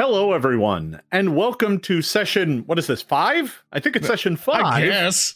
Hello, everyone, and welcome to session, what is this, 5? I think it's session 5. I guess.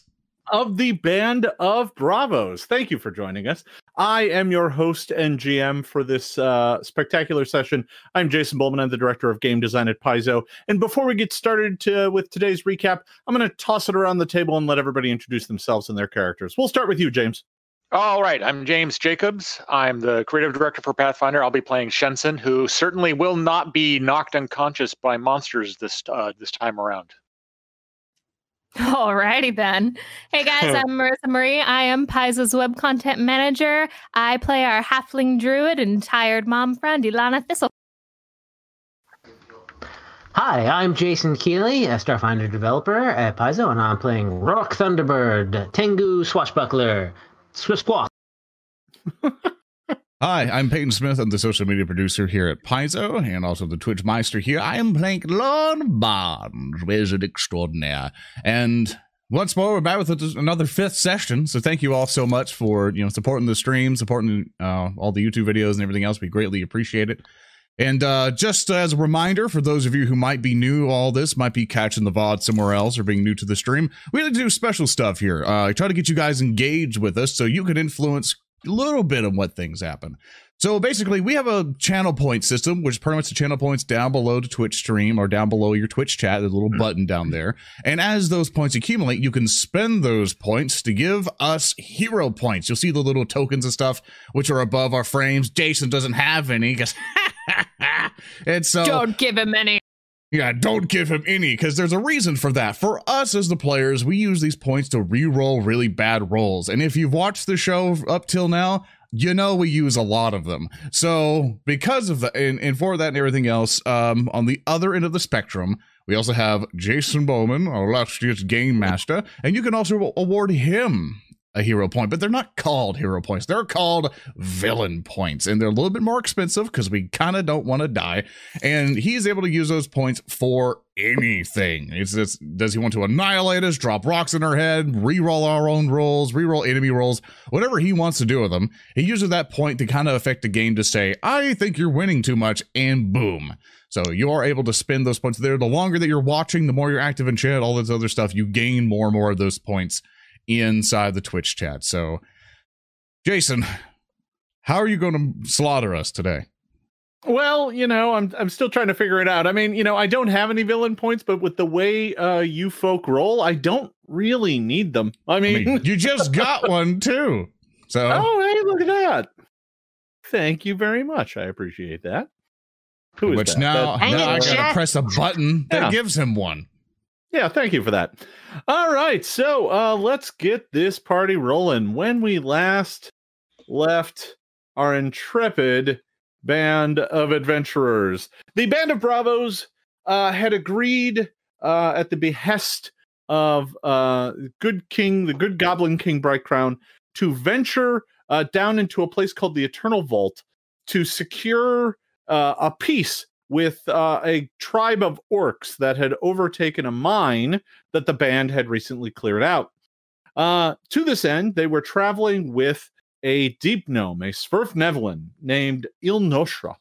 Of the Band of Bravos. Thank you for joining us. I am your host and GM for this spectacular session. I'm Jason Bulmahn. I'm the Director of Game Design at Paizo. And before we get started with today's recap, I'm going to toss it around the table and let everybody introduce themselves and their characters. We'll start with you, James. All right, I'm James Jacobs. I'm the creative director for Pathfinder. I'll be playing Shensen, who certainly will not be knocked unconscious by monsters this time around. All righty then. Hey guys, I'm Marissa Marie. I am Paizo's web content manager. I play our halfling druid and tired mom friend, Ilana Thistle. Hi, I'm Jason Keeley, a Starfinder developer at Paizo, and I'm playing Rock Thunderbird, Tengu Swashbuckler, Squat. Hi, I'm Peyton Smith. I'm the social media producer here at Paizo and also the Twitch Meister here. I am playing Lorne Barnes, Wizard Extraordinaire. And once more, we're back with another 5th session. So thank you all so much for supporting the stream, supporting all the YouTube videos and everything else. We greatly appreciate it. And just as a reminder, for those of you who might be new, all this might be catching the VOD somewhere else or being new to the stream, we like to do special stuff here. I try to get you guys engaged with us so you can influence a little bit of what things happen. So basically, we have a channel point system, which pretty much the channel points down below the Twitch stream or down below your Twitch chat, there's a little button down there. And as those points accumulate, you can spend those points to give us hero points. You'll see the little tokens and stuff, which are above our frames. Jason doesn't have any because... And so, don't give him any. Yeah, don't give him any, because there's a reason for that. For us as the players, we use these points to re-roll really bad rolls. And if you've watched the show up till now, you know we use a lot of them. So because of that, and for that and everything else, on the other end of the spectrum, we also have Jason Bulmahn, our last year's game master, and you can also award him a hero point, but they're not called hero points. They're called villain points, and they're a little bit more expensive because we kind of don't want to die. And he's able to use those points for anything. It's just, does he want to annihilate us, drop rocks in our head, reroll our own rolls, reroll enemy rolls, whatever he wants to do with them. He uses that point to kind of affect the game to say, I think you're winning too much, and boom. So you are able to spend those points there. The longer that you're watching, the more you're active in chat, all this other stuff, you gain more and more of those points inside the Twitch chat. So Jason, how are you going to slaughter us today? Well, I'm still trying to figure it out. I mean, I don't have any villain points, but with the way you folk roll, I don't really need them. I mean you just got one too. So oh, hey, look at that. Thank you very much. I appreciate that. Who is which that? Now I gotta press a button that gives him one. Yeah, thank you for that. All right, so let's get this party rolling. When we last left our intrepid band of adventurers, the Band of Bravos had agreed at the behest of the good Goblin King Brightcrown, to venture down into a place called the Eternal Vault to secure a peace with a tribe of orcs that had overtaken a mine that the band had recently cleared out. To this end, they were traveling with a deep gnome, a Svirfneblin named Ilnoshra.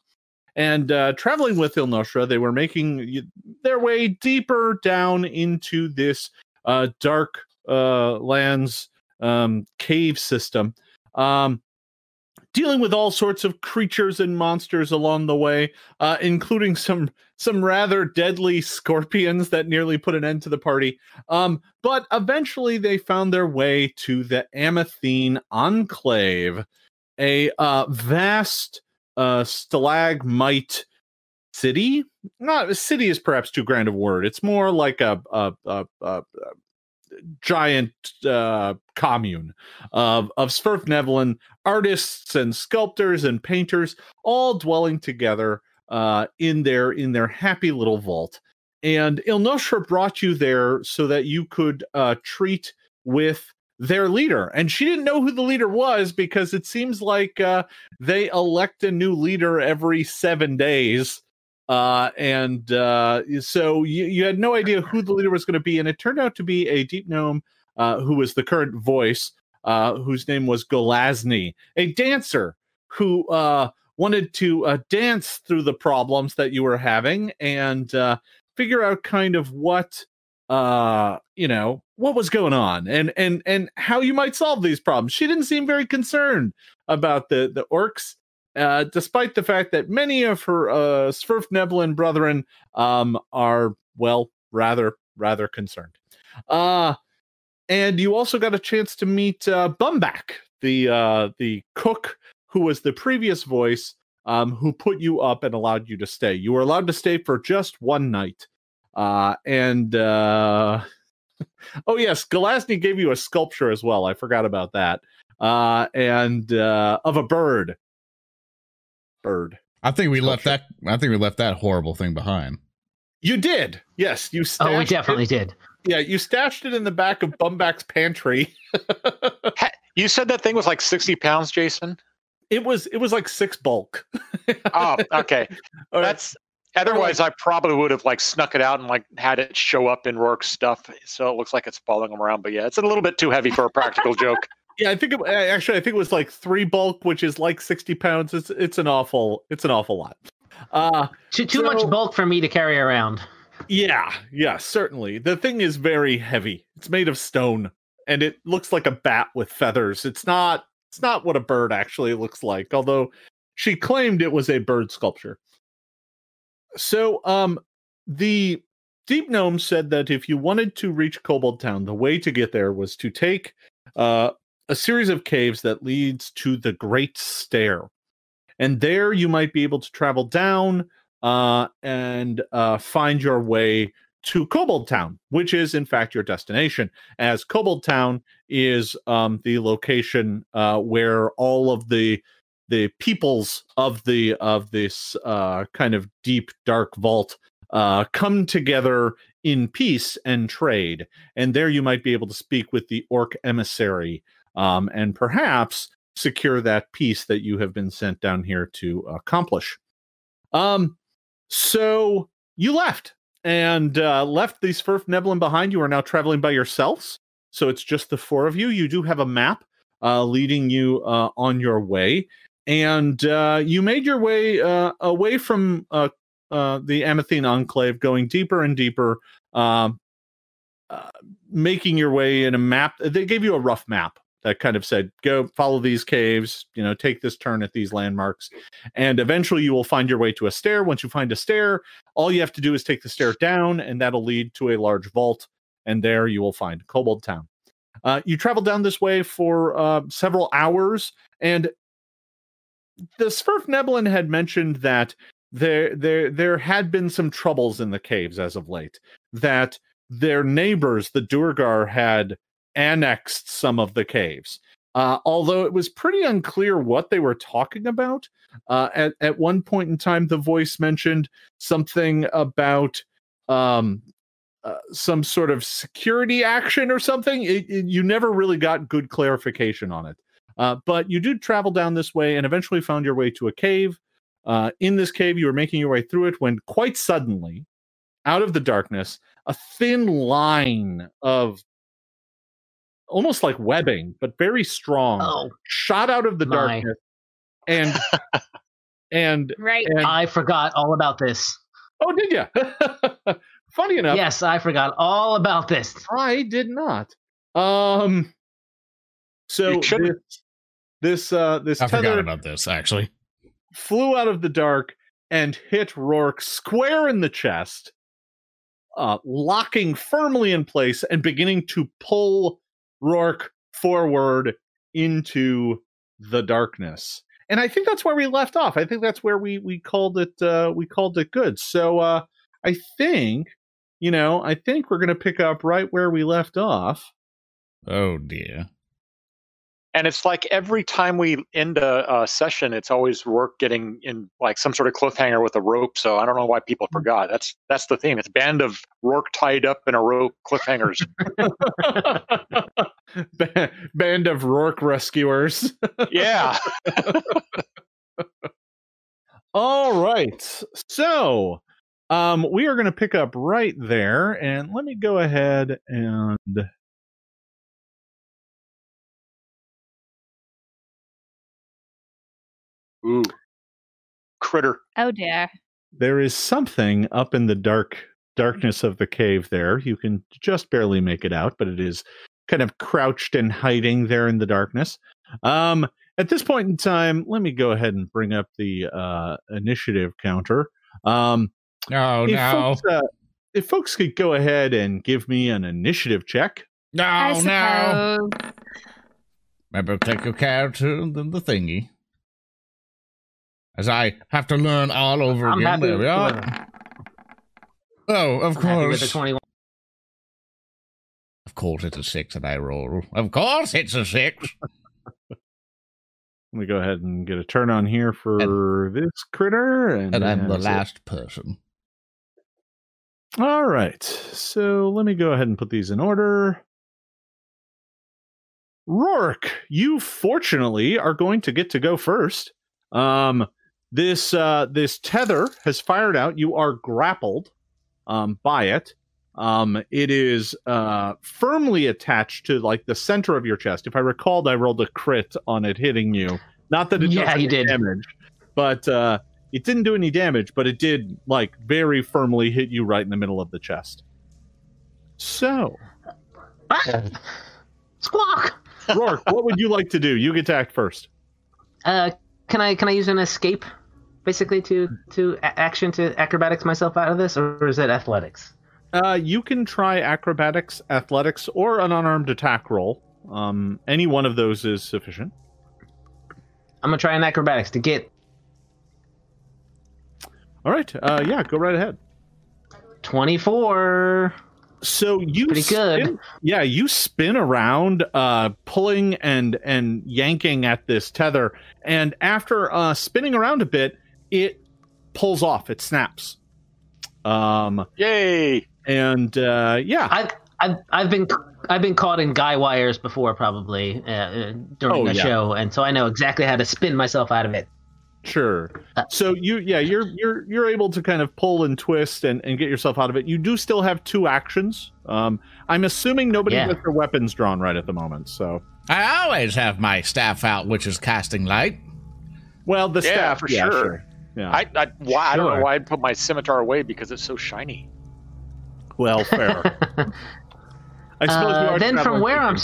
And traveling with Ilnoshra, they were making their way deeper down into this dark lands cave system. Dealing with all sorts of creatures and monsters along the way, including some rather deadly scorpions that nearly put an end to the party. But eventually they found their way to the Amethyne Enclave, a vast stalagmite city. Not a city is perhaps too grand a word. It's more like a giant commune of Svirfneblin artists and sculptors and painters, all dwelling together in their happy little vault. And Ilnoshra brought you there so that you could treat with their leader. And she didn't know who the leader was, because it seems like they elect a new leader every 7 days. So you had no idea who the leader was going to be, and it turned out to be a deep gnome who was the current voice, whose name was Golasny, a dancer who wanted to dance through the problems that you were having and figure out kind of what, you know, what was going on and how you might solve these problems. She didn't seem very concerned about the orcs, despite the fact that many of her Svirfneblin brethren are, well, rather concerned. And you also got a chance to meet Bumbak, the cook who was the previous voice, who put you up and allowed you to stay. You were allowed to stay for just one night. Oh yes, Golasny gave you a sculpture as well. I forgot about that. Of a bird. I think we sculpture. Left that. I think we left that horrible thing behind. You did. Yes, you. Oh, we definitely did. Yeah, you stashed it in the back of Bumbak's pantry. You said that thing was like 60 pounds, Jason? It was like 6 bulk. Oh, okay. That's otherwise I probably would have like snuck it out and like had it show up in Rourke's stuff. So it looks like it's following him around. But yeah, it's a little bit too heavy for a practical joke. Yeah, I think it was like 3 bulk, which is like 60 pounds. It's an awful lot. Too much bulk for me to carry around. Yeah, certainly. The thing is very heavy. It's made of stone, and it looks like a bat with feathers. It's not what a bird actually looks like, although she claimed it was a bird sculpture. So the Deep Gnome said that if you wanted to reach Kobold Town, the way to get there was to take a series of caves that leads to the Great Stair. And there you might be able to travel down and find your way to Kobold Town, which is in fact your destination, as Kobold Town is the location where all of the peoples of this kind of deep dark vault come together in peace and trade. And there you might be able to speak with the orc emissary and perhaps secure that peace that you have been sent down here to accomplish. So you left and left the Svirfneblin behind. You are now traveling by yourselves. So it's just the four of you. You do have a map leading you on your way. And you made your way away from the Amethyne Enclave, going deeper and deeper, making your way in a map. They gave you a rough map that kind of said, go follow these caves, you know, take this turn at these landmarks. And eventually you will find your way to a stair. Once you find a stair, all you have to do is take the stair down, and that'll lead to a large vault. And there you will find Kobold Town. You travel down this way for several hours. And the Svirfneblin had mentioned that there had been some troubles in the caves as of late, that their neighbors, the Duergar, had annexed some of the caves, although it was pretty unclear what they were talking about. At one point in time, the voice mentioned something about some sort of security action or something. You never really got good clarification on it, but you did travel down this way and eventually found your way to a cave. In this cave, you were making your way through it when quite suddenly, out of the darkness, a thin line of almost like webbing, but very strong, shot out of the darkness. And I forgot all about this. Oh, did you? Funny enough. Yes, I forgot all about this. I did not. So this I forgot about this, actually. Flew out of the dark and hit Rourke square in the chest, locking firmly in place and beginning to pull Rourke forward into the darkness. And I think that's where we left off. I think that's where we called it good. So I think we're gonna pick up right where we left off. Oh dear. And it's like every time we end a session, it's always Rourke getting in like some sort of cliffhanger with a rope. So I don't know why people forgot. That's the theme. It's band of Rourke tied up in a rope cliffhangers. Band of Rourke rescuers. Yeah. All right. So we are going to pick up right there. And let me go ahead and... Ooh. critter. Oh dear. There is something up in the darkness of the cave there. You can just barely make it out, but it is kind of crouched and hiding there in the darkness. At this point in time, let me go ahead and bring up the initiative counter. If folks could go ahead and give me an initiative check. No. Remember, take your character and then the thingy. As I have to learn all over again. There we are. Oh, of course. Of course it's a 6 that I roll. Of course it's a 6. Let me go ahead and get a turn on here for this critter. And I'm the last person. All right. So let me go ahead and put these in order. Rourke, you fortunately are going to get to go first. This tether has fired out. You are grappled by it. It is firmly attached to like the center of your chest. If I recalled, I rolled a crit on it hitting you. Not that it did damage, but it didn't do any damage, but it did like very firmly hit you right in the middle of the chest. So, squawk. Rourke, what would you like to do? You get to act first. Can I use an escape, basically to acrobatics myself out of this, or is it athletics? You can try acrobatics, athletics, or an unarmed attack roll. Any one of those is sufficient. I'm going to try an acrobatics to get... All right. Yeah, go right ahead. 24. So you good. Yeah, you spin around, pulling and yanking at this tether. And after spinning around a bit, it pulls off. It snaps. Yay! And yeah, I've been caught in guy wires before, probably during the show, and so I know exactly how to spin myself out of it. Sure. So you're able to kind of pull and twist and get yourself out of it. You do still have 2 actions. I'm assuming nobody has their weapons drawn right at the moment. So I always have my staff out, which is casting light. Well, the staff for sure. Yeah. I don't know why I'd put my scimitar away because it's so shiny. Well, fair. I suppose then from where I'm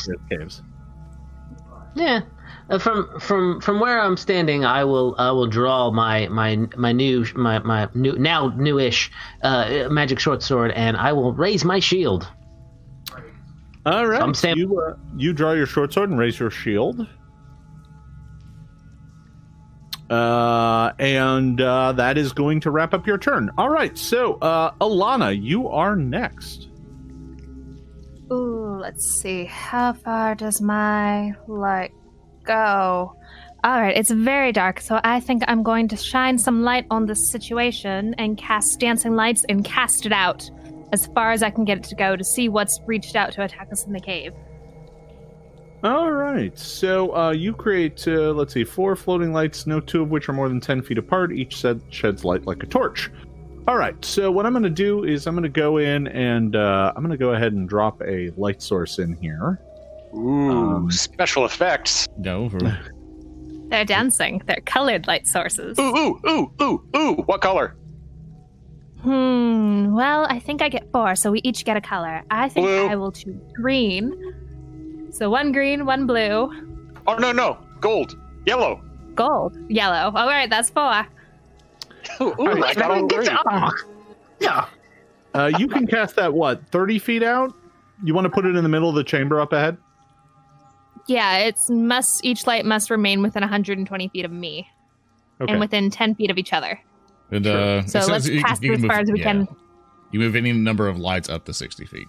from where I'm standing, I will draw my new, now newish magic short sword, and I will raise my shield. All right. So I'm standing. You draw your short sword and raise your shield. And that is going to wrap up your turn. All right, so Ilana, you are next. Ooh, let's see. How far does my light go? All right, it's very dark, so I think I'm going to shine some light on this situation and cast dancing lights and cast it out as far as I can get it to go to see what's reached out to attack us in the cave. All right, so you create, 4 floating lights, no 2 of which are more than 10 feet apart. Each sheds light like a torch. All right, so what I'm going to do is I'm going to go in and I'm going to go ahead and drop a light source in here. Ooh, special effects. No. They're dancing. They're colored light sources. Ooh, ooh, ooh, ooh, ooh. What color? Well, I think I get 4, so we each get a color. I think blue. I will choose green. So 1 green, 1 blue. Oh, no. Gold. Yellow. Gold. Yellow. All right, that's 4. Ooh, I got all three. Yeah. You can cast that, 30 feet out? You want to put it in the middle of the chamber up ahead? Yeah, each light must remain within 120 feet of me. Okay. And within 10 feet of each other. And, so let's cast it as far as we can. You move any number of lights up to 60 feet.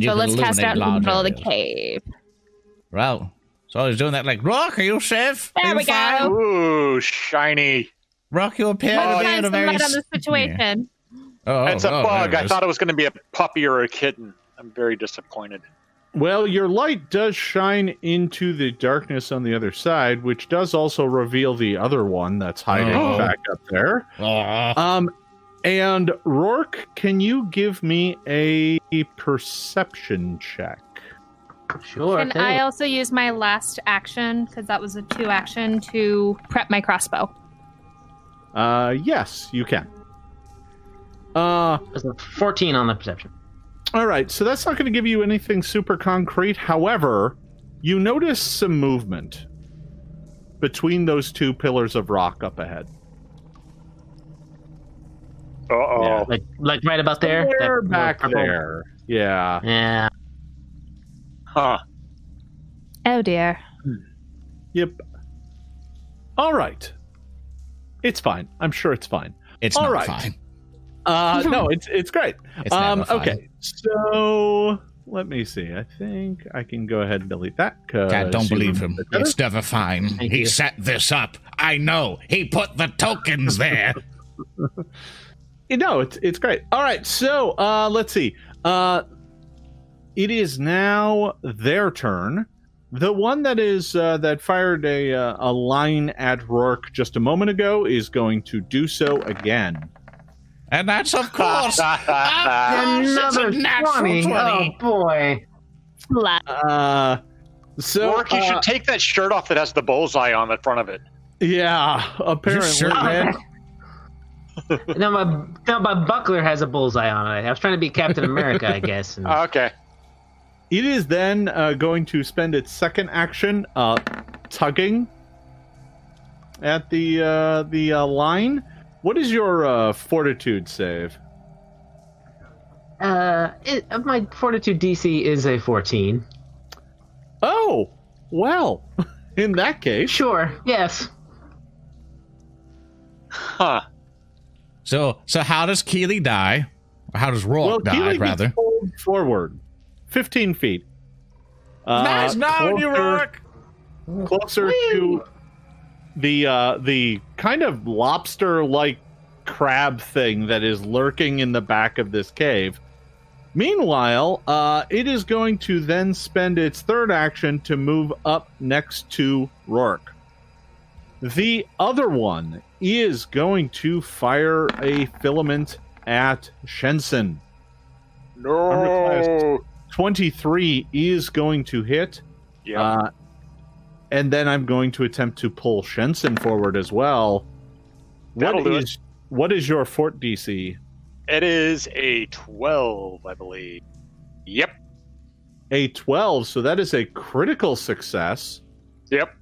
So let's cast out in the middle of the cave. Wow. So I was doing that like, Rock, are you safe? There we go. Ooh, shiny. Rock, you appear to be in a very... situation. It's a bug. I thought it was going to be a puppy or a kitten. I'm very disappointed. Well, your light does shine into the darkness on the other side, which does also reveal the other one that's hiding back up there. And Rourke, can you give me a perception check? Sure. Can I also use my last action, because that was a 2-action, to prep my crossbow? Yes, you can. That's a 14 on the perception. All right, so that's not going to give you anything super concrete. However, you notice some movement between those two pillars of rock up ahead. Uh-oh. Yeah, like right about there? They're back there. Yeah. Yeah. Huh. Oh, dear. Yep. All right. It's fine. I'm sure it's fine. It's all not right. Fine. No, it's great. It's never fine. Okay, so let me see. I think I can go ahead and delete that. I don't believe him. It's never fine. He set this up. I know. He put the tokens there. You know, it's great. All right, so let's see. It is now their turn. The one that is that fired a line at Rourke just a moment ago is going to do so again. And that's, of course, another natural 20. Oh, boy. Rourke, you should take that shirt off that has the bullseye on the front of it. Yeah, apparently. Sure, man. No, my buckler has a bullseye on it. I was trying to be Captain America, I guess. And... okay. It is then going to spend its second action tugging at the line. What is your fortitude save? My fortitude DC is a 14. Oh, well, in that case. Sure, yes. Huh. So how does Keeley die? Or how does Rourke die, Keeley rather? Gets pulled forward 15 feet. Nice knowing you, Rourke! Closer to the kind of lobster-like crab thing that is lurking in the back of this cave. Meanwhile, it is going to then spend its third action to move up next to Rourke. The other one is going to fire a filament at Shensen. No. Underclass 23 is going to hit. Yeah. And then I'm going to attempt to pull Shensen forward as well. What is your fort DC? It is a 12, I believe. Yep. A 12, so that is a critical success. Yep.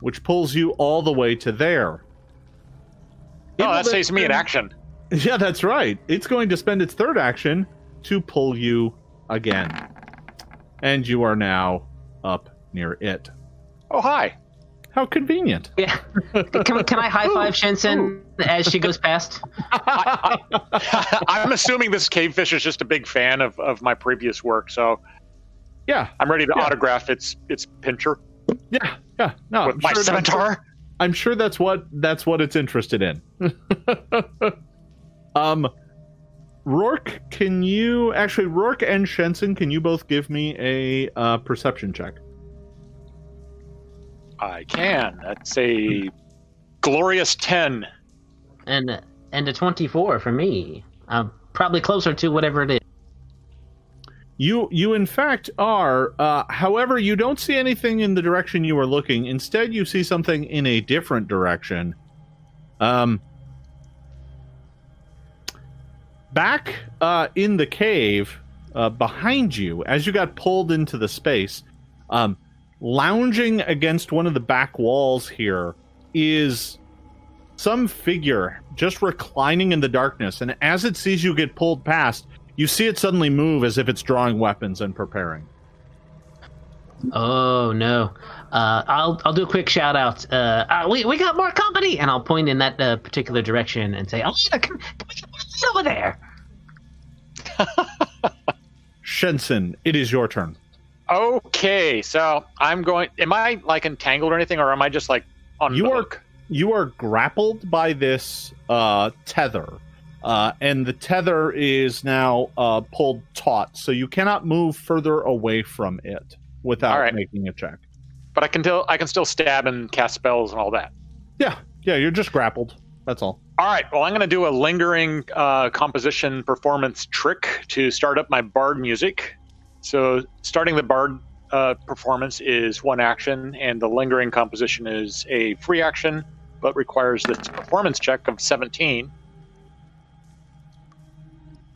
Which pulls you all the way to there. Oh, that saves me an action. Yeah, that's right. It's going to spend its third action to pull you again. And you are now up near it. Oh, hi. How convenient. Yeah. Can I high-five Shensen as she goes past? I'm assuming this cavefish is just a big fan of my previous work, so... Yeah. I'm ready to autograph its pincher. Yeah. Yeah, no. With my scimitar? I'm sure that's what it's interested in. Rourke, Rourke and Shensen, can you both give me a perception check? I can. That's a glorious 10. And a 24 for me. I'm probably closer to whatever it is. You in fact are, however, you don't see anything in the direction you are looking. Instead, you see something in a different direction. Back in the cave, behind you, as you got pulled into the space, lounging against one of the back walls here is some figure just reclining in the darkness. And as it sees you get pulled past, you see it suddenly move as if it's drawing weapons and preparing. Oh, no. I'll do a quick shout-out. We got more company! And I'll point in that particular direction and say, Alina, come over there! Shensen, it is your turn. Okay, so I'm going... Am I, like, entangled or anything, or am I just, like, on the hook? You are grappled by this tether. And the tether is now pulled taut, so you cannot move further away from it without making a check. But I can still stab and cast spells and all that. Yeah, you're just grappled. That's all. All right, well, I'm going to do a lingering composition performance trick to start up my bard music. So starting the bard performance is one action, and the lingering composition is a free action, but requires this performance check of 17.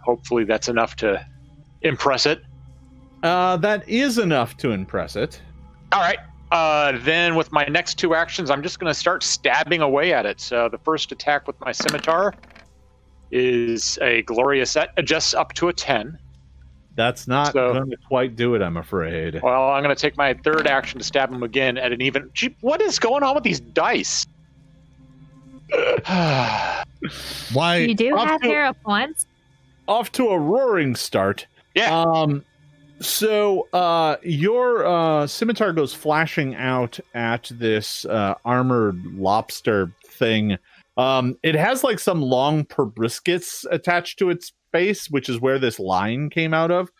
Hopefully that's enough to impress it. That is enough to impress it. All right. Then with my next two actions, I'm just going to start stabbing away at it. So the first attack with my scimitar is a glorious set, adjusts up to a 10. That's not going to quite do it, I'm afraid. Well, I'm going to take my third action to stab him again at an even... Gee, what is going on with these dice? Why? You do have hair up once. Off to a roaring start. Yeah. So your scimitar goes flashing out at this armored lobster thing. It has like some long proboscis attached to its face, which is where this line came out of.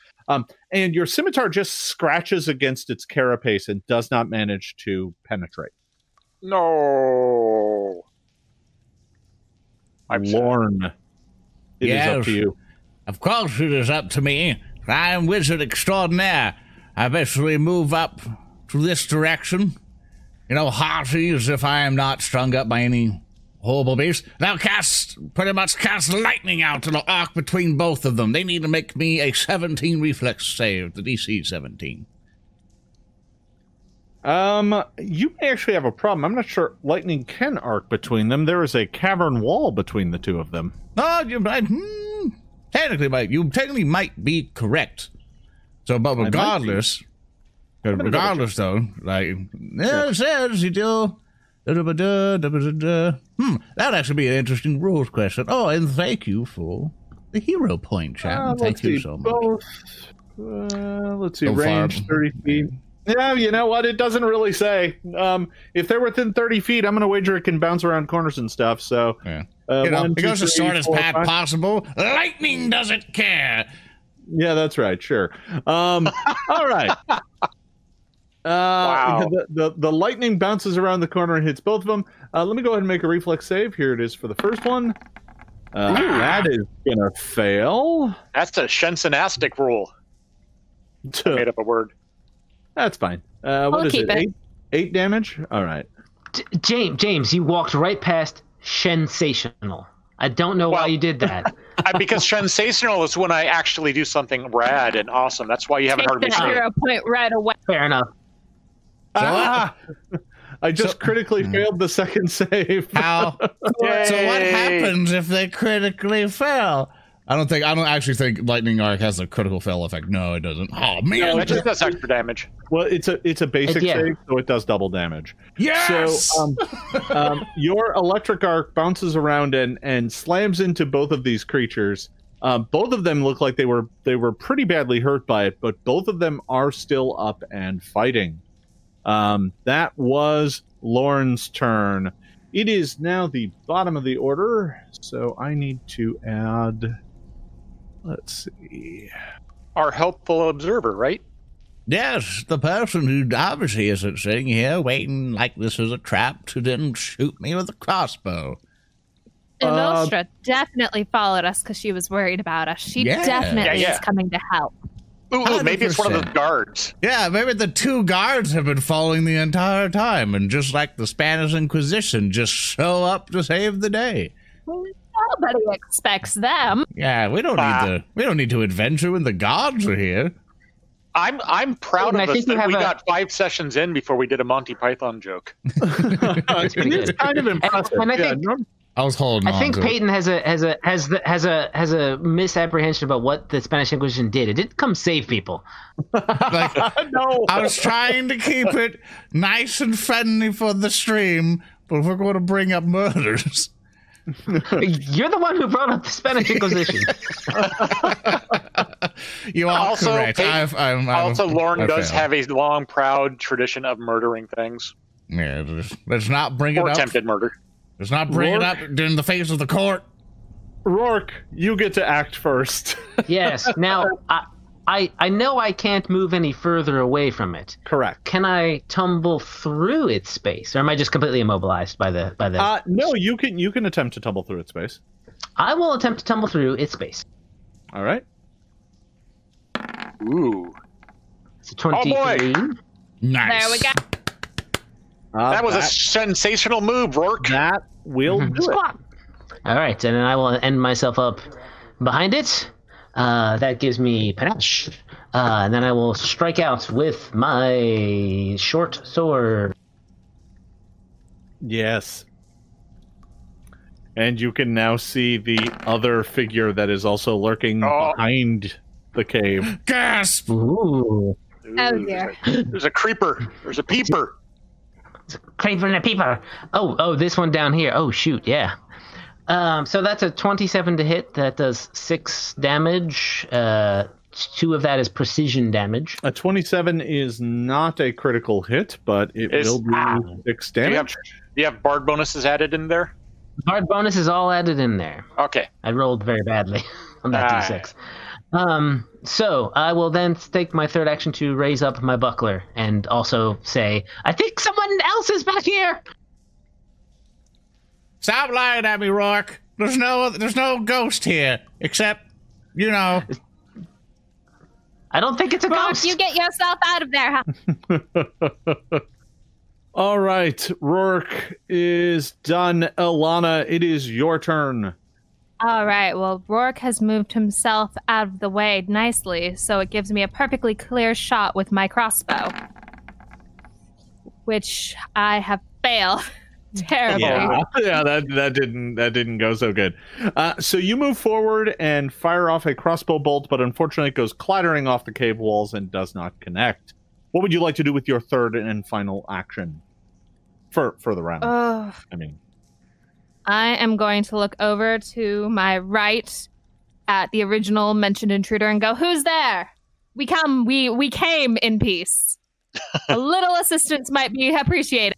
And your scimitar just scratches against its carapace and does not manage to penetrate. No. I'm Lorne. It is up to you. Of course it is up to me. I am wizard extraordinaire. I basically move up to this direction. You know, hearty as if I am not strung up by any horrible beast. Now pretty much cast lightning out in an arc between both of them. They need to make me a 17 reflex save, the DC 17. You may actually have a problem. I'm not sure lightning can arc between them. There is a cavern wall between the two of them. Oh, you might... Technically, might be correct. So, but regardless, though, like it says you do. That actually be an interesting rules question. Oh, and thank you for the hero point, chat. Thank you so much. Let's see, so range far, 30 feet. Yeah, you know what? It doesn't really say. If they're within 30 feet, I'm going to wager it can bounce around corners and stuff. So, yeah. It goes as short as path possible. Lightning doesn't care. Yeah, that's right. Sure. All right. Wow. The lightning bounces around the corner and hits both of them. Let me go ahead and make a reflex save. Here it is for the first one. That is going to fail. That's a Shensenastic rule. I made up a word. That's fine. What is it? 8 damage? All right. James, you walked right past Shensational. I don't know why you did that. Because Shensational is when I actually do something rad and awesome. That's why you haven't heard me say it. Point right away. Fair enough. I just critically failed the second save. How? So what happens if they critically fail? I don't actually think lightning arc has a critical fail effect. No, it doesn't. Oh man, that just does extra damage. Well, it's a basic save, so it does double damage. Yes. So your electric arc bounces around and slams into both of these creatures. Both of them look like they were pretty badly hurt by it, but both of them are still up and fighting. That was Lorne's turn. It is now the bottom of the order, so I need to add. Let's see. Our helpful observer, right? Yes, the person who obviously isn't sitting here waiting like this is a trap to then shoot me with a crossbow. Ilnoshra definitely followed us because she was worried about us. She definitely is coming to help. Ooh, maybe it's one of the guards. Yeah, maybe the two guards have been following the entire time, and just like the Spanish Inquisition, just show up to save the day. Nobody expects them. Yeah, we don't need to adventure when the gods are here. I'm proud of us that we got 5 sessions in before we did a Monty Python joke. It's kind of impressive. And I think I was holding on. I think Peyton has a misapprehension about what the Spanish Inquisition did. It didn't come save people. Like, no. I was trying to keep it nice and friendly for the stream, but we're going to bring up murders. You're the one who brought up the Spanish Inquisition. You are also correct. Lauren does have a long, proud tradition of murdering things. Yeah, let's not bring it up. Or attempted murder. Let's not bring it up in the face of the court. Rourke, you get to act first. Yes. Now, I know I can't move any further away from it. Correct. Can I tumble through its space, or am I just completely immobilized by the? No, you can attempt to tumble through its space. I will attempt to tumble through its space. All right. Ooh. It's a 23. Oh, nice. There we go. That was a sensational move, Rourke. That will do it. All right, and then I will end myself up behind it. That gives me panache. And then I will strike out with my short sword. Yes. And you can now see the other figure that is also lurking behind the cave. Gasp! Ooh. Ooh, oh, yeah. There's a creeper. There's a peeper. It's a creeper and a peeper. Oh, this one down here. Oh, shoot, yeah. So that's a 27 to hit. That does 6 damage. 2 of that is precision damage. A 27 is not a critical hit, but it will do 6 damage. Do you have bard bonuses added in there? Bard bonus is all added in there. Okay. I rolled very badly on that D6. So I will then take my third action to raise up my buckler and also say, I think someone else is back here. Stop lying at me, Rourke. There's no ghost here, except, you know. I don't think it's a ghost. You get yourself out of there, huh? All right, Rourke is done. Ilana, it is your turn. All right, well, Rourke has moved himself out of the way nicely, so it gives me a perfectly clear shot with my crossbow, which I have failed terribly. Yeah, that didn't go so good. So you move forward and fire off a crossbow bolt, but unfortunately it goes clattering off the cave walls and does not connect. What would you like to do with your third and final action for the round? I am going to look over to my right at the original mentioned intruder and go, who's there? We came in peace. A little assistance might be appreciated.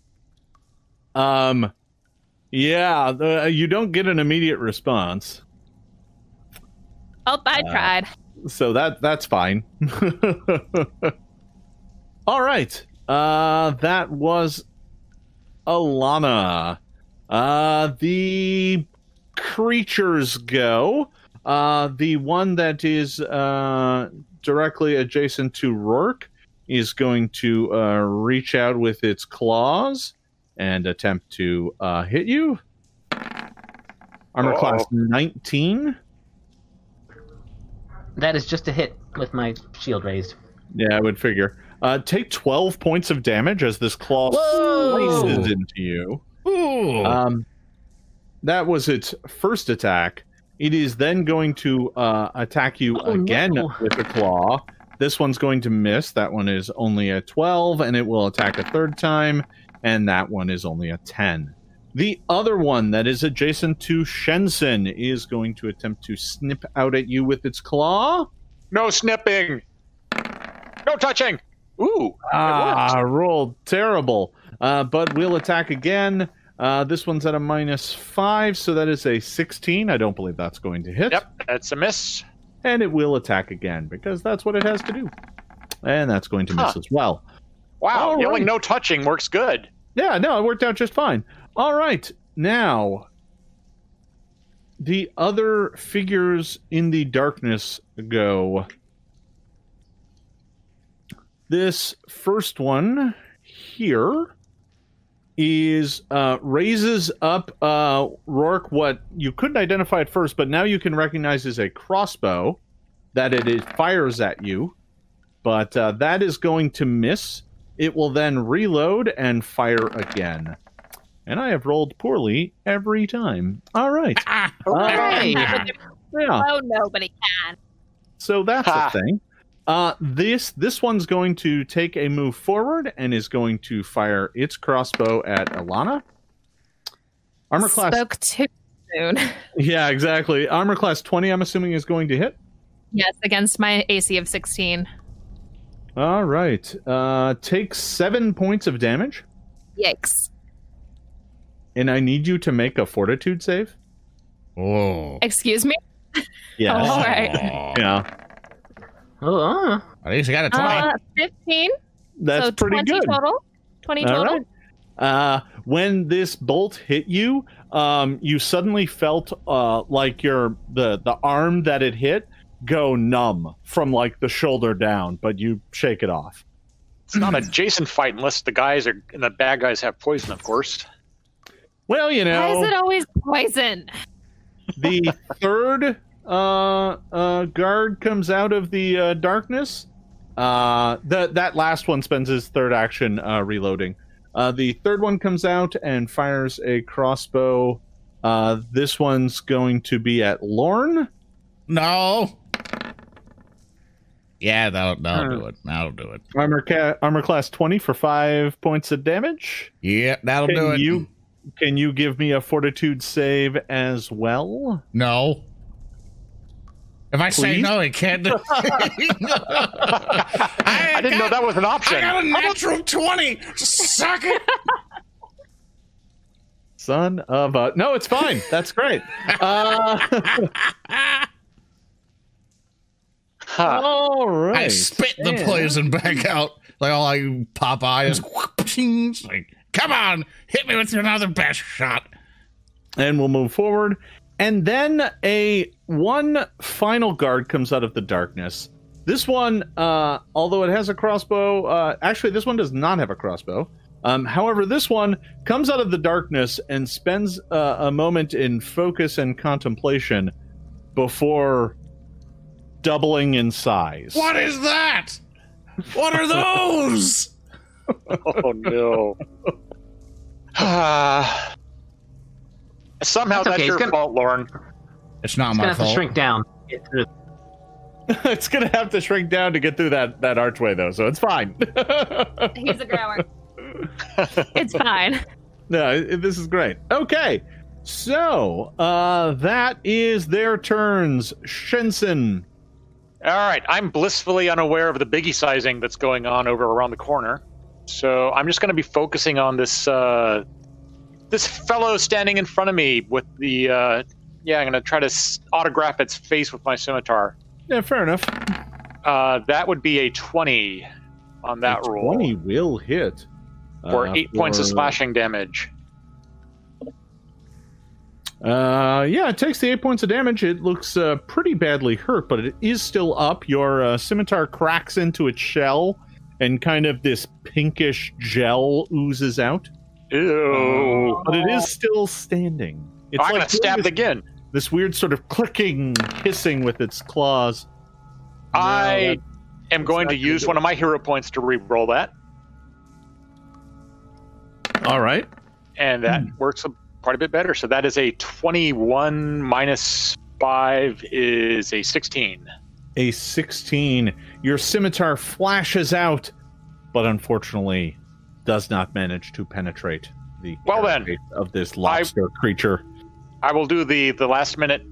Yeah, you don't get an immediate response. Oh, I tried. So that's fine. All right. That was Ilana. The creatures go. The one that is directly adjacent to Rourke is going to reach out with its claws and attempt to hit you. Armor class 19. That is just a hit with my shield raised. Yeah, I would figure. Take 12 points of damage as this claw slices into you. That was its first attack. It is then going to attack you again with a claw. This one's going to miss. That one is only a 12, and it will attack a third time, and that one is only a 10. The other one that is adjacent to Shensen is going to attempt to snip out at you with its claw. No snipping. No touching. Ooh. Rolled terrible. But we'll attack again. This one's at a -5, so that is a 16. I don't believe that's going to hit. Yep, that's a miss. And it will attack again, because that's what it has to do. And that's going to miss as well. Wow, yelling no touching works good. Yeah, no, it worked out just fine. All right, now, the other figures in the darkness go. This first one here is raises up Rourke, what you couldn't identify at first, but now you can recognize as a crossbow that it fires at you, but that is going to miss. It will then reload and fire again. And I have rolled poorly every time. All right. Oh, nobody can. So that's the thing. This one's going to take a move forward and is going to fire its crossbow at Ilana. Armor class. Spoke too soon. Yeah, exactly. Armor class 20, I'm assuming, is going to hit. Yes, against my AC of 16. All right. Take 7 points of damage. Yikes. And I need you to make a fortitude save. Oh. Excuse me? Yes. All right. Yeah. At least I got a 20. 15. That's so pretty 20 good. Total. 20 total. Right. When this bolt hit you, you suddenly felt like the arm that it hit go numb from like the shoulder down, but you shake it off. It's not a Jason fight unless the guys are and the bad guys have poison, of course. Well, you know. Why is it always poison? The third guard comes out of the darkness. That last one spends his third action reloading. The third one comes out and fires a crossbow. This one's going to be at Lorne. No. Yeah, that'll do it. That'll do it. Armor class 20 for 5 points of damage. Yeah, that'll do it. Can you give me a fortitude save as well? No. If I say no, it can't. I didn't know that was an option. I got a natural 20. Suck it. Son of a... No, it's fine. That's great. All right. I spit the poison back out. Like, all I pop eyes. Like, come on. Hit me with another best shot. And we'll move forward. And then one final guard comes out of the darkness. This one, although it has a crossbow, actually this one does not have a crossbow. However, this one comes out of the darkness and spends a moment in focus and contemplation before doubling in size. What is that? What are those? Oh, no. Somehow that's your fault, Lorne. It's not my fault. It's gonna have to shrink down. It's gonna have to shrink down to get through that archway, though, so it's fine. He's a grower. It's fine. No, this is great. Okay, so that is their turns. Shensen. All right, I'm blissfully unaware of the biggie sizing that's going on over around the corner, so I'm just gonna be focusing on this. This fellow standing in front of me with the, I'm going to try to autograph its face with my scimitar. Yeah, fair enough. That would be a 20 on that roll. 20 will hit. For 8 points of slashing damage. It takes the 8 points of damage. It looks pretty badly hurt, but it is still up. Your scimitar cracks into its shell, and kind of this pinkish gel oozes out. Ew. But it is still standing. It's I'm going to stab it again. This weird sort of clicking, hissing with its claws. I am going to use one of my hero points to re-roll that. All right. And that works quite a bit better. So that is a 21 minus 5 is a 16. A 16. Your scimitar flashes out, but unfortunately... does not manage to penetrate the of this lobster creature. I will do the last minute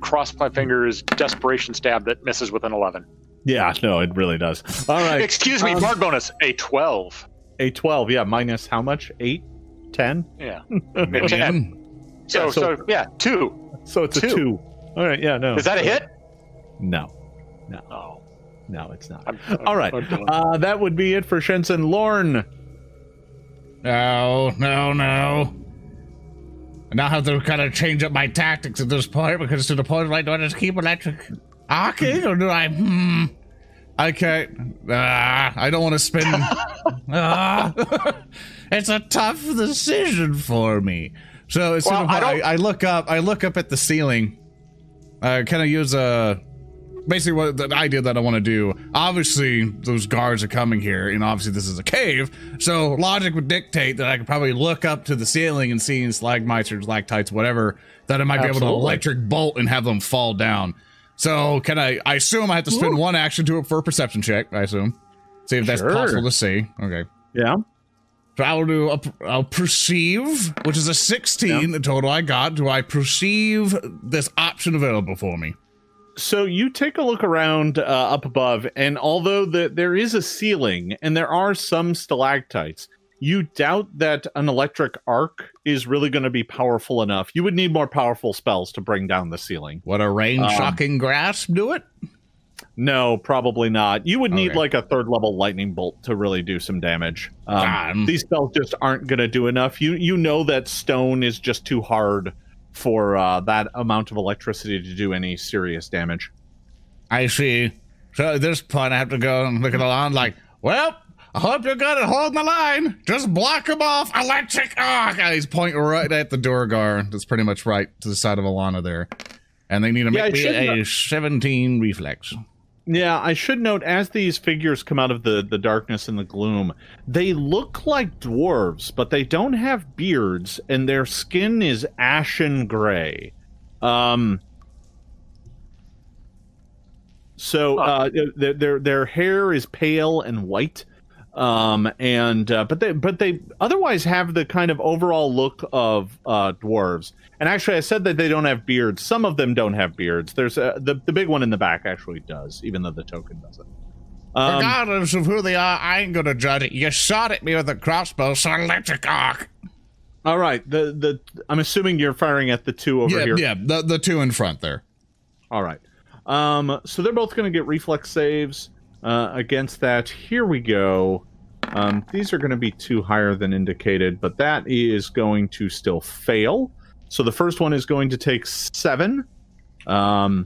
cross my fingers desperation stab that misses with an 11. Yeah, no, it really does. All right. Excuse me, bard bonus, a 12. A 12, yeah, minus how much? 8? 10? Yeah. 10. So, 2. So it's a 2. All right, yeah, no. Is that a hit? No. Oh. No, it's not. All right. That would be it for Shensen. Lorne. No. I now have to kind of change up my tactics at this point, because to the point where do I just keep electric arcing, or do I... Okay. I don't want to spin... It's a tough decision for me. So as soon as I look up, at the ceiling. Can I use a... Basically, what the idea that I want to do, obviously, those guards are coming here, and obviously this is a cave, so logic would dictate that I could probably look up to the ceiling and see stalagmites or stalactites, whatever, that I might be able to electric bolt and have them fall down. So can I assume I have to spend one action to it for a perception check, I assume. See if that's possible to see. Okay. Yeah. So I will do I'll perceive, which is a 16, the total I got. Do I perceive this option available for me? So you take a look around up above, and although there is a ceiling and there are some stalactites, you doubt that an electric arc is really going to be powerful enough. You would need more powerful spells to bring down the ceiling. Would a rain-shocking grasp do it? No, probably not. You would need like a third-level lightning bolt to really do some damage. These spells just aren't going to do enough. You know that stone is just too hard for that amount of electricity to do any serious damage. I see. So at this point, I have to go and look at Alon like, well, I hope you're good at holding the line. Just block him off. Electric. Oh, God, he's pointing right at the Duergar. That's pretty much right to the side of Alana there. And they need to make me a 17 reflex. Yeah, I should note, as these figures come out of the darkness and the gloom, they look like dwarves, but they don't have beards, and their skin is ashen gray. Their hair is pale and white, but they otherwise have the kind of overall look of dwarves. And actually, I said that they don't have beards. Some of them don't have beards. There's the big one in the back actually does, even though the token doesn't. Regardless of who they are, I ain't gonna judge it. You shot at me with a crossbow, so electric arc. All right, I'm assuming you're firing at the two over here. Yeah, the two in front there. All right. So they're both going to get reflex saves against that. Here we go. These are going to be two higher than indicated, but that is going to still fail. So the first one is going to take 7. That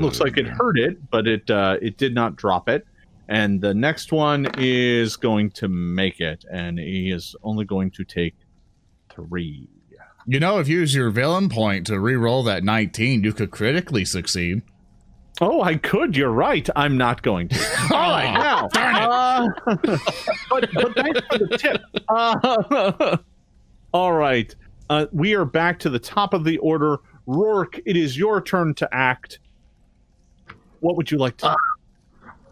looks like it hurt it, but it did not drop it. And the next one is going to make it, and he is only going to take 3. You know, if you use your villain point to re-roll that 19, you could critically succeed. Oh, I could. You're right. I'm not going to. All right, now. Darn it. But thanks for the tip. All right. We are back to the top of the order. Rourke, it is your turn to act. What would you like to do?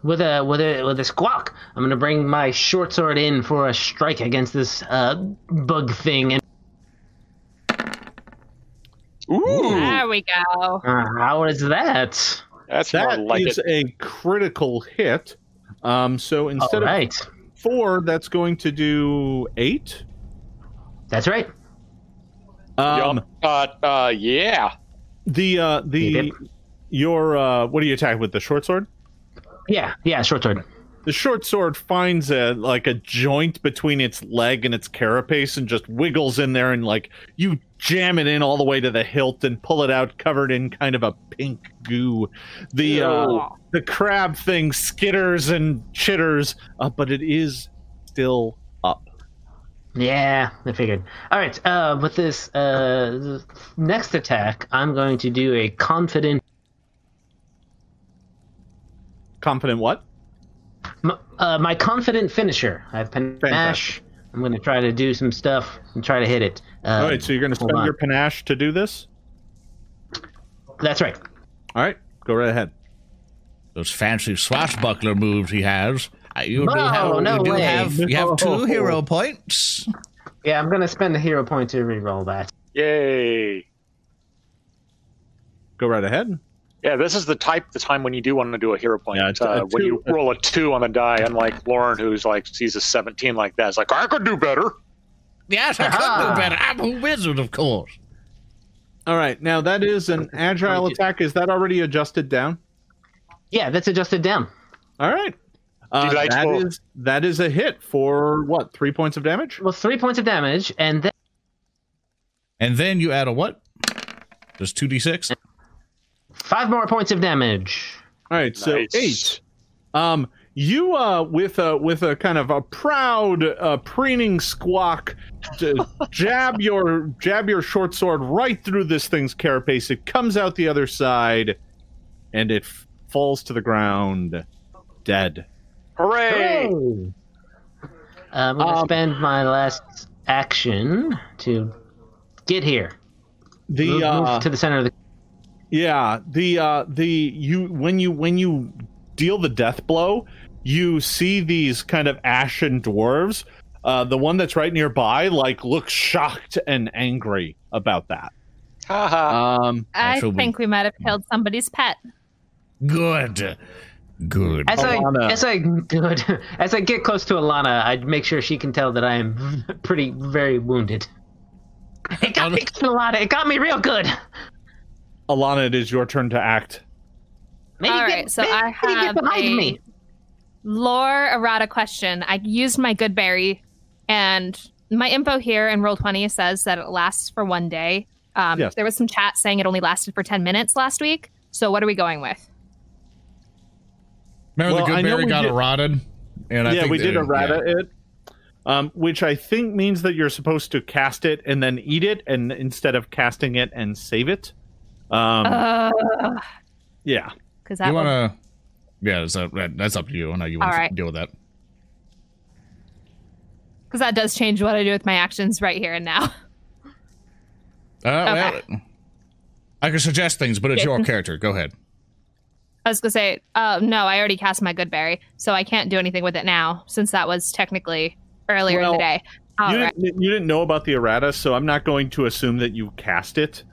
With a squawk, I'm going to bring my short sword in for a strike against this bug thing. And ooh. There we go. How is that? That is a critical hit. So instead of 4, that's going to do 8. That's right. Yeah. What do you attack with, the short sword? Yeah, short sword. The short sword finds a joint between its leg and its carapace and just wiggles in there, and you jam it in all the way to the hilt and pull it out covered in kind of a pink goo. The crab thing skitters and chitters, but it is still up. Yeah, I figured. All right, with this next attack, I'm going to do a confident... Confident what? My confident finisher. I have panache. I'm going to try to do some stuff and try to hit it. All right, so you're going to spend your panache to do this? That's right. All right, go right ahead. Those fancy swashbuckler moves he has. You have 2 hero points. Yeah, I'm going to spend a hero point to reroll that. Yay. Go right ahead. Yeah, this is the time when you do want to do a hero point. Yeah, when you roll a 2 on the die, unlike Lauren, who's sees a 17 like that. It's like, I could do better. Yes, I could do better. I'm a wizard, of course. All right, now that is an agile attack. Is that already adjusted down? Yeah, that's adjusted down. All right. That is a hit for, what, 3 points of damage? Well, 3 points of damage, and then... And then you add a what? Just 2d6? 5 more points of damage. All right, so nice. 8. You with a kind of a proud preening squawk, jab your short sword right through this thing's carapace. It comes out the other side, and it falls to the ground, dead. Hooray! I'm going to spend my last action to get here. Move to the center of the. Yeah, when you deal the death blow, you see these kind of ashen dwarves. The one that's right nearby, looks shocked and angry about that. I think we might have killed somebody's pet. Good. As I get close to Ilana, I'd make sure she can tell that I am pretty very wounded. It got me real good. Ilana, it is your turn to act. I have a lore errata question. I used my good berry, and my info here in Roll20 says that it lasts for 1 day. Yes. There was some chat saying it only lasted for 10 minutes last week, So what are we going with? Remember the Goodberry got eroded? And I think we did errata it. Which I think means that you're supposed to cast it and then eat it, and instead of casting it and save it. Yeah. Because that that's up to you. I know you want to deal with that. Because that does change what I do with my actions right here and now. Well, I can suggest things, but it's your character. Go ahead. I was going to say, no, I already cast my Goodberry, so I can't do anything with it now, since that was technically earlier in the day. You didn't know about the errata, so I'm not going to assume that you cast it,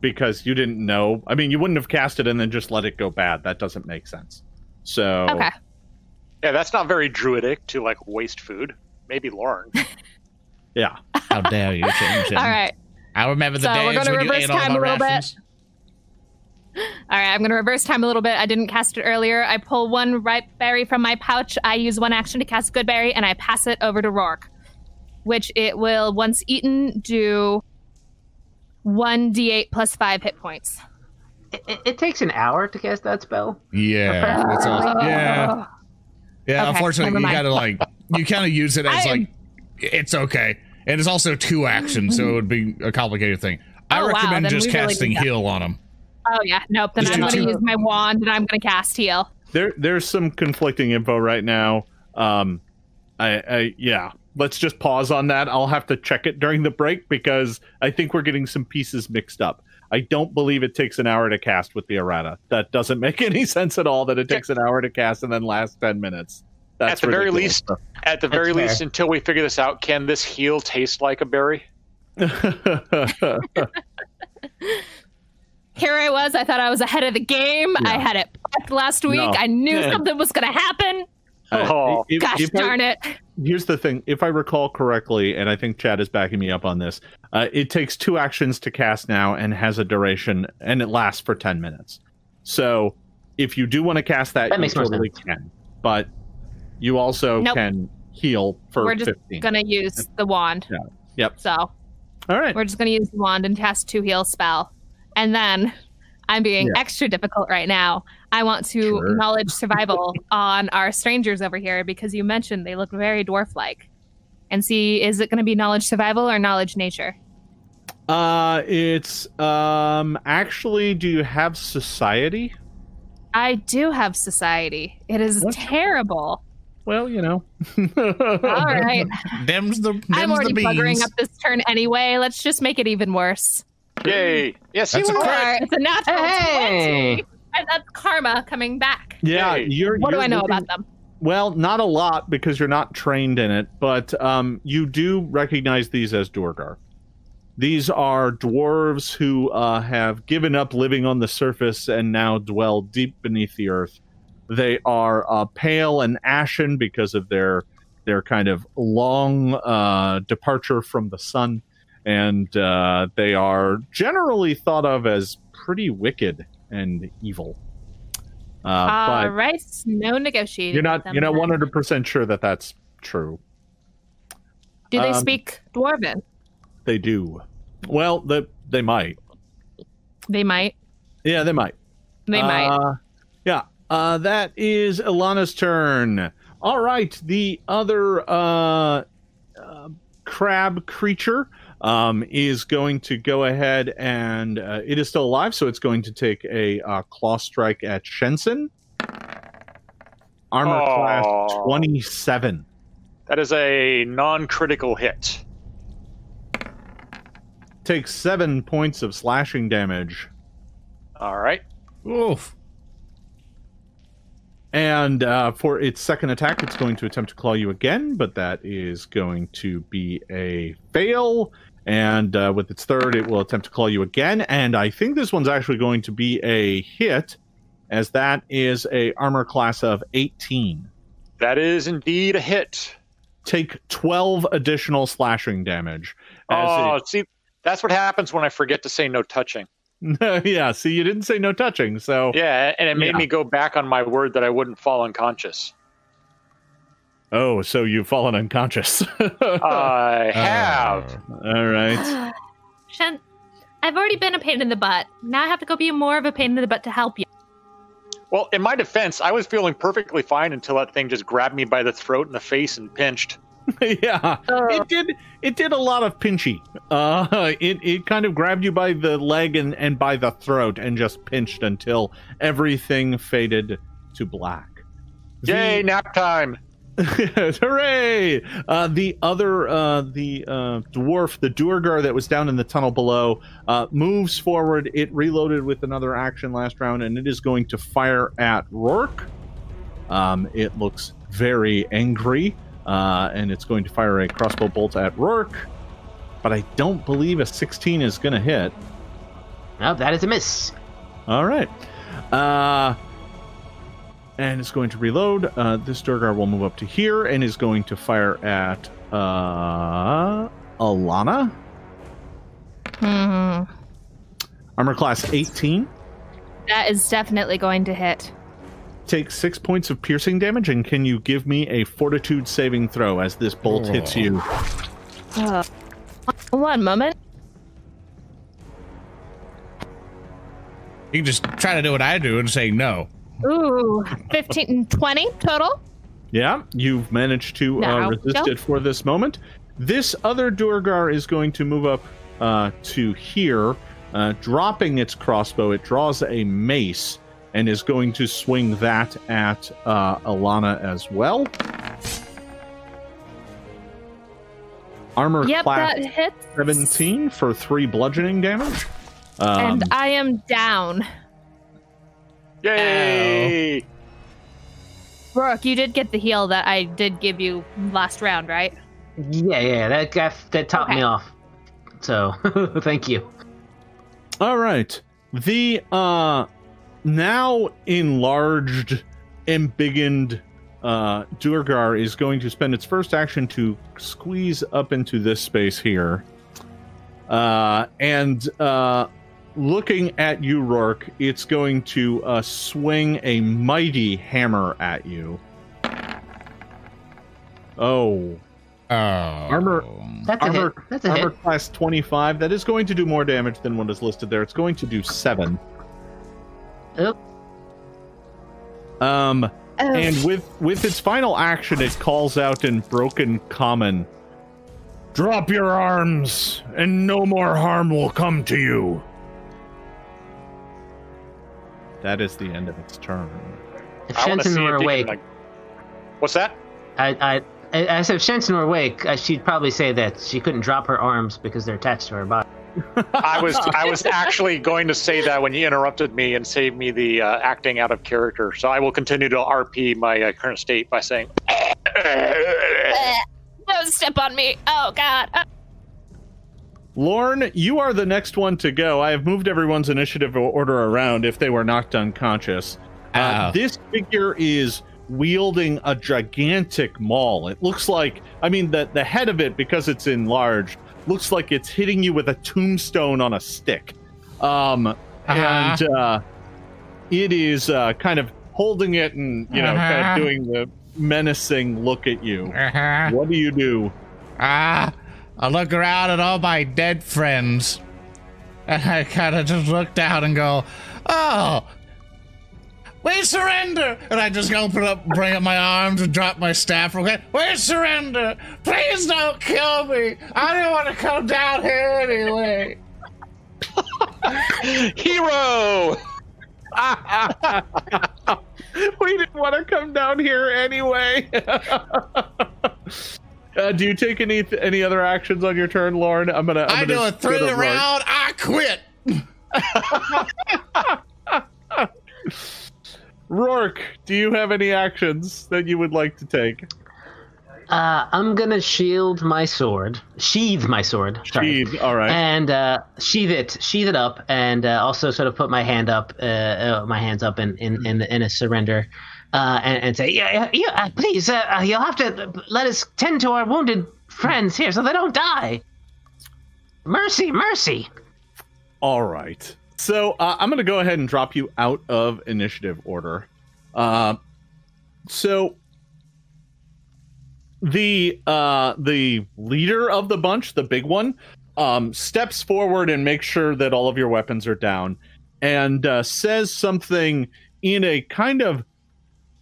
because you didn't know. I mean, you wouldn't have cast it and then just let it go bad. That doesn't make sense. So, okay. Yeah, that's not very druidic to, like, waste food. Maybe Lorne. Yeah. How dare you change it. All right. I remember the days when you ate all the rations. All right, I'm going to reverse time a little bit. I didn't cast it earlier. I pull one ripe berry from my pouch. I use one action to cast Goodberry, and I pass it over to Rourke, which it will, once eaten, do 1d8 plus 5 hit points. It takes an hour to cast that spell? Yeah. That's awesome. Yeah. Yeah, okay, unfortunately, you got to, like, you kind of use it as, like, it's okay. And it's also two actions, so it would be a complicated thing. I recommend just casting Heal on him. Oh, yeah. Nope. Then I'm going to use my wand, and I'm going to cast Heal. There's some conflicting info right now. Let's just pause on that. I'll have to check it during the break, because I think we're getting some pieces mixed up. I don't believe it takes an hour to cast with the errata. That doesn't make any sense at all, that it takes an hour to cast and then lasts 10 minutes. That's at the very least, until we figure this out, can this Heal taste like a berry? Here I was. I thought I was ahead of the game. Yeah. I had it prepped last week. No. I knew something was going to happen. Gosh darn it. Here's the thing. If I recall correctly, and I think Chad is backing me up on this, it takes two actions to cast now and has a duration, and it lasts for 10 minutes. So if you do want to cast that you totally can. But you also can heal for 15. We're just going to use the wand. Yeah. Yep. So all right. We're just going to use the wand and cast two heal spell. And then I'm being extra difficult right now. I want to acknowledge survival on our strangers over here, because you mentioned they look very dwarf-like. And see, is it going to be knowledge survival or knowledge nature? It's actually, do you have society? I do have society. It is terrible. Well, you know. All right. I'm already buggering up this turn anyway. Let's just make it even worse. Yay! Yes, you are. It's a natural 20. And that's karma coming back. Yeah, what do I know about them? Well, not a lot, because you're not trained in it, but you do recognize these as Duergar. These are dwarves who have given up living on the surface and now dwell deep beneath the earth. They are pale and ashen because of their kind of long departure from the sun. And they are generally thought of as pretty wicked and evil. All right, no negotiating. You're not 100% sure that that's true. Do they speak Dwarven? They do. Well, they might. They might. Yeah, they might. They might. Yeah. That is Ilana's turn. All right, the other crab creature. Is going to go ahead and it is still alive, so it's going to take a claw strike at Shensen. Armor class 27. That is a non-critical hit. Takes 7 points of slashing damage. All right. Oof. And for its second attack, it's going to attempt to claw you again, but that is going to be a fail. And with its third, it will attempt to claw you again. And I think this one's actually going to be a hit, as that is a armor class of 18. That is indeed a hit. Take 12 additional slashing damage. See, that's what happens when I forget to say no touching. Yeah, see, you didn't say no touching, so... Yeah, and it made me go back on my word that I wouldn't fall unconscious. Oh, so you've fallen unconscious. I have. All right. I've already been a pain in the butt. Now I have to go be more of a pain in the butt to help you. Well, in my defense, I was feeling perfectly fine until that thing just grabbed me by the throat and the face and pinched. Yeah, it did a lot of pinchy. It kind of grabbed you by the leg and by the throat and just pinched until everything faded to black. Yay, nap time! Hooray! The other dwarf, the Duergar that was down in the tunnel below, moves forward. It reloaded with another action last round, and it is going to fire at Rourke. It looks very angry. And it's going to fire a crossbow bolt at Rourke, but I don't believe a 16 is going to hit. No, that is a miss. All right. And it's going to reload. This Duergar will move up to here and is going to fire at Ilana. Mm-hmm. Armor class 18. That is definitely going to hit. Take 6 points of piercing damage, and can you give me a fortitude saving throw as this bolt hits you? One moment. You can just try to do what I do and say no. Ooh, 15 and 20 total. Yeah, you've managed to resist it for this moment. This other Duergar is going to move up to here, dropping its crossbow. It draws a mace and is going to swing that at Ilana as well. Armor class 17 for 3 bludgeoning damage. And I am down. Yay! Rourke, you did get the heal that I did give you last round, right? Yeah, that topped me off. So, thank you. All right. The... now enlarged, embiggened Duergar is going to spend its first action to squeeze up into this space here. And looking at you, Rourke, it's going to swing a mighty hammer at you. Oh. Armor class 25. That is going to do more damage than what is listed there. It's going to do 7. And with its final action, it calls out in broken common, "Drop your arms, and no more harm will come to you." That is the end of its turn. If Shensen were awake, what's that? I said, if Shensen were awake, she'd probably say that she couldn't drop her arms because they're attached to her body. I was actually going to say that when you interrupted me and saved me the acting out of character. So I will continue to RP my current state by saying, "Don't step on me!" Oh God. Lorne, you are the next one to go. I have moved everyone's initiative order around if they were knocked unconscious. This figure is wielding a gigantic maul. It looks like, I mean, the head of it, because it's enlarged, looks like it's hitting you with a tombstone on a stick. And it is kind of holding it and, you know, kind of doing the menacing look at you. What do you do? I look around at all my dead friends, and I kind of just look down and go, "Oh, we surrender!" And I just open up, bring up my arms, and drop my staff. Okay, we surrender! Please don't kill me! I didn't want to come down here anyway! Hero! We didn't want to come down here anyway! Do you take any other actions on your turn, Lauren? I do a 3rd round, I quit! Rourke, do you have any actions that you would like to take? I'm going to shield my sword. Sheathe my sword. Sheathe, all right. And sheathe it up, and also sort of put my hand up, my hands up in a surrender, and say, yeah, please, you'll have to let us tend to our wounded friends here so they don't die. Mercy. All right. So I'm going to go ahead and drop you out of initiative order. So the leader of the bunch, the big one, steps forward and makes sure that all of your weapons are down, and says something in a kind of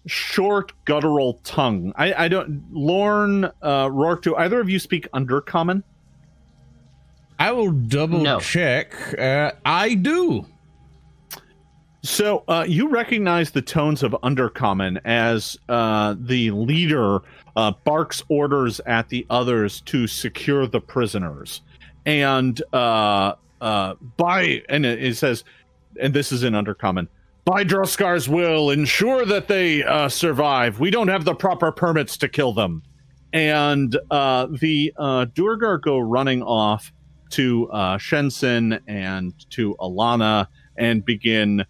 short, guttural tongue. I don't... Lorne, Rourke, do either of you speak Undercommon? I will double check. I do. So you recognize the tones of Undercommon as the leader barks orders at the others to secure the prisoners. And it says, and this is in Undercommon, by Droskar's will, ensure that they survive. We don't have the proper permits to kill them. And the Duergar go running off to Shensen and to Ilana and begin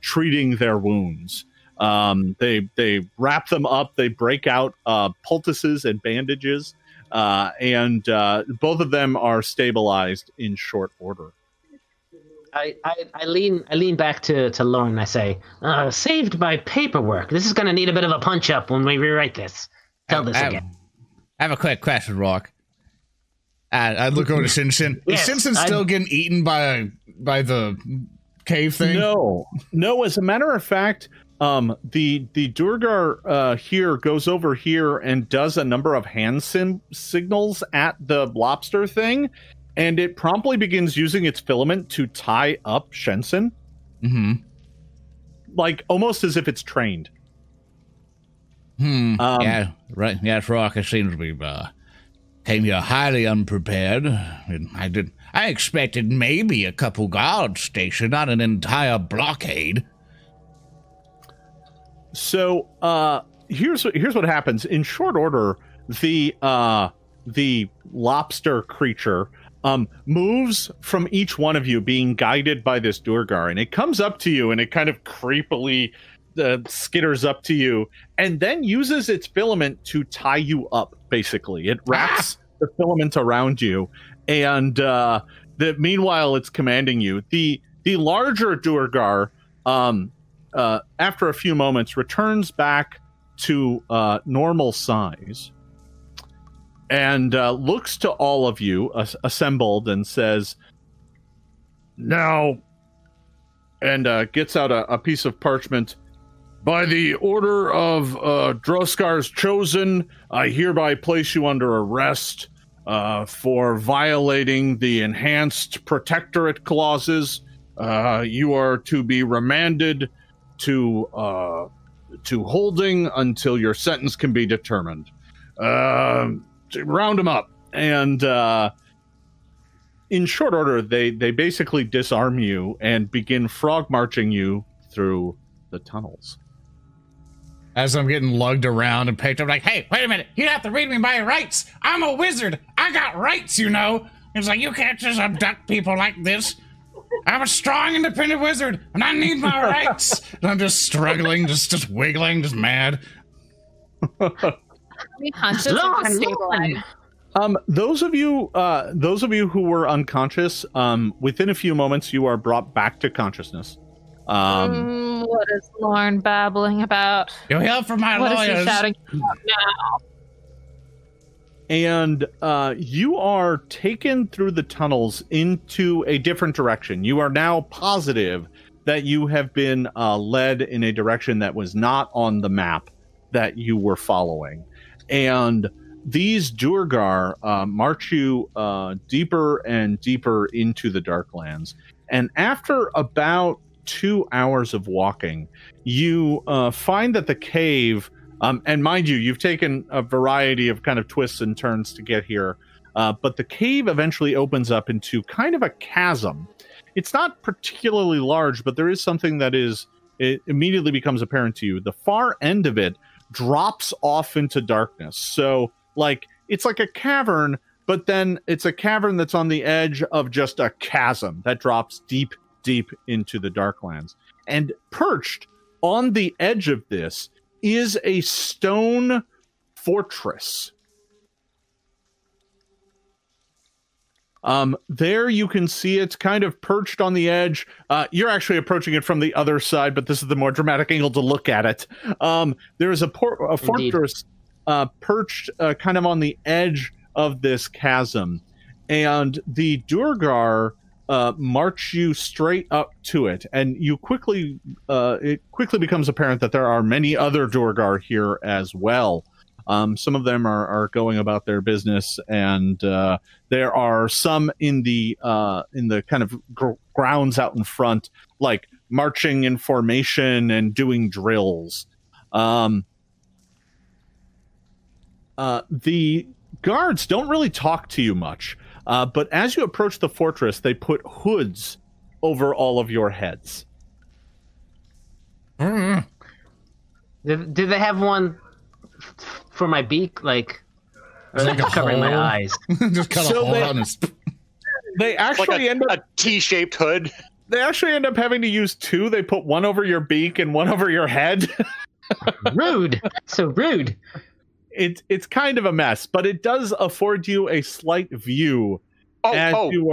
treating their wounds. They wrap them up. They break out poultices and bandages. And both of them are stabilized in short order. I lean back to Lorne and I say, saved by paperwork. This is going to need a bit of a punch-up when we rewrite this. Tell this again. I have a quick question, Rock. I look over to Shensen. Yes, is Shensen still getting eaten by the cave thing? No. As a matter of fact, the Duergar here goes over here and does a number of hand signals at the lobster thing, and it promptly begins using its filament to tie up Shensen. Mm-hmm. Like, almost as if it's trained. Yeah, right. Yeah, Rock, it seems we've came here highly unprepared. I expected maybe a couple guards stationed, not an entire blockade. So here's what happens. In short order, the lobster creature moves from each one of you, being guided by this Duergar, and it comes up to you and it kind of creepily skitters up to you, and then uses its filament to tie you up. Basically, it wraps the filament around you, and meanwhile it's commanding you. The larger Duergar, after a few moments, returns back to normal size, and looks to all of you assembled and says, "Now," and gets out a piece of parchment. By the order of Droskar's chosen, I hereby place you under arrest for violating the enhanced protectorate clauses. You are to be remanded to holding until your sentence can be determined. Round them up. And in short order, they basically disarm you and begin frog marching you through the tunnels. As I'm getting lugged around and picked up, like, hey, wait a minute, you have to read me my rights. I'm a wizard. I got rights, you know. It's like, you can't just abduct people like this. I'm a strong, independent wizard, and I need my rights. And I'm just struggling, just wiggling, just mad. Those of you who were unconscious, within a few moments, you are brought back to consciousness. What is Lorne babbling about? You'll hear from my lawyers. What is he shouting about now? And you are taken through the tunnels into a different direction. You are now positive that you have been led in a direction that was not on the map that you were following. And these Duergar march you deeper and deeper into the Darklands. And after about 2 hours of walking, you find that the cave, and mind you, you've taken a variety of kind of twists and turns to get here, but the cave eventually opens up into kind of a chasm. It's not particularly large, but there is something that it immediately becomes apparent to you. The far end of it drops off into darkness. So, like, it's like a cavern, but then it's a cavern that's on the edge of just a chasm that drops deep into the Darklands. And perched on the edge of this is a stone fortress. There you can see it's kind of perched on the edge. You're actually approaching it from the other side, but this is the more dramatic angle to look at it. There is a fortress perched kind of on the edge of this chasm. and the Duergar march you straight up to it, and you quickly it quickly becomes apparent that there are many other Duergar here as well. Some of them are going about their business, and there are some in the kind of grounds out in front, like marching in formation and doing drills. The guards don't really talk to you much, but as you approach the fortress, they put hoods over all of your heads. Mm. Did they have one for my beak? Like, or like covering my eyes. Just cut a hole on his... They actually like end up... a T-shaped hood. They actually end up having to use two. They put one over your beak and one over your head. Rude. So rude. It's kind of a mess, but it does afford you a slight view as you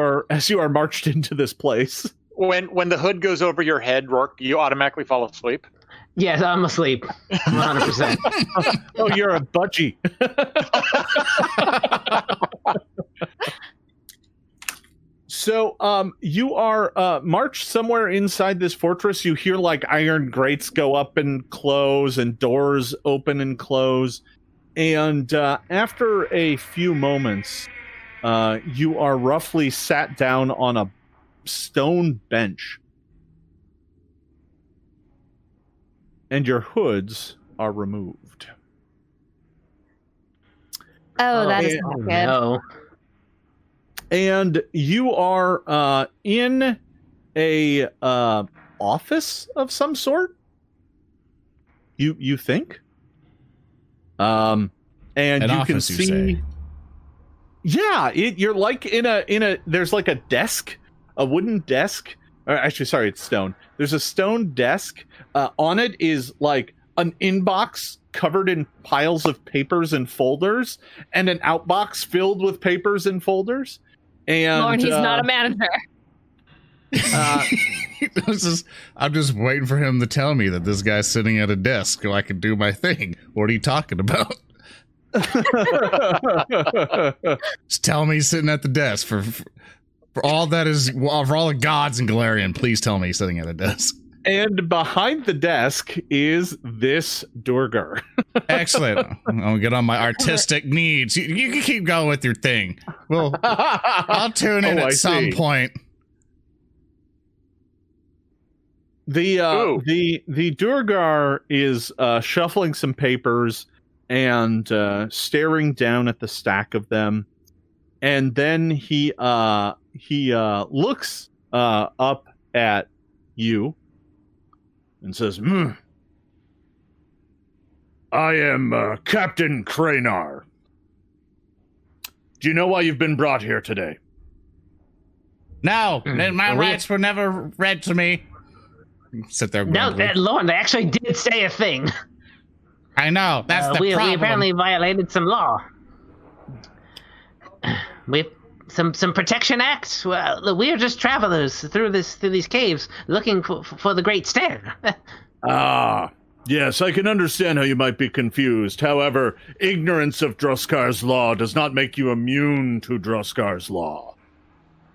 are marched into this place. When the hood goes over your head, Rourke, you automatically fall asleep. Yes, I'm asleep. 100%. Oh, you're a budgie. So you are marched somewhere inside this fortress. You hear like iron grates go up and close and doors open and close. And after a few moments, you are roughly sat down on a stone bench. And your hoods are removed. Oh, that is not good. No. And you are in a office of some sort. You think? And you can see. Yeah, you're like in a. There's like a desk, a wooden desk. Or actually, sorry, it's stone. There's a stone desk. On it is like an inbox covered in piles of papers and folders, and an outbox filled with papers and folders. And Lorne, he's not a manager. I'm just waiting for him to tell me that this guy's sitting at a desk so I can do my thing. What are you talking about? Just tell me he's sitting at the desk for all that is, for all the gods in Galarian. Please tell me he's sitting at a desk. And behind the desk is this Duergar. Excellent. I'm going to get on my artistic needs. You can keep going with your thing. Well, I'll tune in some point. The Duergar is shuffling some papers and staring down at the stack of them, and then he looks up at you and says, "I am Captain Cranar. Do you know why you've been brought here today?" "No, my rights were never read to me." Sit there. No, Lorne, they actually did say a thing. I know. That's the problem. We apparently violated some law. We some protection acts. Well, we are just travelers through these caves, looking for the Great Stair. Ah, yes, I can understand how you might be confused. However, ignorance of Droskar's law does not make you immune to Droskar's law.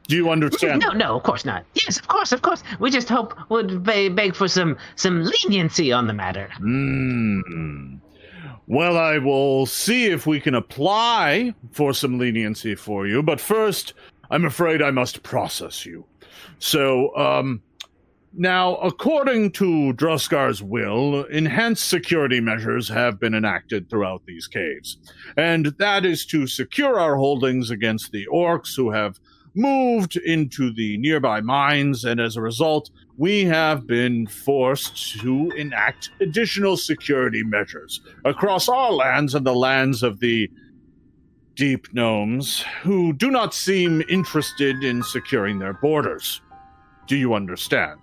Do you understand? No, of course not. Yes, of course. We just beg for some leniency on the matter. Mm. Well, I will see if we can apply for some leniency for you. But first, I'm afraid I must process you. So, now, according to Droskar's will, enhanced security measures have been enacted throughout these caves. And that is to secure our holdings against the orcs who have moved into the nearby mines, and as a result, we have been forced to enact additional security measures across our lands and the lands of the deep gnomes, who do not seem interested in securing their borders. Do you understand?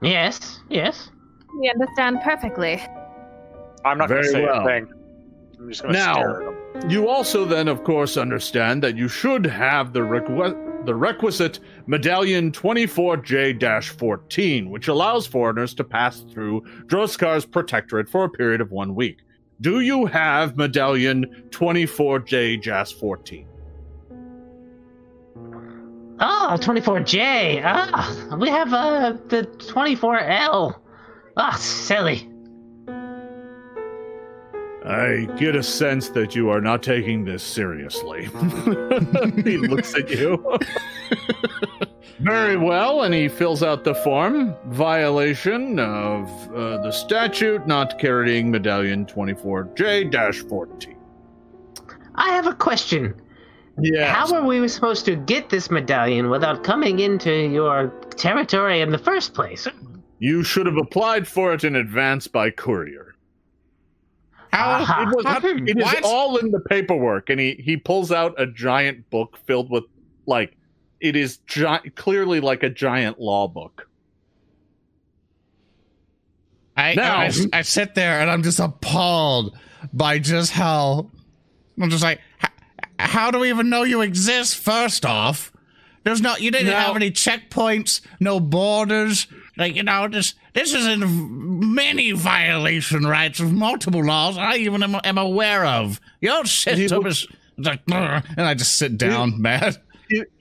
Yes. We understand perfectly. I'm not going to say a thing. I'm just going to stare at them. You also then, of course, understand that you should have the requisite Medallion 24J-14, which allows foreigners to pass through Droskar's protectorate for a period of 1 week. Do you have Medallion 24J-14? Oh, 24J. Ah, we have the 24L. Ah, silly. I get a sense that you are not taking this seriously. He looks at you. Very well, and he fills out the form. Violation of the statute, not carrying medallion 24J-14. I have a question. Yes. How are we supposed to get this medallion without coming into your territory in the first place? You should have applied for it in advance by courier. It is all in the paperwork, and he pulls out a giant book filled with, like, it is clearly like a giant law book. I sit there and I'm just appalled by just how I'm just like, how do we even know you exist? First off, you didn't have any checkpoints, no borders. Like, you know, this is in many violation rights of multiple laws I even am aware of. Your system is... And I just sit down, mad.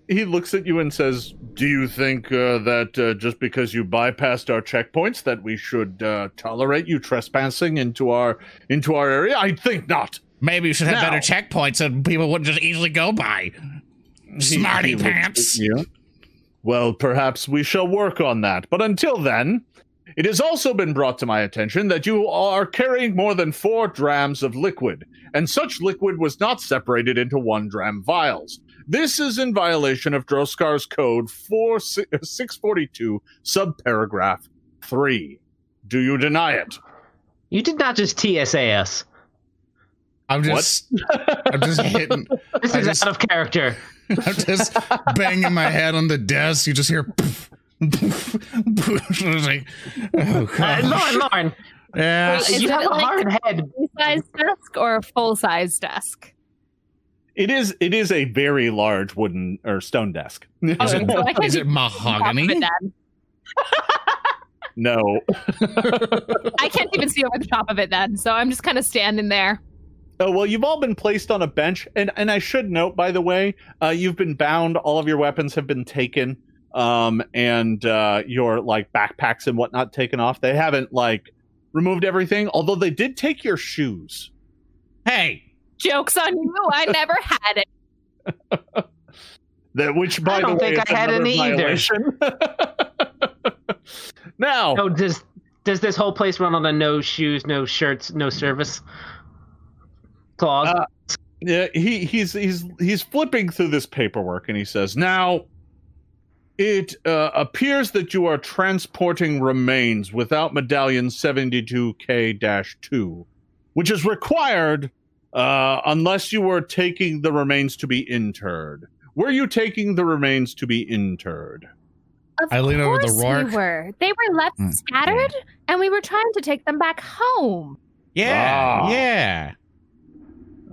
He looks at you and says, do you think that just because you bypassed our checkpoints that we should tolerate you trespassing into our area? I think not. Maybe you should have better checkpoints that people wouldn't just easily go by. Smarty pants. Yeah. Well, perhaps we shall work on that. But until then, it has also been brought to my attention that you are carrying more than 4 drams of liquid, and such liquid was not separated into 1 dram vials. This is in violation of Droskar's Code 642, subparagraph 3. Do you deny it? You did not just TSAS. I'm just hitting. This is out of character. I'm just banging my head on the desk. You just hear poof, poof, poof. Like, oh, God. Lorne. Yeah. You have a hard head. Size desk or a full-size desk? It is a very large wooden or stone desk. Is it mahogany? No. I can't even see over the top of it then, so I'm just kind of standing there. Oh, well, you've all been placed on a bench, and I should note, by the way, you've been bound, all of your weapons have been taken, and your, like, backpacks and whatnot taken off. They haven't, like, removed everything, although they did take your shoes. Hey! Joke's on you, I never had it. Which, by the way, I don't think I had any either. Now... So does this whole place run on a no shoes, no shirts, no service? Yeah, he's flipping through this paperwork and he says, now it appears that you are transporting remains without medallion 72K-2, which is required unless you were taking the remains to be interred. Were you taking the remains to be interred? Of course we were. They were left scattered and we were trying to take them back home. Yeah, yeah.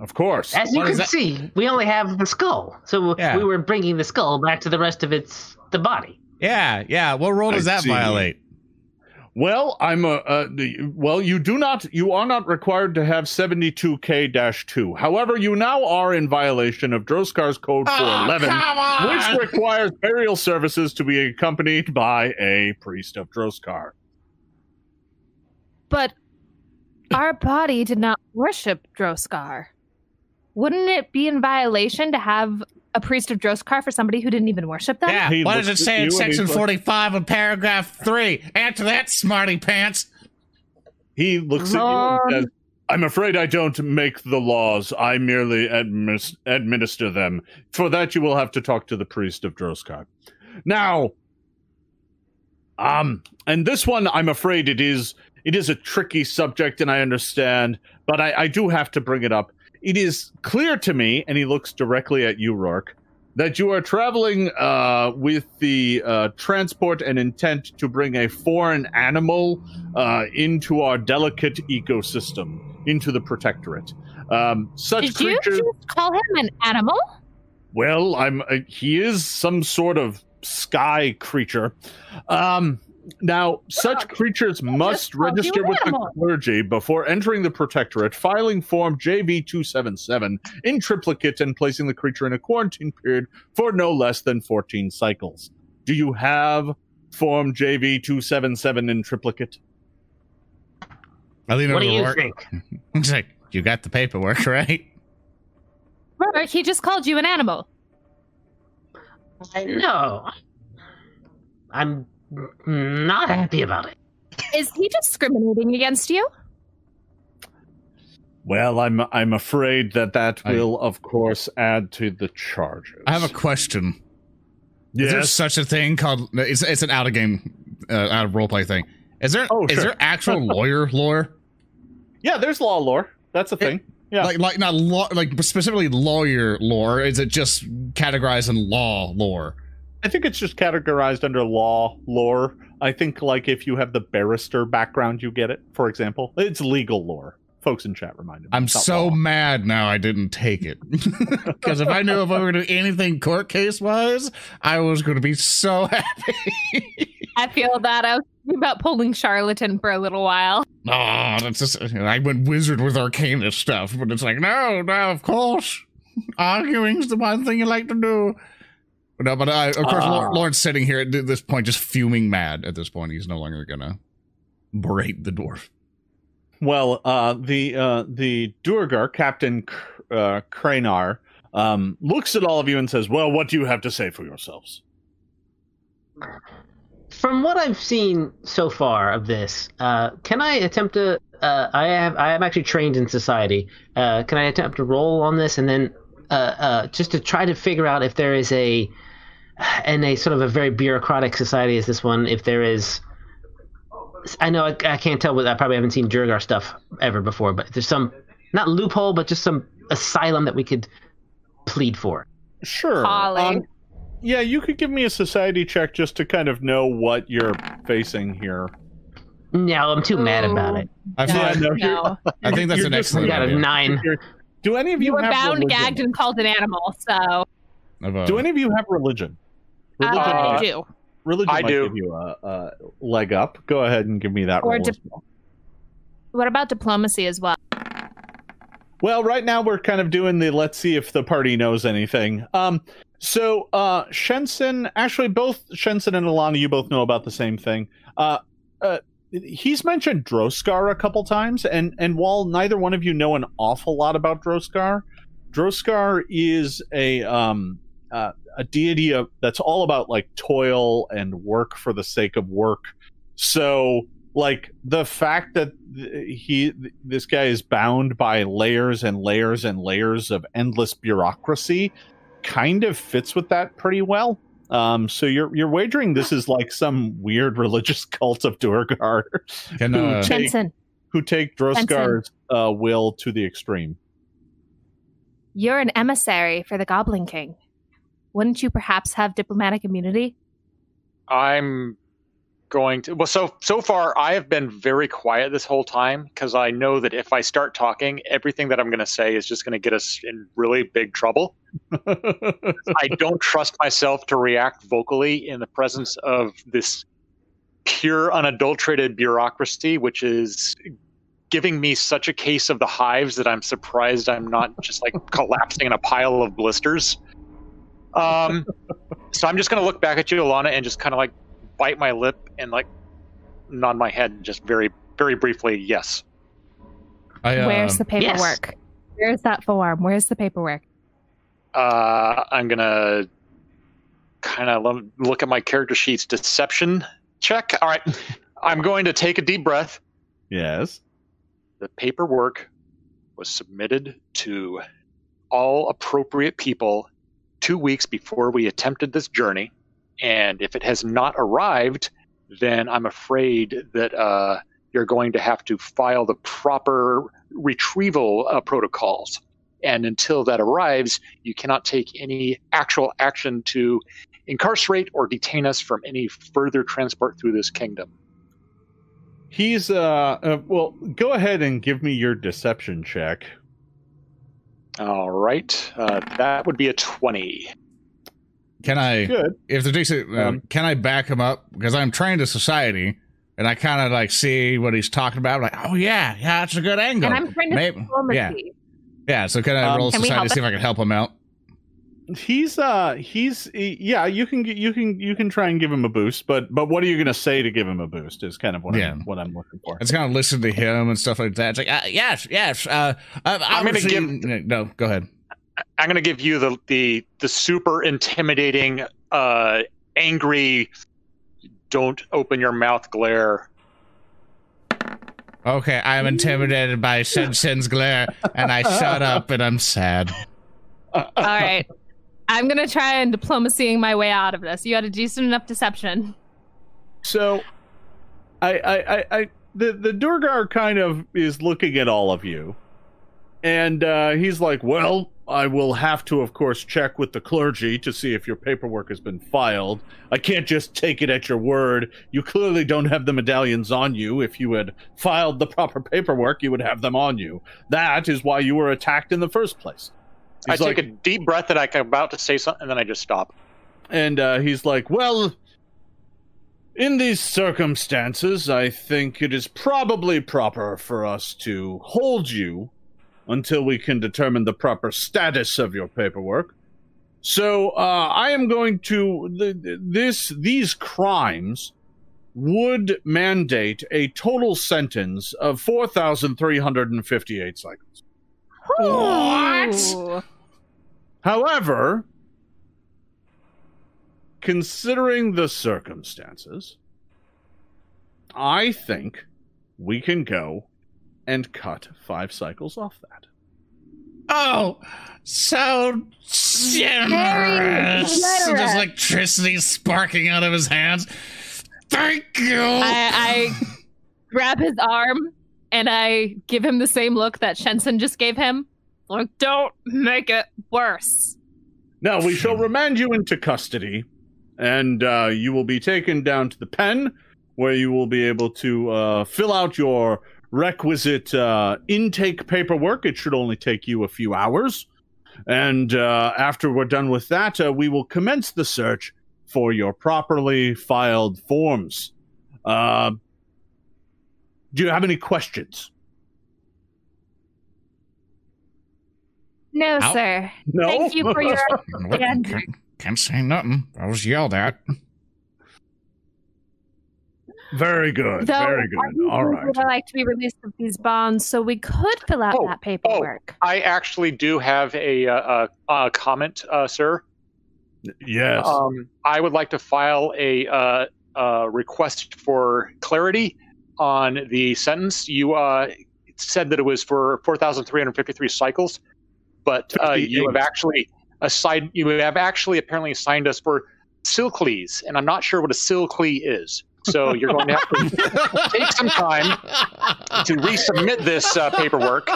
Of course. As you can see, we only have the skull. So we were bringing the skull back to the rest of the body. Yeah, yeah. What rule does that violate? Well, you are not required to have 72K-2. However, you now are in violation of Droskar's Code 411, which requires burial services to be accompanied by a priest of Droskar. But our body did not worship Droskar. Wouldn't it be in violation to have a priest of Droskar for somebody who didn't even worship them? Yeah, what does it say in section 45 of paragraph 3? Answer that, smarty pants. He looks at you and says, I'm afraid I don't make the laws. I merely administer them. For that, you will have to talk to the priest of Droskar. Now, and this one, I'm afraid it is a tricky subject, and I understand, but I do have to bring it up. It is clear to me, and he looks directly at you, Rourke, that you are traveling with the transport and intent to bring a foreign animal into our delicate ecosystem, into the Protectorate. Did you just call him an animal? Well, he is some sort of sky creature. Now, such creatures must register with the clergy before entering the protectorate, filing form JV277 in triplicate and placing the creature in a quarantine period for no less than 14 cycles. Do you have form JV277 in triplicate? I leave it what do you think? He's like, you got the paperwork, right? Robert, he just called you an animal. I know. I'm not happy about it. Is he discriminating against you? Well, I'm afraid that will, of course, add to the charges. I have a question. Yes. Is there such a thing called? It's an out of roleplay thing. Is there actual lawyer lore? Yeah, there's law lore. That's a thing. Yeah, like not law, like specifically lawyer lore. Is it just categorized in law lore? I think it's just categorized under law lore. I think, like, if you have the barrister background, you get it, for example. It's legal lore. Folks in chat reminded me. I'm so mad now I didn't take it. Because if I knew if I were going to do anything court case-wise, I was going to be so happy. I feel that. I was thinking about pulling charlatan for a little while. Oh, that's just... I went wizard with Arcana stuff, but it's like, no, of course. Arguing's the one thing you like to do. No, but of course, Lorne's sitting here at this point, just fuming mad at this point. He's no longer going to berate the dwarf. Well, the Duergar, Captain Cranar, looks at all of you and says, well, what do you have to say for yourselves? From what I've seen so far of this, can I attempt to... I am actually trained in society. Can I attempt to roll on this and then... just to try to figure out if there is in a sort of a very bureaucratic society as this one, if there is, I know I can't tell, I probably haven't seen Duergar stuff ever before, but there's some, not loophole, but just some asylum that we could plead for. Sure. Yeah, you could give me a society check just to kind of know what you're facing here. No, I'm too mad about it. I think that's an excellent idea. I got a 9. Do any of you have religion? You were bound, gagged, and called an animal, so... Do any of you have religion? I do. Religion I might do. Give you a leg up. Go ahead and give me that roll as well. What about diplomacy as well? Well, right now we're kind of doing the let's see if the party knows anything. So Shensen... Actually, both Shensen and Ilana, you both know about the same thing. He's mentioned Droskar a couple times, and while neither one of you know an awful lot about Droskar, Droskar is a deity that's all about, like, toil and work for the sake of work. So, like, the fact that this guy is bound by layers and layers and layers of endless bureaucracy kind of fits with that pretty well. So you're wagering this is like some weird religious cult of Duergar who take Droskar's will to the extreme. You're an emissary for the Goblin King. Wouldn't you perhaps have diplomatic immunity? I'm going to... Well, so far, I have been very quiet this whole time because I know that if I start talking, everything that I'm going to say is just going to get us in really big trouble. I don't trust myself to react vocally in the presence of this pure, unadulterated bureaucracy, which is giving me such a case of the hives that I'm surprised I'm not just, like, collapsing in a pile of blisters. So I'm just going to look back at you, Ilana, and just kind of, like, bite my lip and, like, nod my head just very, very briefly. Yes. Where's the paperwork? Yes. Where's that form? Where's the paperwork? I'm gonna kind of look at my character sheet's deception check. All right, I'm going to take a deep breath. Yes. The paperwork was submitted to all appropriate people 2 weeks before we attempted this journey. And if it has not arrived, then I'm afraid that you're going to have to file the proper retrieval protocols. And until that arrives, you cannot take any actual action to incarcerate or detain us from any further transport through this kingdom. He's, well, go ahead and give me your deception check. All right. That would be a 20. Can I, if the Dixie, can I back him up? Because I'm trained in society, and I kind of like see what he's talking about. I'm like, oh yeah, yeah, that's a good angle. And I'm trained in diplomacy. Yeah. So can I roll society to see if I can help him out? He's yeah. You can try and give him a boost, but what are you gonna say to give him a boost is kind of what I'm looking for. It's kind of listen to him and stuff like that. It's like yes. I'm gonna give no. Go ahead. I'm gonna give you the super intimidating, angry, don't open your mouth glare. Okay, I'm intimidated by Shensen's glare, and I shut up, and I'm sad. All right. I'm going to try and diplomacying my way out of this. You had a decent enough deception. So, the Duergar kind of is looking at all of you, and he's like, well, I will have to, of course, check with the clergy to see if your paperwork has been filed. I can't just take it at your word. You clearly don't have the medallions on you. If you had filed the proper paperwork, you would have them on you. That is why you were attacked in the first place. He's I like, take a deep breath that I'm about to say something, and then I just stop. And he's like, well, in these circumstances, I think it is probably proper for us to hold you until we can determine the proper status of your paperwork. So I am going to... These crimes would mandate a total sentence of 4,358 cycles. What? However, considering the circumstances, I think we can go and cut 5 cycles off that. Oh, so generous! There's electricity sparking out of his hands. Thank you! I grab his arm. And I give him the same look that Shensen just gave him. Like, don't make it worse. Now, we shall remand you into custody, and you will be taken down to the pen, where you will be able to fill out your requisite intake paperwork. It should only take you a few hours. And after we're done with that, we will commence the search for your properly filed forms. Do you have any questions? No, sir. No? Thank you for your understanding. Can't say nothing. I was yelled at. Very good. So very good. All right. I would like to be released of these bonds, so we could fill out that paperwork. Oh, I actually do have a comment, sir. Yes. I would like to file a request for clarity on the sentence. You said that it was for 4,353 cycles, but you have actually apparently assigned us for silklees, and I'm not sure what a silklee is. So you're going to have to take some time to resubmit this paperwork,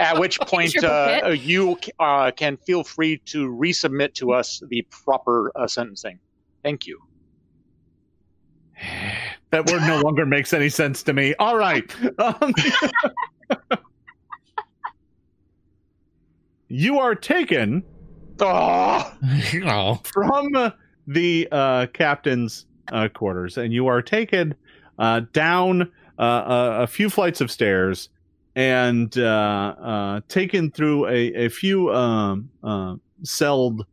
at which point you can feel free to resubmit to us the proper sentencing. Thank you. That word no longer makes any sense to me. All right. You are taken from the captain's quarters, and you are taken down a few flights of stairs and taken through a few celled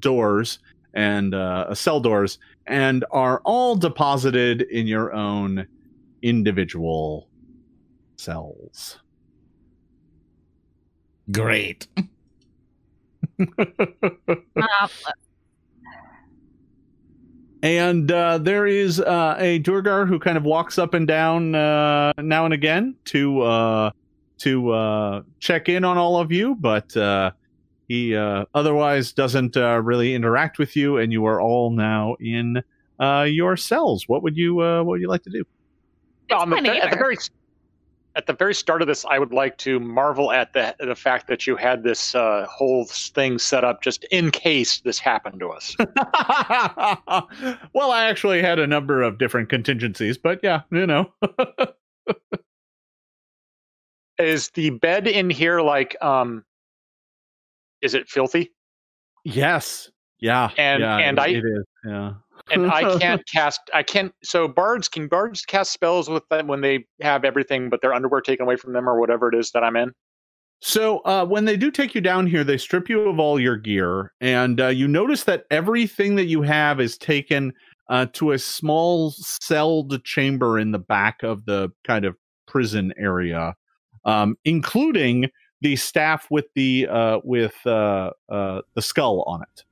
doors and cell doors, and are all deposited in your own individual cells. Great. And there is a Duergar who kind of walks up and down now and again to check in on all of you, but he otherwise doesn't really interact with you, and you are all now in your cells. What would you like to do? At the very start of this, I would like to marvel at the fact that you had this whole thing set up just in case this happened to us. Well, I actually had a number of different contingencies, but yeah, you know. Is the bed in here like... Is it filthy? Yes. Yeah. And it is. Yeah. And I can't cast. So bards cast spells with them when they have everything but their underwear taken away from them or whatever it is that I'm in. So when they do take you down here, they strip you of all your gear, and you notice that everything that you have is taken to a small celled chamber in the back of the kind of prison area, including the staff with the skull on it.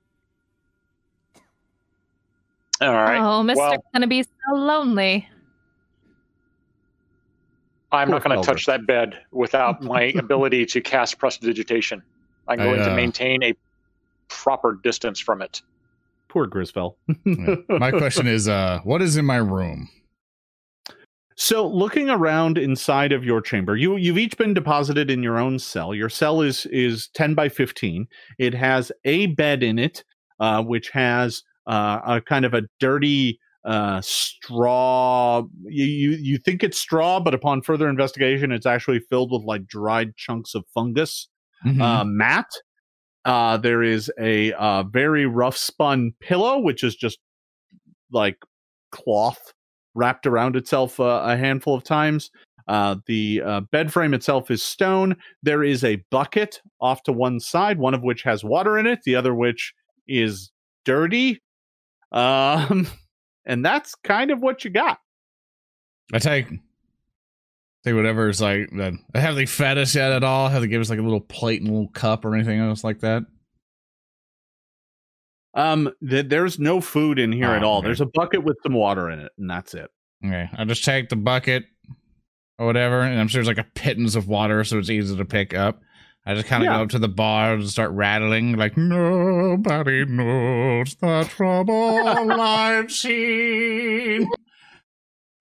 All right. Oh, Mr. Well, gonna be so lonely. I'm not going to touch that bed without my ability to cast prestidigitation. I'm going to maintain a proper distance from it. Poor Grisfell. Yeah. My question is, what is in my room? So looking around inside of your chamber, you've each been deposited in your own cell. Your cell is 10 by 15. It has a bed in it, which has a kind of a dirty... straw. You think it's straw, but upon further investigation, it's actually filled with like dried chunks of fungus. Mm-hmm. Mat. There is a very rough spun pillow, which is just like cloth wrapped around itself a handful of times. The bed frame itself is stone. There is a bucket off to one side, one of which has water in it, the other which is dirty. And that's kind of what you got. I take whatever's like. Have they fed us yet at all? Have they given us like a little plate and a little cup or anything else like that? There's no food in here at all. Okay. There's a bucket with some water in it, and that's it. Okay, I just take the bucket or whatever, and I'm sure there's like a pittance of water, so it's easy to pick up. I just kind of go up to the bar and start rattling, like, nobody knows the trouble I've seen.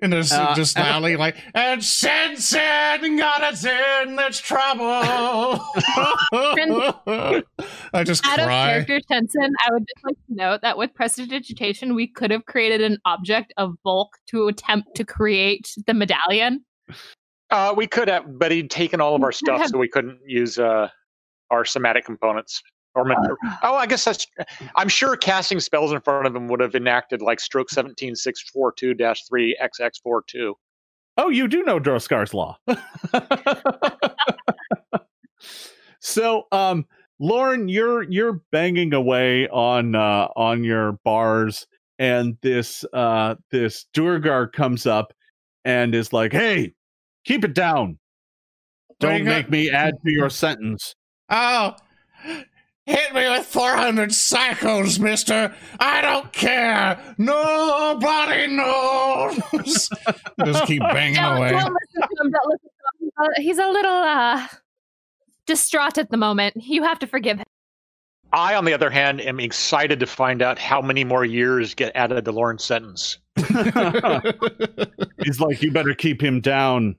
And it's just loudly like, and Shensen got us in this trouble. I just cry. Out of character, Shensen, I would just like to note that with prestidigitation, we could have created an object of bulk to attempt to create the medallion. We could have, but he'd taken all of our stuff, so we couldn't use our somatic components. I guess that's... I'm sure casting spells in front of him would have enacted like stroke 17642-3XX42. Oh, you do know Droskar's law. So, Lorne, you're banging away on your bars, and this Duergar comes up and is like, "Hey. Keep it down. Don't make me add to your sentence." Oh, hit me with 400 psychos, mister. I don't care. Nobody knows. Just keep banging away. Don't listen to him. Don't listen to him. He's a little distraught at the moment. You have to forgive him. I, on the other hand, am excited to find out how many more years get added to Lorne's sentence. He's like, "You better keep him down.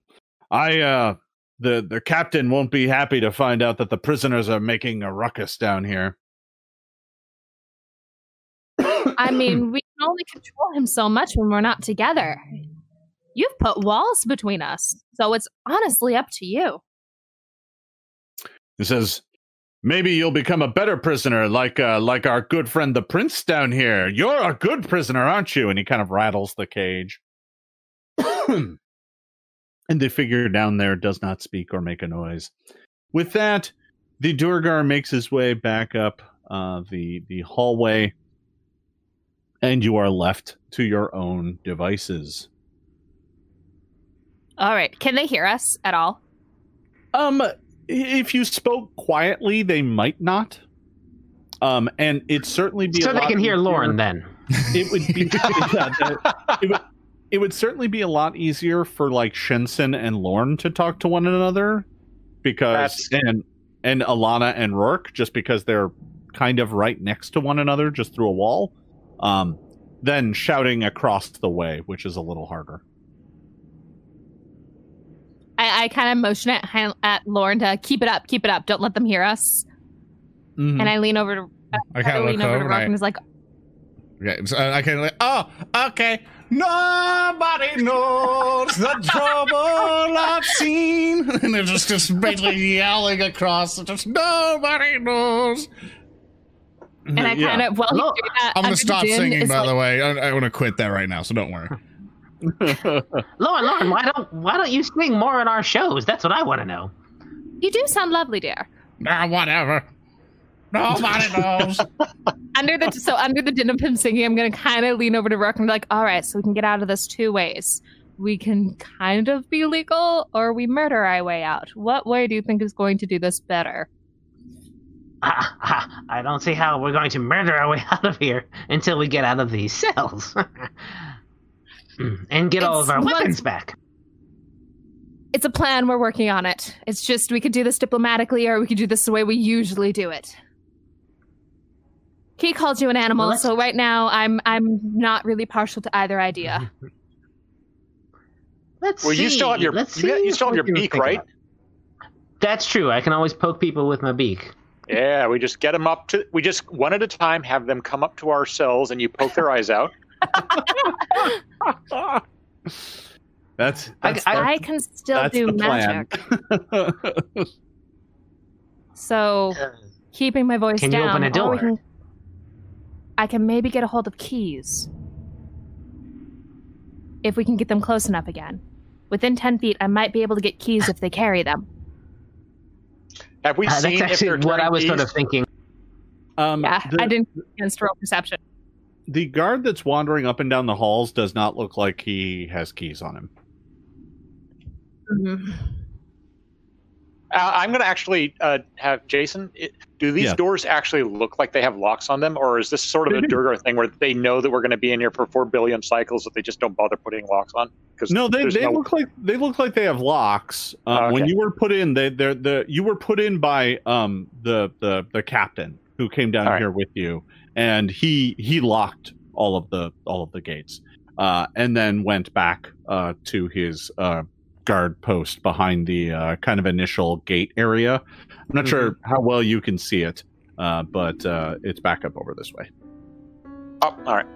The captain won't be happy to find out that the prisoners are making a ruckus down here." I mean, we can only control him so much when we're not together. You've put walls between us, so it's honestly up to you. He says, "Maybe you'll become a better prisoner, like our good friend the prince down here. You're a good prisoner, aren't you?" And he kind of rattles the cage. And the figure down there does not speak or make a noise. With that, the Duergar makes his way back up the hallway, and you are left to your own devices. All right. Can they hear us at all? If you spoke quietly, they might not. And it certainly be so they can hear Lorne. Then it would be it would certainly be a lot easier for like Shensen and Lorne to talk to one another, because and Ilana and Rourke, just because they're kind of right next to one another, just through a wall. Then shouting across the way, which is a little harder. I kind of motion at Lorne to keep it up, don't let them hear us. Mm-hmm. And I lean over to Rock and is like, "Okay, so I can." Like, "Oh, okay. Nobody knows the trouble I've seen," and they're just basically yelling across. Just nobody knows. And I kind of, while he's doing that, I'm going to stop singing, by the way. I want to quit that right now, so don't worry. Lauren, why don't you sing more in our shows? That's what I want to know. You do sound lovely, dear. Nah, whatever. Nobody knows. Under the din of him singing, I'm going to kind of lean over to Rook and be like, all right, so we can get out of this two ways. We can kind of be legal, or we murder our way out. What way do you think is going to do this better? I don't see how we're going to murder our way out of here until we get out of these cells. And get all of our weapons back. It's a plan. We're working on it. It's just we could do this diplomatically, or we could do this the way we usually do it. He called you an animal, so right now I'm not really partial to either idea. Let's see. You still have your beak, right? About. That's true. I can always poke people with my beak. Yeah, we just get them up to. We just one at a time have them come up to our cells, and you poke their eyes out. I can still do magic. So, keeping my voice down. Can you open a door? I can maybe get a hold of keys. If we can get them close enough again. Within 10 feet, I might be able to get keys if they carry them. Have we seen that's actually if what I was keys? Sort of thinking. I didn't against roll perception. The guard that's wandering up and down the halls does not look like he has keys on him. Mm-hmm. I'm going to actually have Jason. Do these doors actually look like they have locks on them, or is this sort of a Duergar thing where they know that we're going to be in here for 4 billion cycles, that they just don't bother putting locks on? No, they look like they have locks. Okay. When you were put in, you were put in by the captain who came down here with you, and he locked all of the gates, and then went back to his. Guard post behind the kind of initial gate area. I'm not sure how well you can see it, but it's back up over this way. Oh, all right.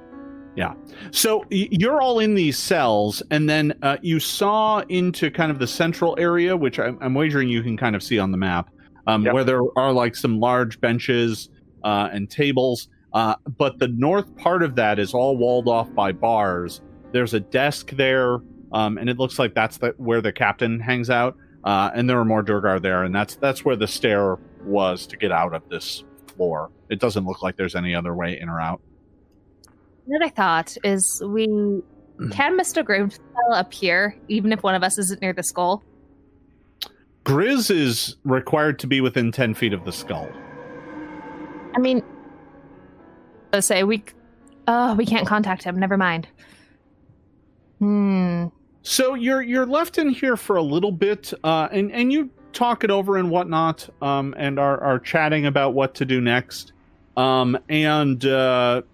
Yeah. So you're all in these cells, and then you saw into kind of the central area, which I'm wagering you can kind of see on the map, where there are like some large benches and tables, but the north part of that is all walled off by bars. There's a desk there. And it looks like that's where the captain hangs out. And there are more Duergar there. And that's where the stair was to get out of this floor. It doesn't look like there's any other way in or out. What I thought is can Mr. Grimfell appear, even if one of us isn't near the skull? Grizz is required to be within 10 feet of the skull. I mean, let's say we can't contact him. Never mind. Hmm. So you're left in here for a little bit, and you talk it over and whatnot, and are chatting about what to do next. The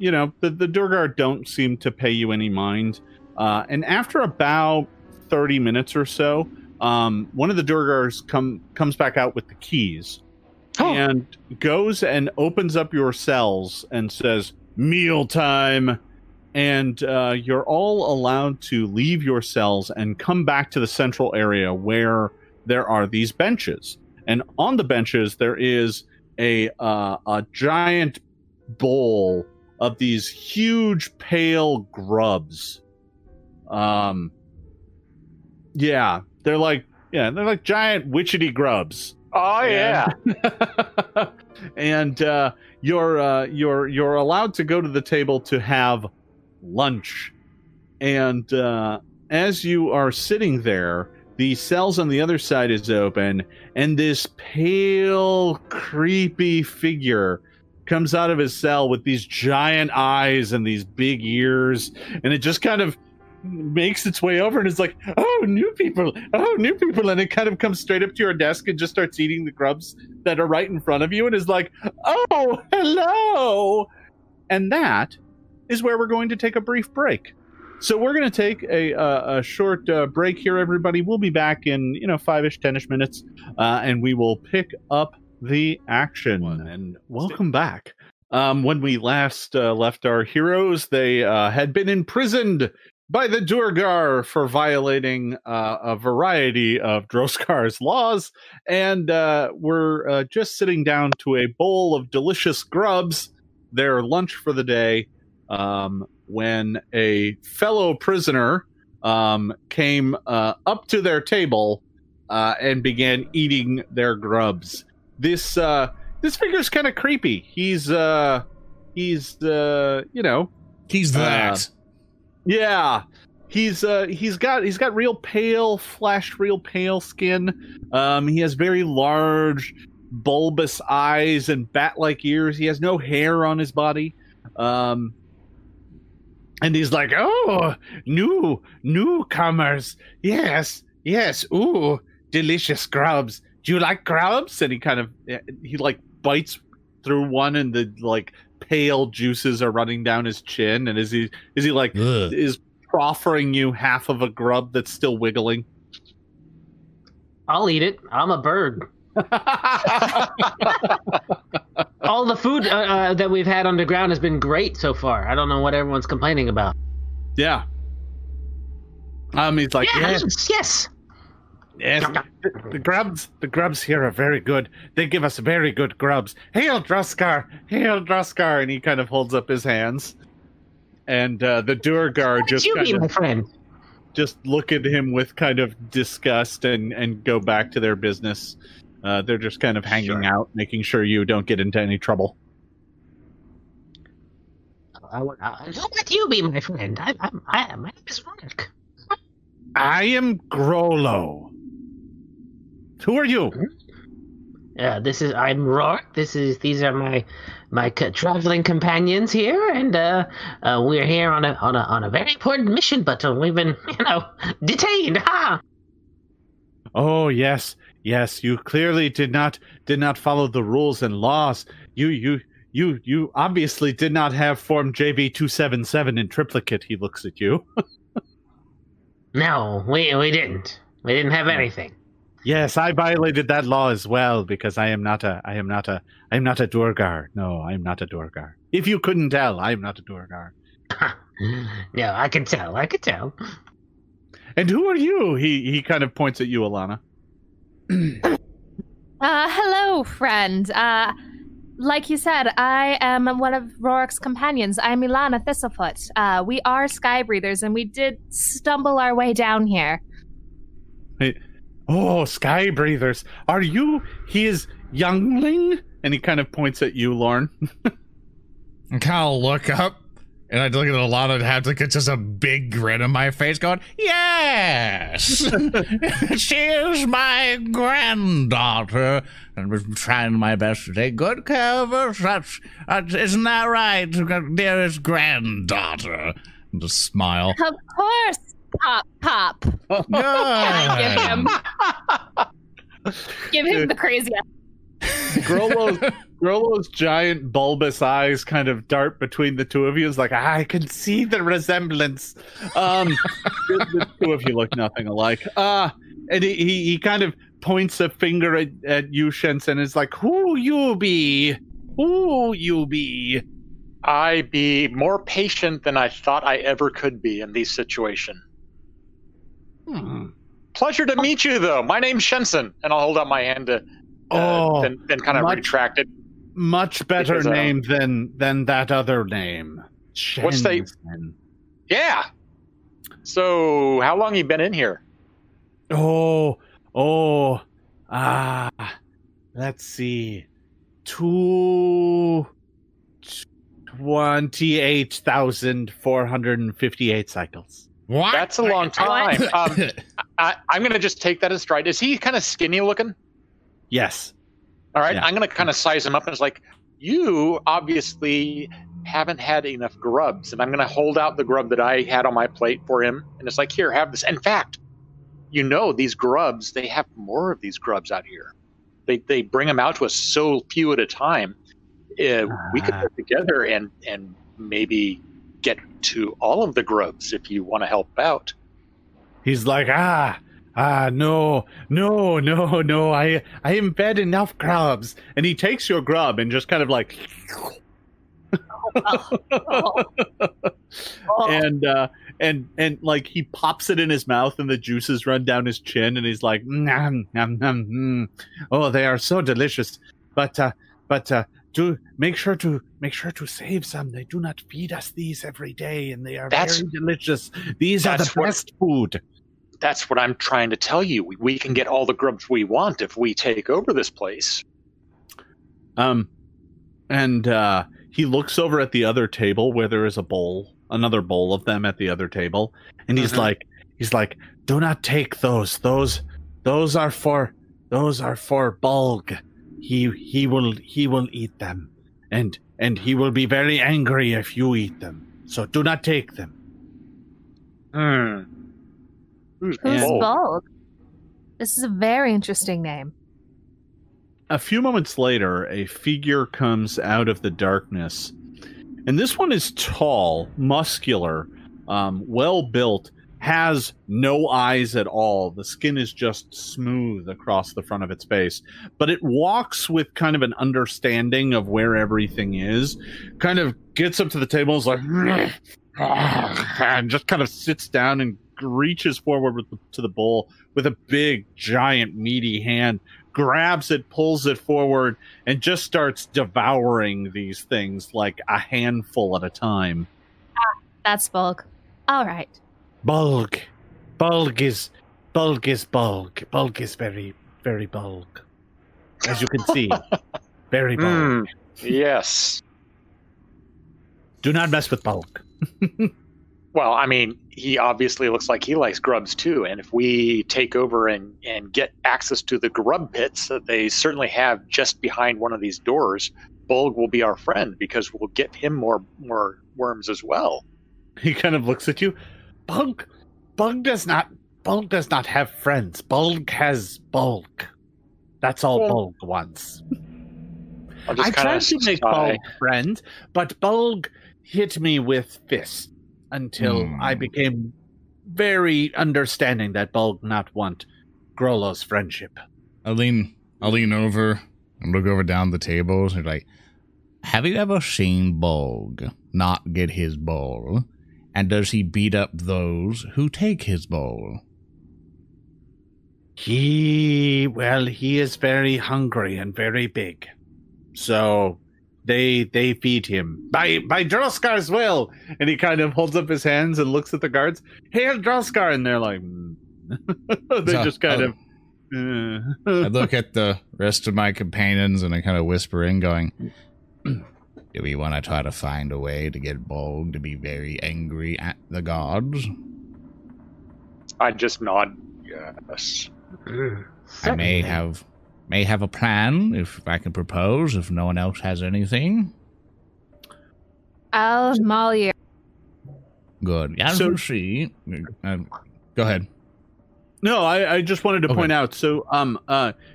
Duergar don't seem to pay you any mind. And after about 30 minutes or so, one of the Duergars comes back out with the keys, and goes and opens up your cells and says, "Mealtime." And you're all allowed to leave your cells and come back to the central area where there are these benches. And on the benches, there is a giant bowl of these huge pale grubs. They're like giant witchety grubs. Oh yeah. And you're allowed to go to the table to have lunch. And as you are sitting there, the cells on the other side is open, and this pale, creepy figure comes out of his cell with these giant eyes and these big ears, and it just kind of makes its way over and is like, oh, new people, and it kind of comes straight up to your desk and just starts eating the grubs that are right in front of you and is like, oh, hello! And that is where we're going to take a brief break. So we're going to take a short break here, everybody. We'll be back in 5-ish, 10-ish minutes, and we will pick up the action. And welcome back. When we last left our heroes, they had been imprisoned by the Duergar for violating a variety of Droskar's laws, and were just sitting down to a bowl of delicious grubs their lunch for the day when a fellow prisoner came up to their table and began eating their grubs. This figure's kind of creepy. He's got real pale skin. He has very large, bulbous eyes and bat-like ears. He has no hair on his body. And he's like, "Oh, newcomers. Yes. Ooh, delicious grubs. Do you like grubs?" And he bites through one, and the pale juices are running down his chin. And is proffering you half of a grub that's still wiggling? I'll eat it. I'm a bird. All the food that we've had underground has been great so far. I don't know what everyone's complaining about. Yeah. He's like, yes. The grubs here are very good. They give us very good grubs. Hail Droskar, and he kind of holds up his hands. And the Duergar just look at him with kind of disgust and go back to their business. They're just kind of hanging out, making sure you don't get into any trouble. Don't let you be my friend. My name is Rourke. I am Grolo. Who are you? I'm Rourke. These are my traveling companions here, and we're here on a very important mission, but we've been, detained. Ha! Oh yes. You clearly did not follow the rules and laws. You obviously did not have form JB277 in triplicate. He looks at you. No, we didn't. We didn't have anything. Yes, I violated that law as well because I am not a Duergar. No, I am not a Duergar. If you couldn't tell, I am not a Duergar. No, I can tell. And who are you? He kind of points at you, Ilana. Hello, friend. Like you said, I am one of Rourke's companions. I'm Ilana Thistlefoot. We are sky breathers, and we did stumble our way down here. Hey. Oh, sky breathers. Are you his youngling? And he kind of points at you, Lorne. And I'll look up, and I'd look at Ilana and have like, it's just a big grin on my face going, yes! She is my granddaughter, and I'm trying my best to take good care of her. Isn't that right, dearest granddaughter? And just smile. Of course. Pop. Oh, give him the craziest. Grolo's giant bulbous eyes kind of dart between the two of you. It's like, I can see the resemblance. The two of you look nothing alike. And he kind of points a finger at you, Shensen, and is like, Who you be? I be more patient than I thought I ever could be in this situation. Pleasure to meet you, though. My name's Shensen, and I'll hold out my hand to then kind of retract it. Much better because, name than that other name. Shensen. What's that? Yeah. So, how long you been in here? Let's see. 28,458 cycles. What? That's a long time. I'm going to just take that in stride. Is he kind of skinny looking? Yes. All right. Yeah. I'm going to kind of size him up. And it's like, you obviously haven't had enough grubs. And I'm going to hold out the grub that I had on my plate for him. And it's like, here, have this. In fact, these grubs, they have more of these grubs out here. They bring them out to us so few at a time. We could put together and maybe get to all of the grubs if you want to help out. He's like, no. I am fed enough grubs. And he takes your grub and just kind of like, and he pops it in his mouth and the juices run down his chin and he's like, nom, nom, nom, nom. Oh, they are so delicious. But Do make sure to save some. They do not feed us these every day, and they are very delicious. These are the best food. That's what I'm trying to tell you. We can get all the grubs we want if we take over this place. And he looks over at the other table where there is a bowl, another bowl of them at the other table, and he's like, "Do not take those. Those are for Bulg. He will eat them, and he will be very angry if you eat them. So do not take them." Who's Bulg? This is a very interesting name. A few moments later, a figure comes out of the darkness, and this one is tall, muscular, well built, has no eyes at all. The skin is just smooth across the front of its face, but it walks with kind of an understanding of where everything is, kind of gets up to the table and is like, and just kind of sits down and reaches forward to the bowl with a big, giant, meaty hand, grabs it, pulls it forward, and just starts devouring these things like a handful at a time. That's Bulg. All right. Bulg. Bulg is Bulg. Bulg is very, very Bulg. As you can see. Very Bulg. Yes. Do not mess with Bulg. Well, I mean, he obviously looks like he likes grubs too, and if we take over and get access to the grub pits that they certainly have just behind one of these doors, Bulg will be our friend because we'll get him more worms as well. He kind of looks at you. Bulg does not have friends. Bulg has Bulg. That's all Bulg wants. I tried to make Bulg friend, but Bulg hit me with fists until I became very understanding that Bulg not want Grolo's friendship. I lean over and look over down the tables and like, have you ever seen Bulg not get his bowl? And does he beat up those who take his bowl? He is very hungry and very big. So they feed him. By Droskar's will. And he kind of holds up his hands and looks at the guards. Hail Droskar. And they're like, I look at the rest of my companions and I kind of whisper in going, do we want to try to find a way to get Bulg to be very angry at the gods? I just nod yes. I may have a plan if I can propose, if no one else has anything. I'll maul you. Good. Yeah, so she... go ahead. No, I just wanted to point out. So,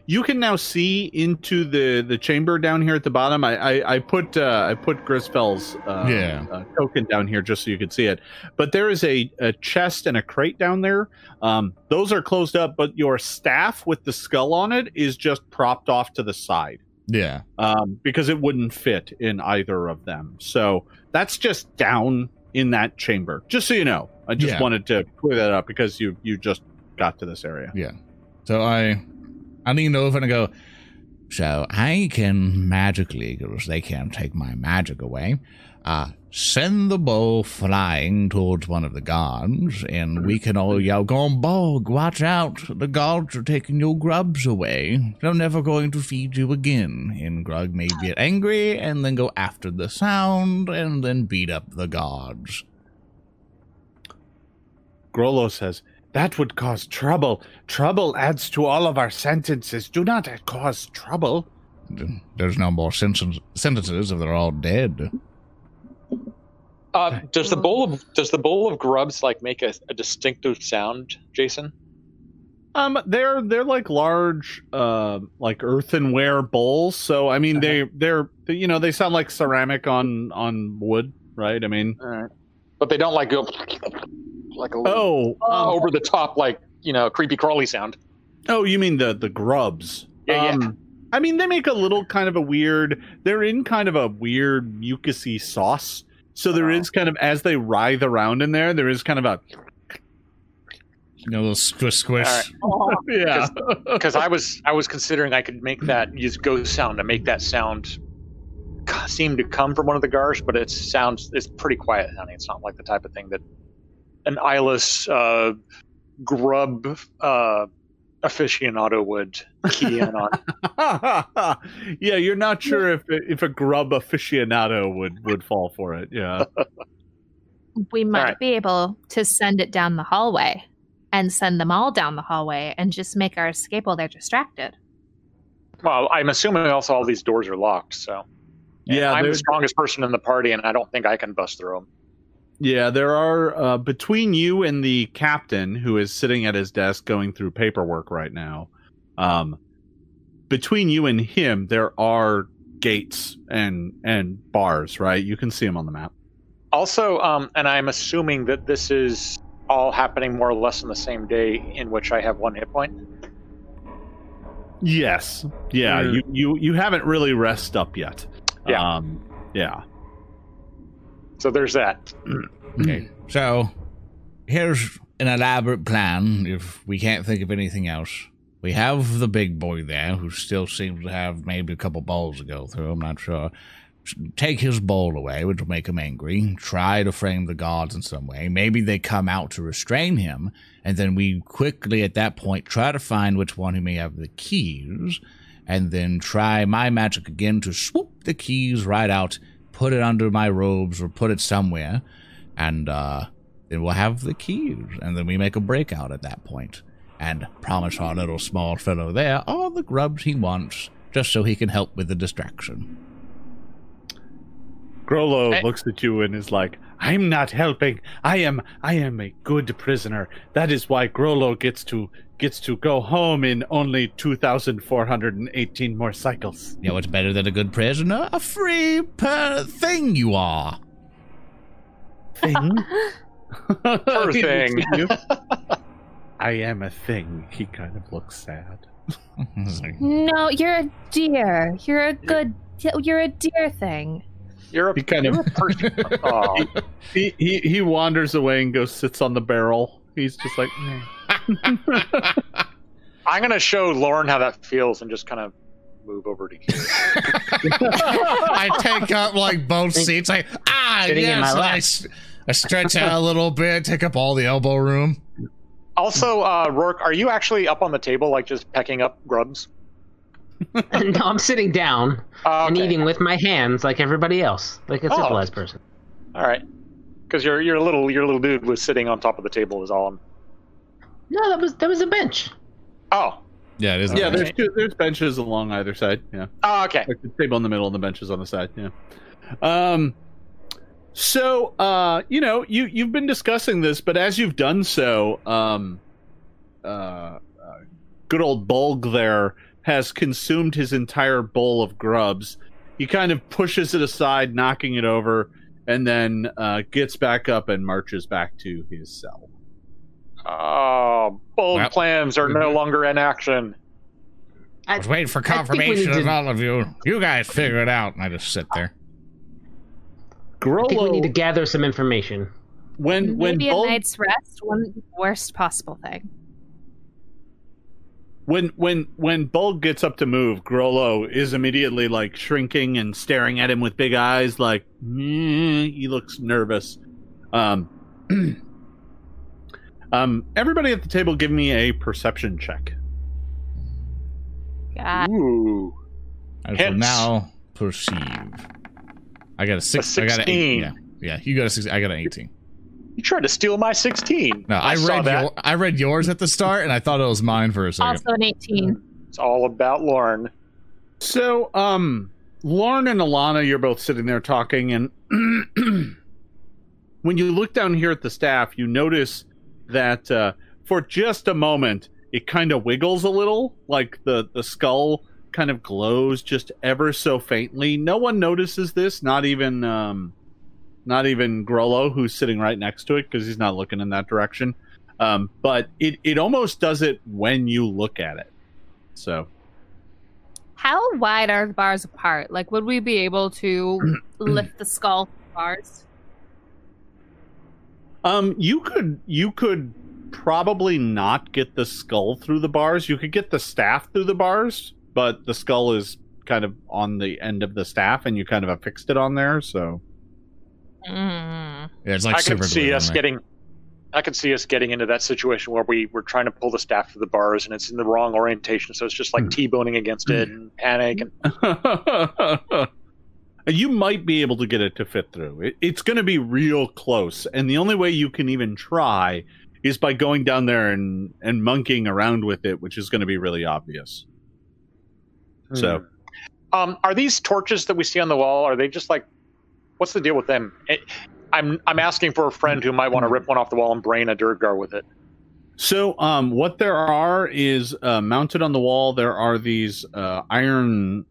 you can now see into the chamber down here at the bottom. I put Grisfell's token down here just so you could see it. But there is a chest and a crate down there. Those are closed up, but your staff with the skull on it is just propped off to the side. Yeah. Because it wouldn't fit in either of them. So that's just down in that chamber. Just so you know, I just wanted to clear that up because you just got to this area. Yeah. So I lean over and I go, so I can magically, because they can't take my magic away, send the bowl flying towards one of the guards, and we can all yell, Gombog, watch out, the guards are taking your grubs away. They're never going to feed you again. And Grug may get angry and then go after the sound and then beat up the guards. Grolo says, that would cause trouble. Trouble adds to all of our sentences. Do not cause trouble. There's no more sentences if they're all dead. Does the bowl of grubs like make a distinctive sound, Jason? They're like large, like earthenware bowls. So I mean, they sound like ceramic on wood, right? I mean, but they don't like go. Like a little over the top, like, you know, creepy crawly sound. Oh, you mean the grubs? Yeah, yeah. I mean, they make a little kind of a weird. They're in kind of a weird mucusy sauce. So there is kind of, as they writhe around in there, there is kind of a, you know, little squish squish. Right. Yeah, because I was considering I could make that sound seem to come from one of the Garsh, but it sounds, it's pretty quiet sounding. It's not like the type of thing that an eyeless grub aficionado would key in on. Yeah, you're not sure if a grub aficionado would fall for it. Yeah. We might be able to send it down the hallway and send them all down the hallway and just make our escape while they're distracted. Well, I'm assuming also all these doors are locked, so. Yeah, I'm the strongest person in the party, and I don't think I can bust through them. Yeah, there are, between you and the captain, who is sitting at his desk going through paperwork right now, between you and him, there are gates and bars, right? You can see them on the map. Also, and I'm assuming that this is all happening more or less on the same day in which I have one hit point. Yes. Yeah, you haven't really rested up yet. Yeah. Yeah. So there's that. Okay. So here's an elaborate plan if we can't think of anything else. We have the big boy there who still seems to have maybe a couple balls to go through. I'm not sure. Take his bowl away, which will make him angry. Try to frame the guards in some way. Maybe they come out to restrain him, and then we quickly at that point try to find which one who may have the keys, and then try my magic again to swoop the keys right out, put it under my robes or put it somewhere, and then we'll have the keys, and then we make a breakout at that point and promise our little small fellow there all the grubs he wants just so he can help with the distraction. Grolo looks at you and is like, I'm not helping. I am a good prisoner. That is why Grolo gets to go home in only 2,418 more cycles. You know what's better than a good prisoner? A free thing you are. Thing? Her thing. I am a thing. He kind of looks sad. No, you're a deer. You're a deer thing. Oh. He wanders away and goes sits on the barrel. He's just like, I'm gonna show Lauren how that feels and just kind of move over to here. I take up like both seats. I stretch out a little bit, take up all the elbow room. Also, Rourke, are you actually up on the table, like just pecking up grubs? No, I'm sitting down and eating with my hands like everybody else, like a civilized person. All right, because your little dude was sitting on top of the table is all. No, that was a bench. Oh, yeah, it is. Yeah, there's benches along either side. Yeah. Oh, okay. Like the table in the middle and the benches on the side. Yeah. So, you know, you've been discussing this, but as you've done so, good old Bulg there has consumed his entire bowl of grubs. He kind of pushes it aside, knocking it over, and then gets back up and marches back to his cell. Oh, bold plans are no longer in action. I was waiting for confirmation of all of you. You guys figure it out, and I just sit there. Grolo, I think we need to gather some information. Maybe a night's rest wasn't the worst possible thing. When Bulg gets up to move, Grolo is immediately like shrinking and staring at him with big eyes, like he looks nervous. Everybody at the table, give me a perception check. Yeah. Ooh. I will now perceive. I got a 16. I got an 18. Yeah. You got a 16. I got an 18. You tried to steal my 16. No, I read yours at the start, and I thought it was mine for a second. Also an 18. It's all about Lorne. So, Lorne and Ilana, you're both sitting there talking, and when you look down here at the staff, you notice that for just a moment, it kind of wiggles a little, like the skull kind of glows just ever so faintly. No one notices this, not even Grolo, who's sitting right next to it, because he's not looking in that direction. But it almost does it when you look at it. So, how wide are the bars apart? Like, would we be able to lift the skull from the bars? You could probably not get the skull through the bars. You could get the staff through the bars, but the skull is kind of on the end of the staff, and you kind of affixed it on there. So, yeah, it's like I can see us getting into that situation where we were trying to pull the staff to the bars, and it's in the wrong orientation, so it's just like T-boning against it and panic. And... You might be able to get it to fit through. It's going to be real close, and the only way you can even try is by going down there and monkeying around with it, which is going to be really obvious. So, are these torches that we see on the wall? Are they just like? What's the deal with them? I'm asking for a friend who might want to rip one off the wall and brain a Duergar with it. So, what there are is mounted on the wall. There are these iron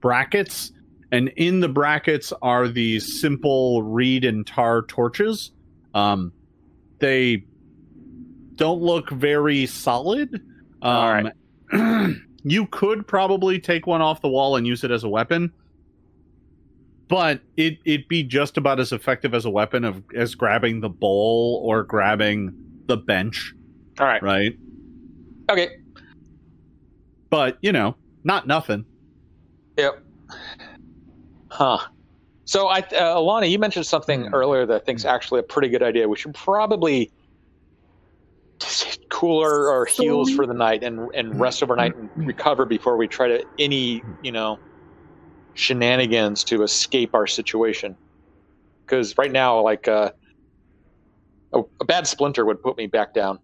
brackets. And in the brackets are these simple reed and tar torches. They don't look very solid. All right. You could probably take one off the wall and use it as a weapon. But it'd be just about as effective as a weapon as grabbing the bowl or grabbing the bench. All right. Right? Okay. But, you know, not nothing. Yep. Huh. So, Ilana, you mentioned something earlier that I think is actually a pretty good idea. We should probably cool our heels for the night and rest overnight and recover before we try to shenanigans to escape our situation. Because right now, like a bad splinter would put me back down.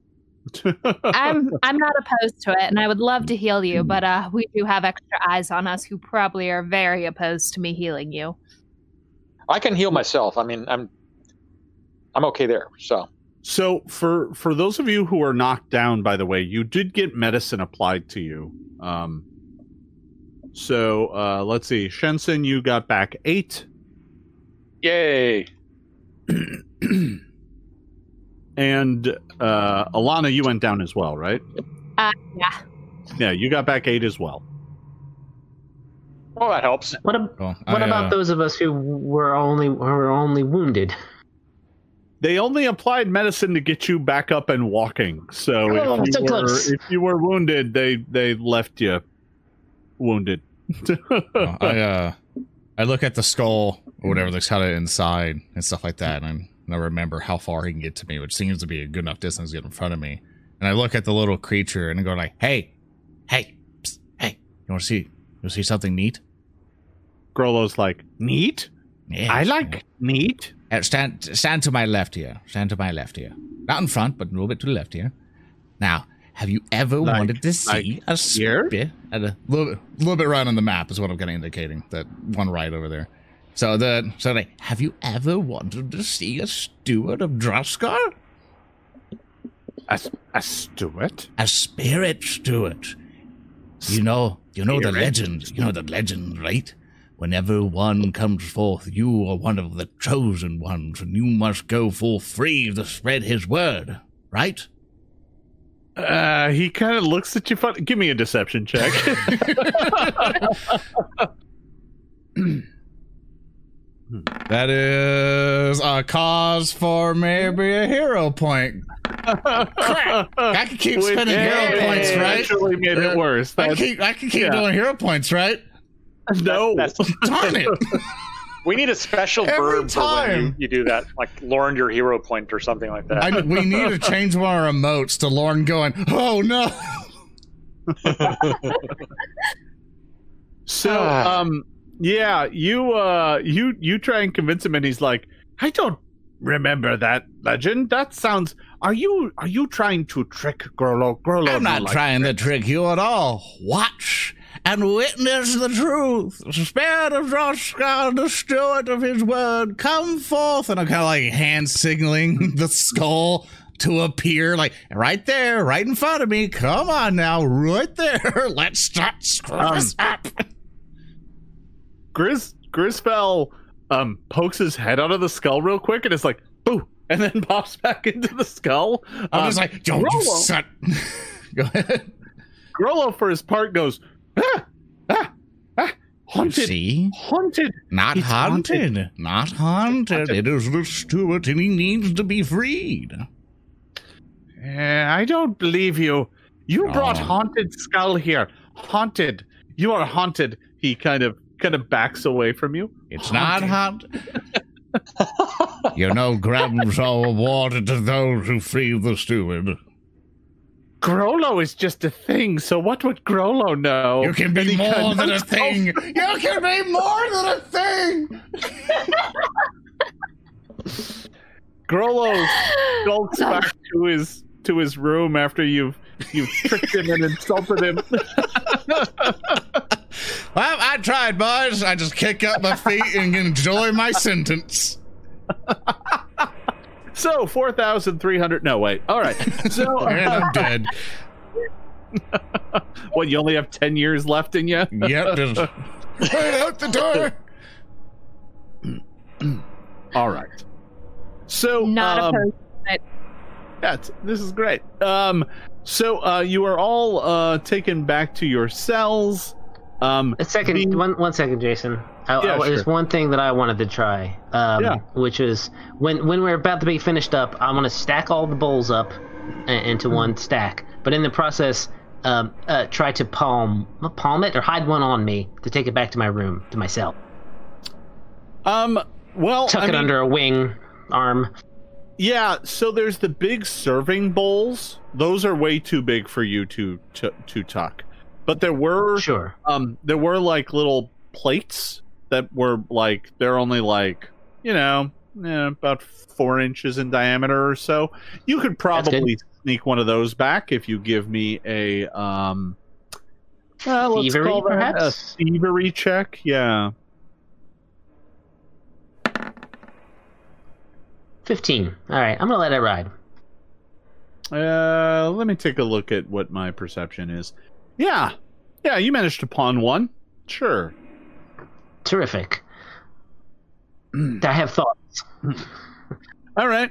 I'm not opposed to it, and I would love to heal you, but we do have extra eyes on us who probably are very opposed to me healing you. I can heal myself. I mean, I'm okay there. So for those of you who are knocked down, by the way, you did get medicine applied to you. So let's see, Shensen, you got back 8. Yay. And Ilana, you went down as well, right? Yeah. Yeah, you got back 8 as well. Well, that helps. What about those of us who were only wounded? They only applied medicine to get you back up and walking. So if you were wounded, they left you wounded. I look at the skull or whatever that's kind of inside and stuff like that, and I remember how far he can get to me, which seems to be a good enough distance to get in front of me. And I look at the little creature and I go like, hey, you want to see something neat? Grolo's like, neat? Yes, I like neat. Stand to my left here. Not in front, but a little bit to the left here. Now, have you ever wanted to see a spear? A little bit right on the map is what I'm kind of indicating. That one right over there. Have you ever wanted to see a steward of Droskar? A steward? A spirit steward. You know the legend. You know the legend, right? Whenever one comes forth, you are one of the chosen ones, and you must go forth free to spread his word, right? He kind of looks at you funny. Give me a deception check. That is a cause for maybe a hero point. Crap! I can keep spending hero points, right? Actually made it worse. I can keep doing hero points, right? No, darn it! We need a special verb for when you do that, like Lorne, your hero point, or something like that. We need to change one of our emotes to Lorne going, "Oh no!" Yeah, you try and convince him, and he's like, "I don't remember that legend. That sounds. Are you trying to trick Grolo? Grolo, I'm not trying to trick you at all. Watch and witness the truth. The spirit of Droskar, the steward of his word, come forth." And I'm kind of like hand signaling the skull to appear, like right there, right in front of me. Come on now, right there. Let's start screwing this up. Grisfell pokes his head out of the skull real quick and it's like, boo, and then pops back into the skull. I'm just like, yo, you son. Go ahead. Grolo, for his part, goes, haunted. You see? Haunted. Not haunted. Not haunted. It is the steward and he needs to be freed. I don't believe you. You brought haunted skull here. Haunted. You are haunted. He kind of backs away from you. It's not haunted. You know, grams are awarded to those who free the steward. Grolo is just a thing, so what would Grolo know? You can be more than a thing. You can be more than a thing. Grolo skulks back to his room after you've tricked him and insulted him. Well, I tried, boys. I just kick up my feet and enjoy my sentence. So 4,300. No, wait. All right. So and I'm dead. What? You only have 10 years left in you? Yep. Right out the door. All right. So not opposed to it. This is great. So you are all taken back to your cells. One second, Jason. There's one thing that I wanted to try, which is when we're about to be finished up, I'm going to stack all the bowls up into one stack. But in the process, try to palm it or hide one on me to take it back to my room, to my cell. Tuck it under a wing, arm. Yeah, so there's the big serving bowls. Those are way too big for you to tuck. But there were like little plates that were like, they're only like, about 4 inches in diameter or so. You could probably sneak one of those back if you give me a thievery check. Yeah. 15. All right, I'm gonna let it ride. Let me take a look at what my perception is. Yeah, you managed to pawn one. Sure. Terrific. I have thoughts. All right.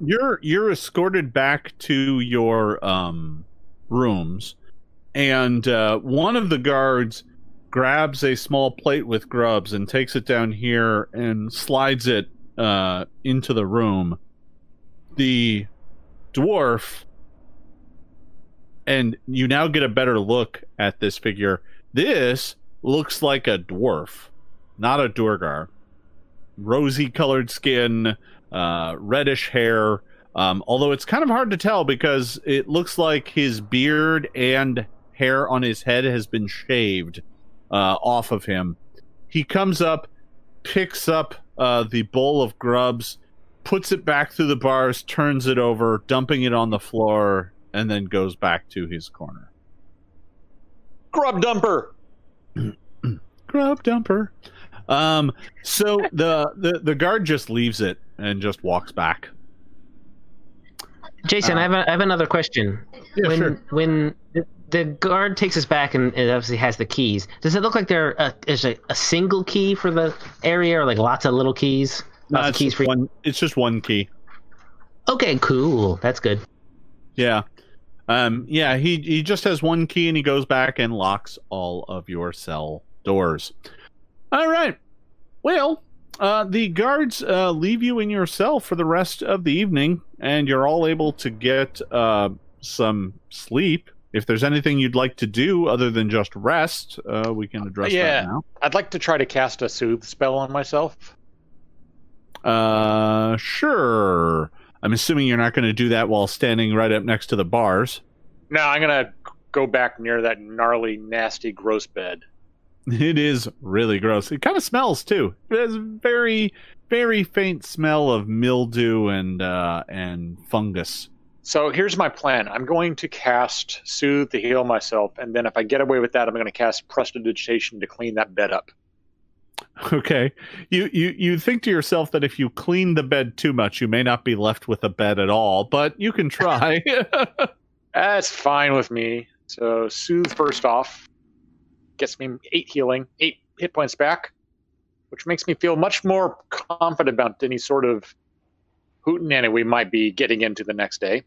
You're escorted back to your rooms, and one of the guards grabs a small plate with grubs and takes it down here and slides it into the room. The dwarf. And you now get a better look at this figure. This looks like a dwarf, not a Duergar. Rosy-colored skin, reddish hair, although it's kind of hard to tell because it looks like his beard and hair on his head has been shaved off of him. He comes up, picks up the bowl of grubs, puts it back through the bars, turns it over, dumping it on the floor, and then goes back to his corner. Grub dumper. Grub dumper. So the guard just leaves it and just walks back. Jason, I have another question. Yeah, when the guard takes us back and it obviously has the keys, does it look like there's a single key for the area or like lots of little keys? It's just one key. Okay, cool. That's good. Yeah. He just has one key and he goes back and locks all of your cell doors. All right. Well, the guards leave you in your cell for the rest of the evening, and you're all able to get some sleep. If there's anything you'd like to do other than just rest, we can address that now. I'd like to try to cast a soothe spell on myself. Sure. I'm assuming you're not going to do that while standing right up next to the bars. No, I'm going to go back near that gnarly, nasty, gross bed. It is really gross. It kind of smells, too. It has a very, very faint smell of mildew and fungus. So here's my plan. I'm going to cast Soothe to heal myself, and then if I get away with that, I'm going to cast Prestidigitation to clean that bed up. Okay. You think to yourself that if you clean the bed too much, you may not be left with a bed at all, but you can try. That's fine with me. So Soothe first off gets me 8 healing, 8 hit points back, which makes me feel much more confident about any sort of hootenanny we might be getting into the next day.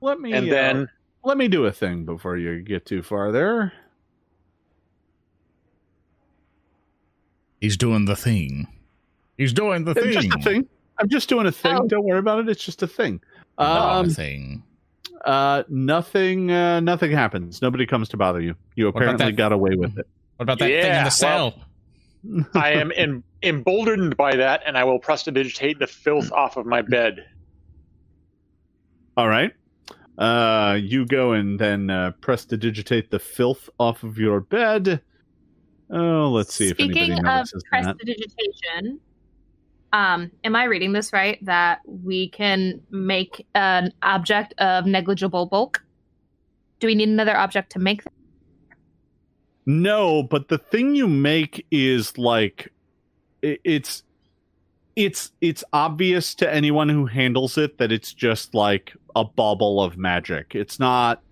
Let me do a thing before you get too far there. He's doing the thing. Just a thing. I'm just doing a thing. Don't worry about it. It's just a thing. Nothing happens. Nobody comes to bother you. You apparently got away with it. What about that thing in the cell? Well, I am emboldened by that, and I will prestidigitate the filth off of my bed. All right. You go and then prestidigitate the filth off of your bed. Oh, let's see if anybody notices that. Prestidigitation, am I reading this right? That we can make an object of negligible bulk? Do we need another object to make that? No, but the thing you make is like it's obvious to anyone who handles it that it's just like a bauble of magic. It's not.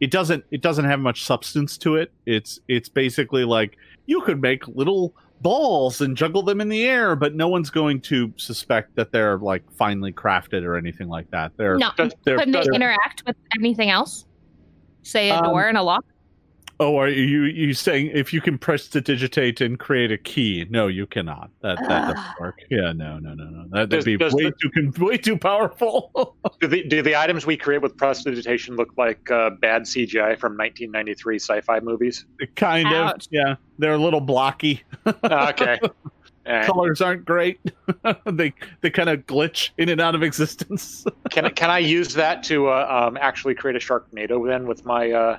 It doesn't have much substance to it. It's basically like you could make little balls and juggle them in the air, but no one's going to suspect that they're like finely crafted or anything like that. Couldn't they interact with anything else? Say a door and a lock. Oh, are you saying if you can prestidigitate and create a key? No, you cannot. That doesn't work. Yeah, no. That'd be way too powerful. do the items we create with prestidigitation look like bad CGI from 1993 sci-fi movies? Kind Ouch. Of. Yeah, they're a little blocky. Okay. Right. Colors aren't great. they kind of glitch in and out of existence. can I use that to actually create a Sharknado then with my?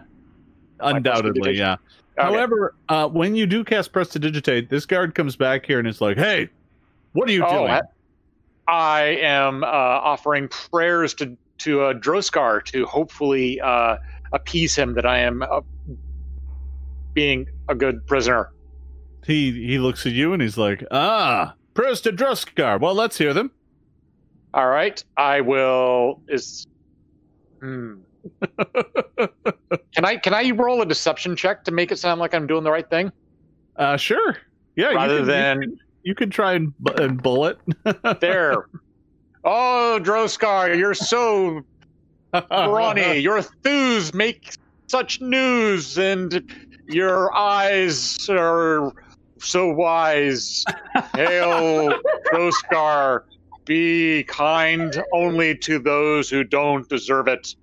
Undoubtedly, yeah. Okay. However, when you do cast Prestidigitate, this guard comes back here and is like, hey, what are you doing? I am offering prayers to Droskar to hopefully appease him that I am being a good prisoner. He looks at you and he's like, prayers to Droskar. Well, let's hear them. All right. I will... Can I roll a deception check to make it sound like I'm doing the right thing? Sure. Yeah. You can try and bullet there. Oh, Droskar, you're so brawny. Your thews make such news, and your eyes are so wise. Hail, Droskar! Be kind only to those who don't deserve it.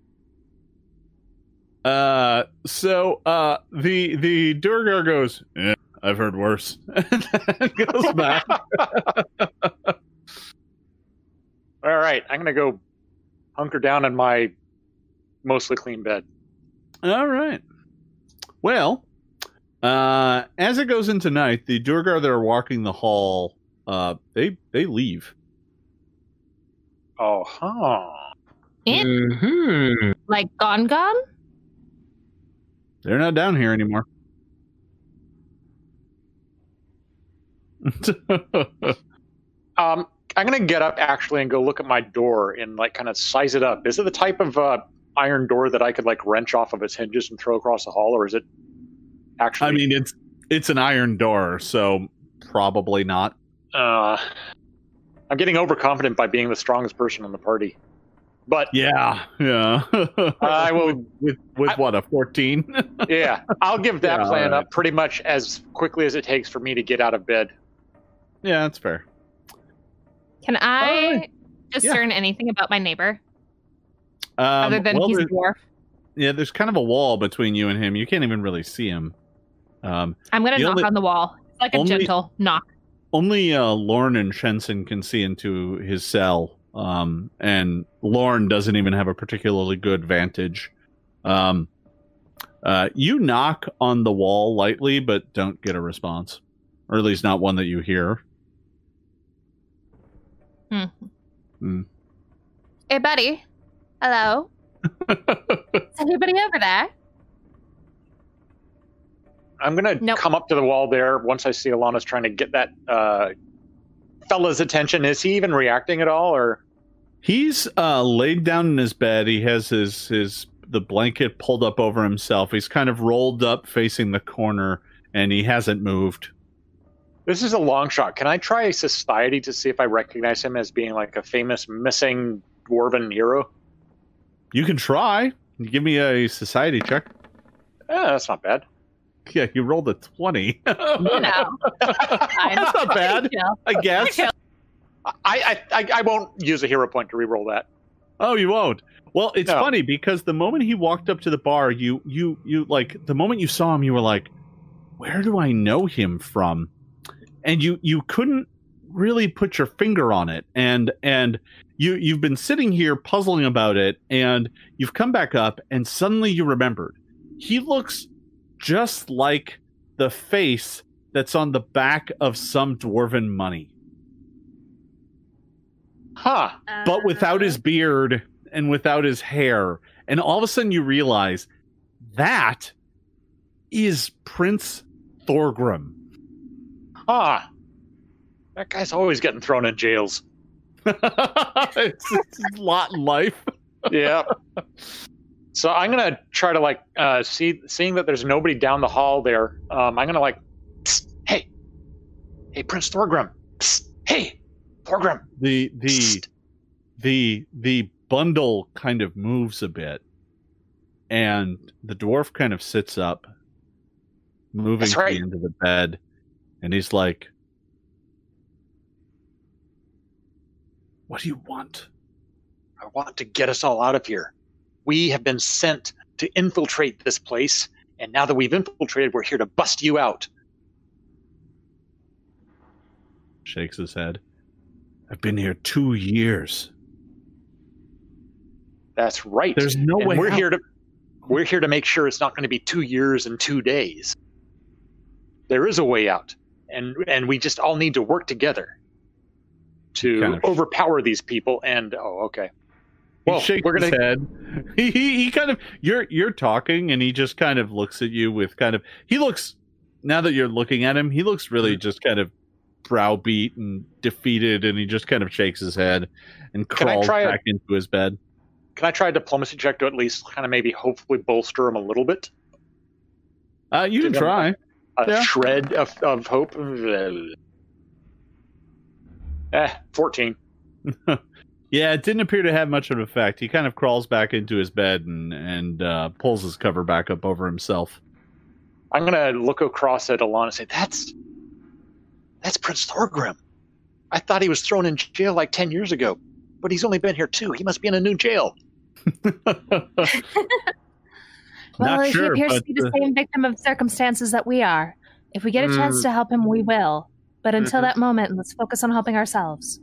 So the Duergar goes, yeah, I've heard worse. And then goes back. All right, I'm gonna go hunker down in my mostly clean bed. All right. Well, as it goes into night, the Duergar that are walking the hall, they leave. Oh, huh. Mm-hmm. Like gone? They're not down here anymore. I'm going to get up, actually, and go look at my door and, like, kind of size it up. Is it the type of iron door that I could, like, wrench off of its hinges and throw across the hall, or is it actually... I mean, it's an iron door, so probably not. I'm getting overconfident by being the strongest person in the party. But yeah. I will with what a 14. Yeah, I'll give that plan right up pretty much as quickly as it takes for me to get out of bed. Yeah, that's fair. Can I discern anything about my neighbor? Other than he's a dwarf. Yeah, there's kind of a wall between you and him. You can't even really see him. I'm gonna knock on the wall. It's like a gentle knock. Only Lorne and Shensen can see into his cell. And Lorne doesn't even have a particularly good vantage. You knock on the wall lightly, but don't get a response, or at least not one that you hear. Hey, buddy. Hello. Is anybody over there? I'm gonna come up to the wall there once I see Alana's trying to get that fella's attention. Is he even reacting at all, or he's laid down in his bed? He has the blanket pulled up over himself. He's kind of rolled up facing the corner, and he hasn't moved. This is a long shot. Can I try society to see if I recognize him as being like a famous missing dwarven hero? You can try. Give me a society check. That's not bad. Yeah, you rolled a 20. That's not bad, I guess. I won't use a hero point to re-roll that. Oh, you won't. Well, it's funny because the moment he walked up to the bar, you like the moment you saw him, you were like, where do I know him from? And you couldn't really put your finger on it. And you've been sitting here puzzling about it, and you've come back up, and suddenly you remembered. He looks just like the face that's on the back of some dwarven money. Ha! Huh. But without his beard and without his hair. And all of a sudden you realize that is Prince Thorgrim. Ah! That guy's always getting thrown in jails. It's a lot in life. Yeah. So I'm going to try to, like, seeing that there's nobody down the hall there, I'm going to, like, hey. Hey, Prince Thorgrim. Psst. Hey, Thorgrim. The bundle kind of moves a bit, and the dwarf kind of sits up, moving to the end of the bed, and he's like, what do you want? I want to get us all out of here. We have been sent to infiltrate this place, and now that we've infiltrated, we're here to bust you out. Shakes his head. I've been here 2 years. That's right. There's no way out. We're here to make sure it's not going to be 2 years and 2 days. There is a way out, and we just all need to work together to overpower these people. And well, he shakes his head. He kind of you're talking, and he just kind of looks at you with kind of now that you're looking at him, he looks really just kind of browbeat and defeated, and he just kind of shakes his head and crawls back into his bed. Can I try a diplomacy check to at least kind of maybe hopefully bolster him a little bit? You can try. A shred of hope. 14. Yeah, it didn't appear to have much of an effect. He kind of crawls back into his bed and pulls his cover back up over himself. I'm going to look across at Ilana and say, that's Prince Thorgrim. I thought he was thrown in jail like 10 years ago, but he's only been here 2. He must be in a new jail. He appears to be the same victim of circumstances that we are. If we get a chance to help him, we will. But until that moment, let's focus on helping ourselves.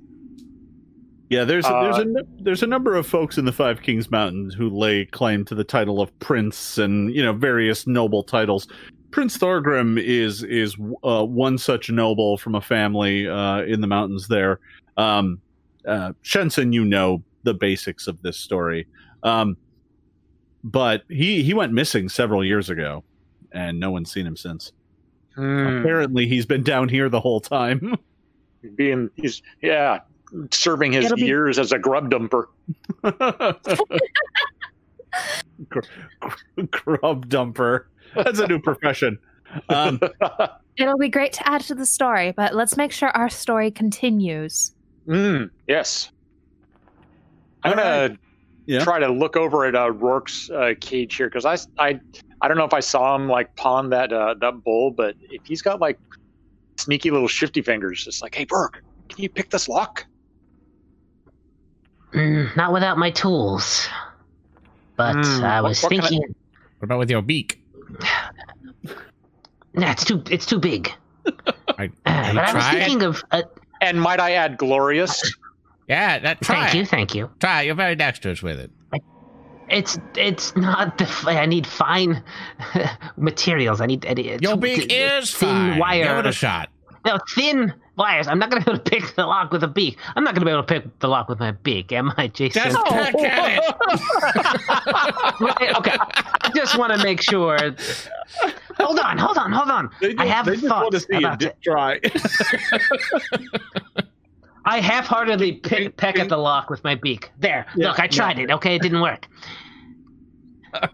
Yeah, there's a number of folks in the Five Kings Mountains who lay claim to the title of prince and, you know, various noble titles. Prince Thorgrim is one such noble from a family in the mountains there. Shensen, you know the basics of this story, but he went missing several years ago, and no one's seen him since. Apparently, he's been down here the whole time. He's serving his years as a grub dumper. Grub dumper. That's a new profession. It'll be great to add to the story, but let's make sure our story continues. Yes. I'm going to try to look over at Rourke's cage here, because I don't know if I saw him like pawn that bull, but if he's got like sneaky little shifty fingers, it's like, hey, Rourke, can you pick this lock? Not without my tools. But I was thinking... What about with your beak? Nah, it's too big. I was thinking of... And might I add glorious? Yeah, try. Thank you. Try, you're very dexterous with it. It's not I need fine materials. I need... Your beak is fine. Thin wire. Give it a shot. No, thin wires. I'm not going to be able to pick the lock with a beak. I'm not going to be able to pick the lock with my beak, am I, Jason? Just look at it. Okay. I just want to make sure... Hold on. I have thoughts about it. They just want to see you try. I half-heartedly peck at the lock with my beak. There. Yeah, look, I tried it. Okay, it didn't work.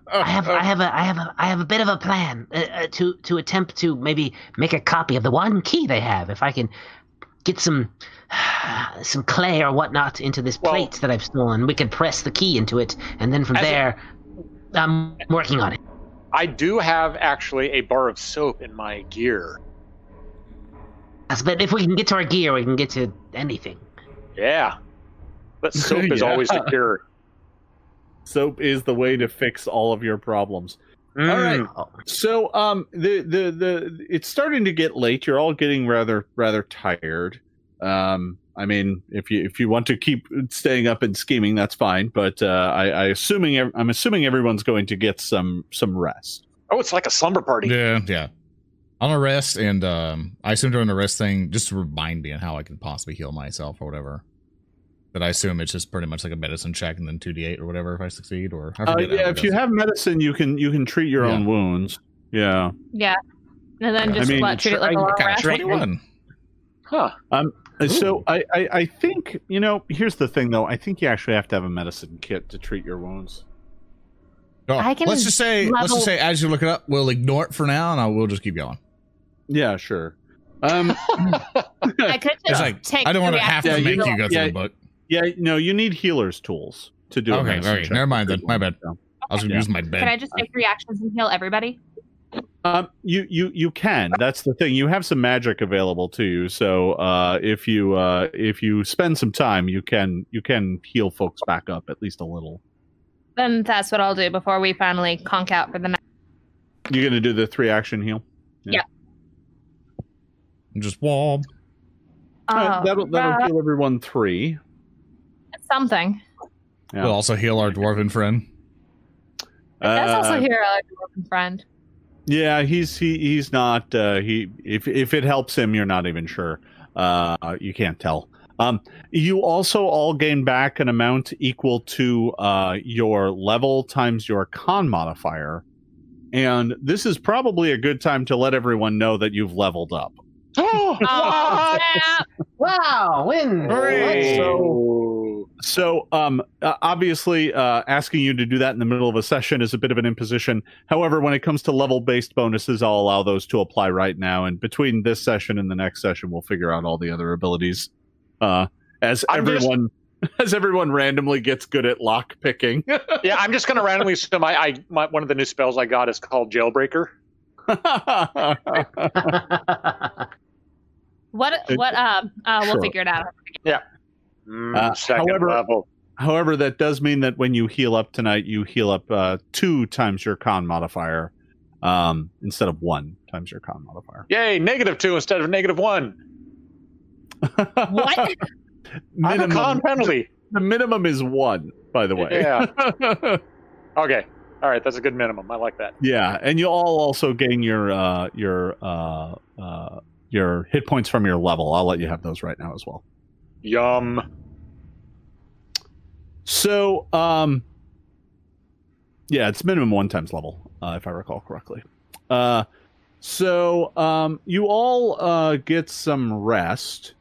I have a bit of a plan to attempt to maybe make a copy of the one key they have. If I can get some clay or whatnot into this plate that I've stolen, we can press the key into it, and then from there, I'm working on it. I do have actually a bar of soap in my gear. But if we can get to our gear, we can get to anything. Yeah. But soap is always the cure. Soap is the way to fix all of your problems. All right. So it's starting to get late. You're all getting rather tired. I mean, if you want to keep staying up and scheming, that's fine. But I'm assuming everyone's going to get some rest. Oh, it's like a slumber party. Yeah. I'm gonna rest, and I assume during the rest thing, just to remind me on how I can possibly heal myself or whatever. But I assume it's just pretty much like a medicine check, and then 2d8 or whatever if I succeed. Or if you have medicine, you can treat your own wounds. Yeah. And then just treat it like a long rest. 21. Huh. So I think, you know, here's the thing though. I think you actually have to have a medicine kit to treat your wounds. Oh, let's just say as you look it up, we'll ignore it for now, and we'll just keep going. Yeah, sure. I could just take. I don't want to have to make you go through the book. Yeah, no, you need healer's tools to do it. Okay, right. Never mind then. My bad. Okay. I was going to use my bed. Can I just take reactions and heal everybody? You can. That's the thing. You have some magic available to you, so if you spend some time, you can heal folks back up at least a little. Then that's what I'll do before we finally conk out for the night. You're going to do the 3-action heal? Yeah. I'm just warm. That'll heal everyone 3. That's something. Yeah. We'll also heal our dwarven friend. That's also heal our dwarven friend. Yeah, he's not. If it helps him, you're not even sure. You can't tell. You also all gain back an amount equal to your level times your con modifier. And this is probably a good time to let everyone know that you've leveled up. Oh, wow. Win. So obviously asking you to do that in the middle of a session is a bit of an imposition. However, when it comes to level-based bonuses, I'll allow those to apply right now. And between this session and the next session, we'll figure out all the other abilities. As everyone randomly gets good at lock picking. Yeah, I'm just going to randomly assume one of the new spells I got is called Jailbreaker. We'll figure it out. Yeah. However, that does mean that when you heal up tonight, you heal up 2 times your con modifier instead of 1 times your con modifier. Yay, -2 instead of -1. What? Minimum con penalty. The minimum is 1, by the way. Yeah. Okay. All right. That's a good minimum. I like that. Yeah, and you all also gain your hit points from your level. I'll let you have those right now as well. Yum. So, it's minimum 1 times level, if I recall correctly. So you all get some rest.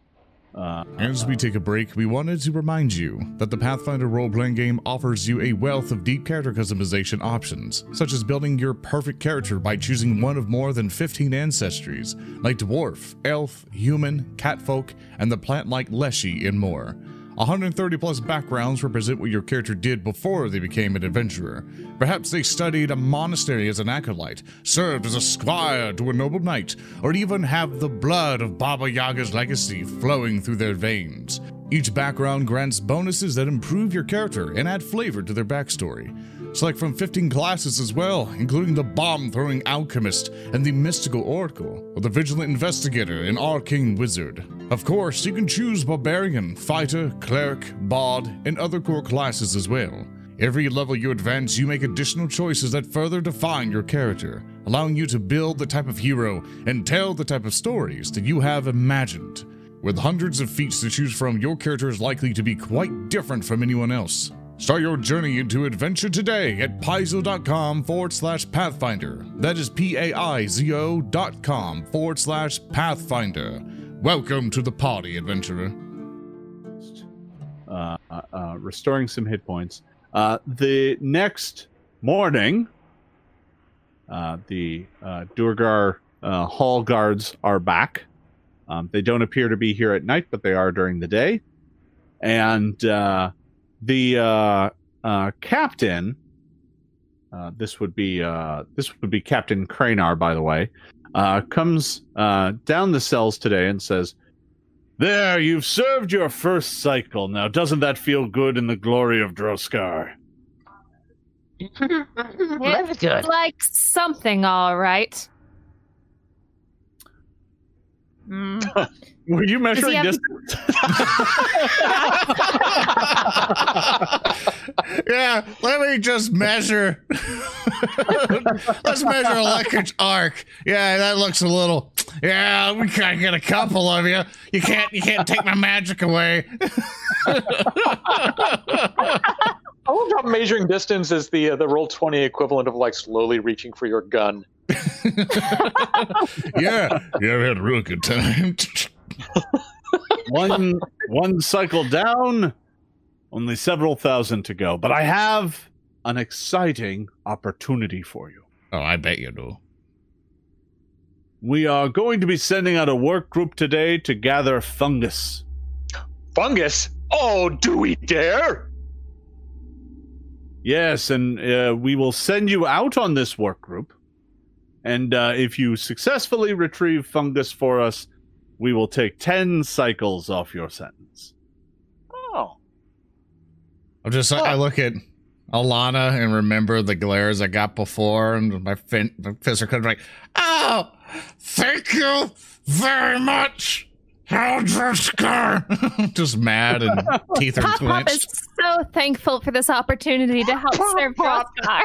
As we take a break, we wanted to remind you that the Pathfinder role-playing game offers you a wealth of deep character customization options, such as building your perfect character by choosing one of more than 15 ancestries, like dwarf, elf, human, catfolk, and the plant-like leshy, and more. 130-plus backgrounds represent what your character did before they became an adventurer. Perhaps they studied a monastery as an acolyte, served as a squire to a noble knight, or even have the blood of Baba Yaga's legacy flowing through their veins. Each background grants bonuses that improve your character and add flavor to their backstory. Select from 15 classes as well, including the bomb-throwing alchemist and the mystical oracle, or the vigilant investigator and arcane wizard. Of course, you can choose barbarian, fighter, cleric, bard, and other core classes as well. Every level you advance, you make additional choices that further define your character, allowing you to build the type of hero and tell the type of stories that you have imagined. With hundreds of feats to choose from, your character is likely to be quite different from anyone else. Start your journey into adventure today at paizo.com/Pathfinder. That is paizo.com/Pathfinder. Welcome to the party, adventurer. Restoring some hit points. The next morning, the Duergar hall guards are back. They don't appear to be here at night, but they are during the day. And the captain, this would be Captain Cranar, by the way, comes down the cells today and says, "There, you've served your first cycle. Now, doesn't that feel good in the glory of Droskar?" It's good. Like something, all right. Mm. Were you measuring distance? Yeah, let me just measure. Let's measure Electric Arc. Yeah, that looks a little. Yeah, we can't get a couple of you. You can't take my magic away. I love how measuring distance is the roll 20 equivalent of like slowly reaching for your gun. Yeah, we had a really good time. one cycle down, only several thousand to go. But I have an exciting opportunity for you. Oh, I bet you do. We are going to be sending out a work group today to gather fungus. Fungus? Oh, do we dare? Yes, and we will send you out on this work group. And if you successfully retrieve fungus for us, we will take 10 cycles off your sentence. Oh. I look at Alana and remember the glares I got before, and my fists are kind of like, oh, thank you very much. Just mad and teeth are clenched. Pop is so thankful for this opportunity to help serve Droskar.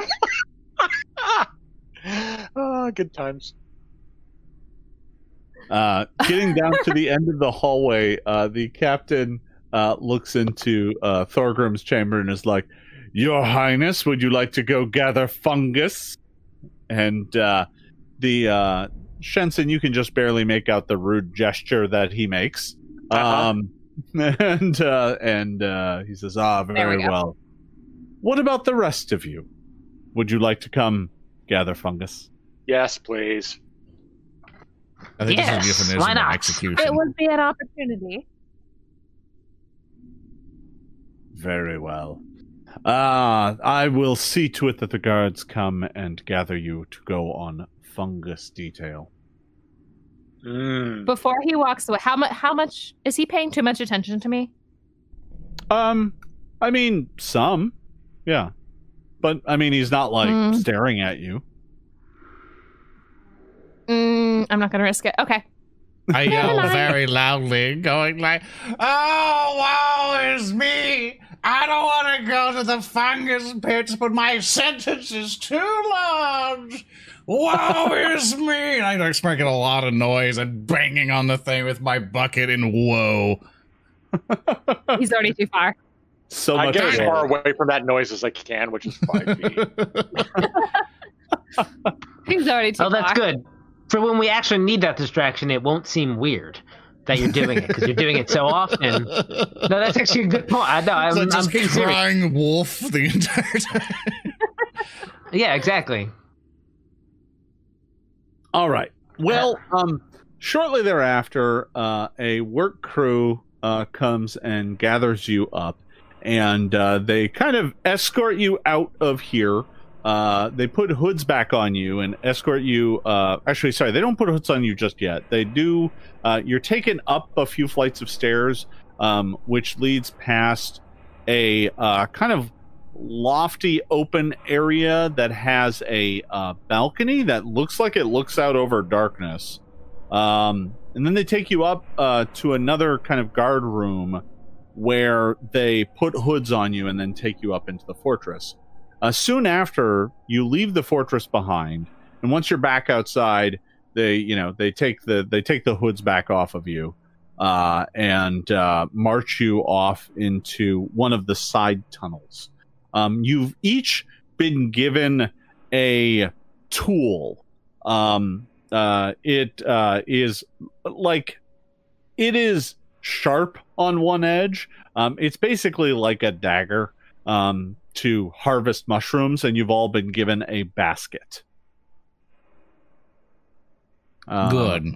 Oh, good times. Getting down to the end of the hallway, the captain looks into Thorgrim's chamber and is like, Your Highness, would you like to go gather fungus? And Shensen, you can just barely make out the rude gesture that he makes. And he says, very well. What about the rest of you? Would you like to come gather fungus? Yes, please. I think this would be why not? Execution. It would be an opportunity. Very well. I will see to it that the guards come and gather you to go on fungus detail. Mm. Before he walks away, how much is he paying too much attention to me? I mean, some. Yeah. But I mean, he's not like staring at you. I'm not going to risk it. Okay. I yell very loudly, going like, oh, woe is me. I don't want to go to the fungus pits, but my sentence is too large. Woe is me. And I start making a lot of noise and banging on the thing with my bucket and woe. He's already too far. So I get as far away from that noise as I can, which is 5 feet. He's already too far. Oh, that's good. For when we actually need that distraction, it won't seem weird that you're doing it, because you're doing it so often. No, that's actually a good point. I know. I'm just being crying serious. Wolf the entire time. Yeah, exactly. All right. Well, shortly thereafter, a work crew comes and gathers you up, and they kind of escort you out of here. They put hoods back on you and escort you. Actually, sorry, they don't put hoods on you just yet. They do. You're taken up a few flights of stairs, which leads past a kind of lofty open area that has a balcony that looks like it looks out over darkness. And then they take you up to another kind of guard room where they put hoods on you and then take you up into the fortress. Soon after, you leave the fortress behind, and once you're back outside, they take the hoods back off of you, and march you off into one of the side tunnels. You've each been given a tool. It is sharp on one edge. It's basically like a dagger. To harvest mushrooms, and you've all been given a basket. Good.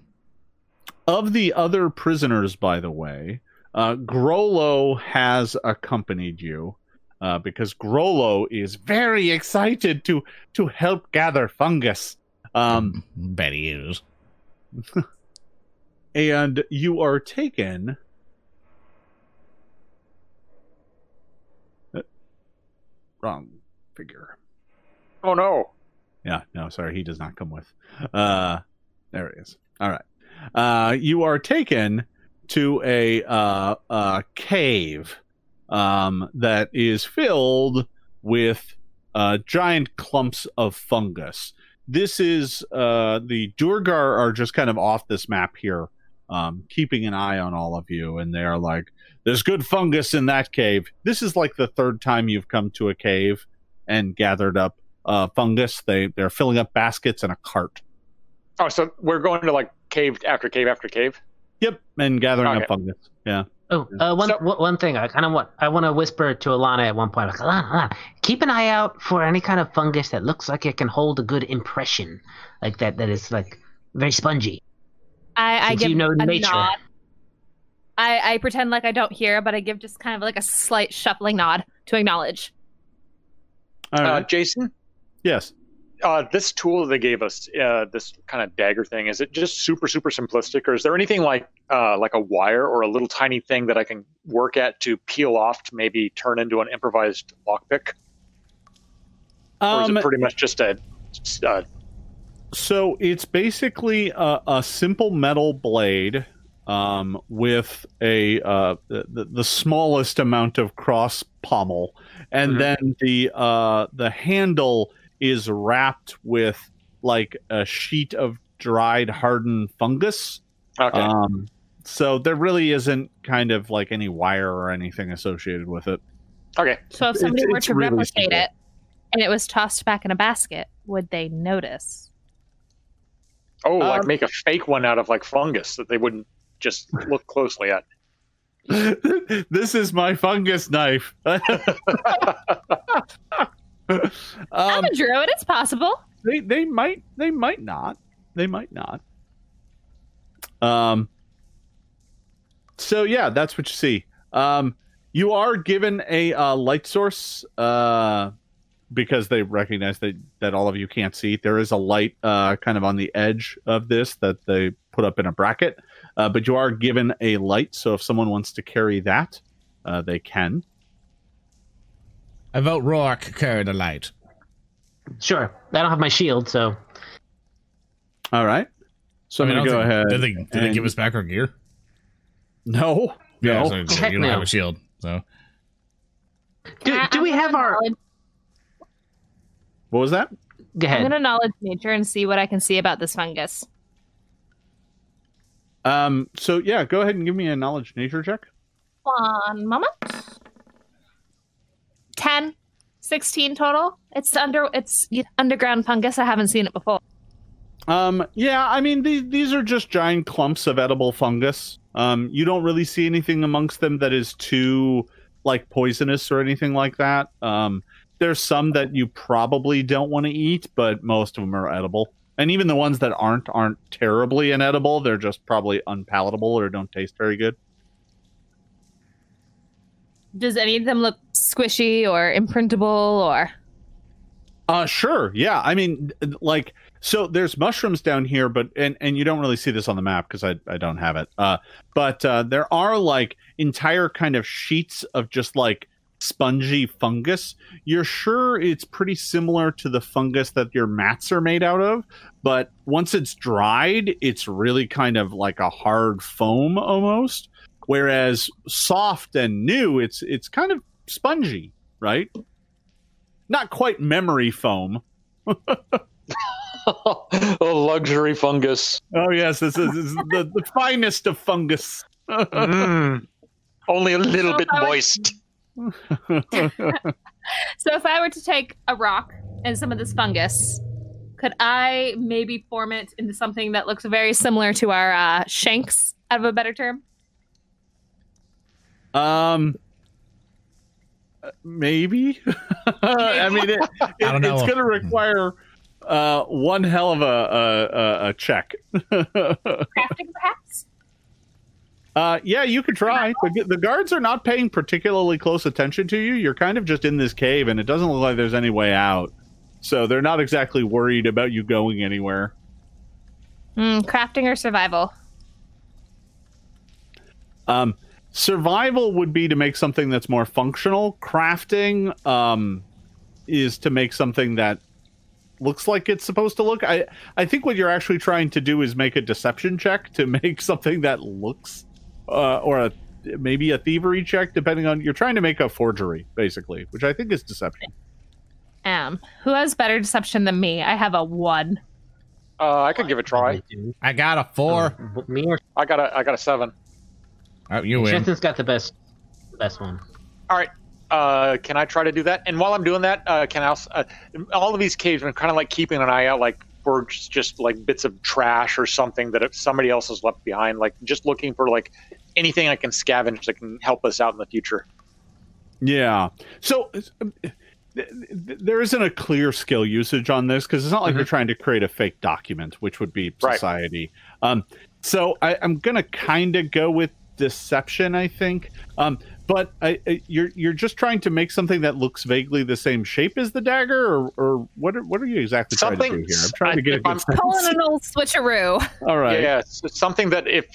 Of the other prisoners, by the way, Grolo has accompanied you because Grolo is very excited to help gather fungus. Bet he is. And you are taken... Wrong figure. Oh, no. Yeah, no, sorry. He does not come with. There it is. All right. You are taken to a cave that is filled with giant clumps of fungus. This is the Duergar are just kind of off this map here, keeping an eye on all of you. And they're like, there's good fungus in that cave. This is like the third time you've come to a cave and gathered up fungus. They're filling up baskets and a cart. Oh, so we're going to like cave after cave after cave? Yep, and gathering up fungus. Yeah. Oh, one thing I want to whisper to Ilana at one point. Like, Ilana, keep an eye out for any kind of fungus that looks like it can hold a good impression, like that is like very spongy. I give a nature nod. I pretend like I don't hear, but I give just kind of like a slight shuffling nod to acknowledge. All right. Jason? Yes. This tool they gave us, this kind of dagger thing, is it just super, super simplistic, or is there anything like a wire or a little tiny thing that I can work at to peel off to maybe turn into an improvised lockpick? Or is it pretty much just a... So it's basically a simple metal blade with the smallest amount of cross pommel, and then the handle is wrapped with like a sheet of dried hardened fungus. Okay. So there really isn't kind of like any wire or anything associated with it. Okay. So if somebody were to really replicate simple. It and it was tossed back in a basket, would they notice? Oh, like make a fake one out of like fungus that they wouldn't just look closely at. This is my fungus knife. I'm a druid. It's possible. They might not. They might not. So yeah, that's what you see. You are given a light source because they recognize that all of you can't see. There is a light kind of on the edge of this that they put up in a bracket. But you are given a light, so if someone wants to carry that, they can. I vote Roark carry the light. Sure. I don't have my shield, so. All right. So I'm going to go ahead. Did they give us back our gear? No. Yeah, no. So you don't have a shield, so. Do we have our... What was that? Go ahead. I'm going to knowledge nature and see what I can see about this fungus. So, yeah, go ahead and give me a knowledge nature check. One moment. 10, 16 total. It's underground fungus. I haven't seen it before. Yeah, I mean, these are just giant clumps of edible fungus. You don't really see anything amongst them that is too, like, poisonous or anything like that. There's some that you probably don't want to eat, but most of them are edible. And even the ones that aren't terribly inedible. They're just probably unpalatable or don't taste very good. Does any of them look squishy or imprintable or? Sure. Yeah. I mean, like, so there's mushrooms down here, but, and you don't really see this on the map because I don't have it. But there are like entire kind of sheets of just like spongy fungus. You're sure it's pretty similar to the fungus that your mats are made out of, but once it's dried, it's really kind of like a hard foam almost. Whereas soft and new, it's kind of spongy, right? Not quite memory foam. Oh, luxury fungus. Oh, yes. This is the finest of fungus. Only a little bit moist. So if I were to take a rock and some of this fungus, could I maybe form it into something that looks very similar to our shanks, out of a better term? Maybe. I mean, it's going to require one hell of a check. Crafting, perhaps? Yeah, you could try. The guards are not paying particularly close attention to you. You're kind of just in this cave, and it doesn't look like there's any way out. So they're not exactly worried about you going anywhere. Crafting or survival? Survival would be to make something that's more functional. Crafting is to make something that looks like it's supposed to look. I think what you're actually trying to do is make a deception check to make something that looks, maybe a thievery check, depending on, you're trying to make a forgery, basically, which I think is deception. Who has better deception than me? I have a 1. I could give it a try. I got a 4. I got a 7. Right, you win. Shensen's got the best one. All right. Can I try to do that? And while I'm doing that, can I also, all of these caves, I'm kind of like keeping an eye out, like for just like bits of trash or something that if somebody else has left behind, like just looking for like anything I can scavenge that can help us out in the future. Yeah. So there isn't a clear skill usage on this because it's not like you're trying to create a fake document, which would be society. Right. So I'm going to kind of go with deception, I think. But you're just trying to make something that looks vaguely the same shape as the dagger, or what are you exactly trying to do here? I'm trying to get a good sense. Pulling an old switcheroo. All right. Yeah, so something that if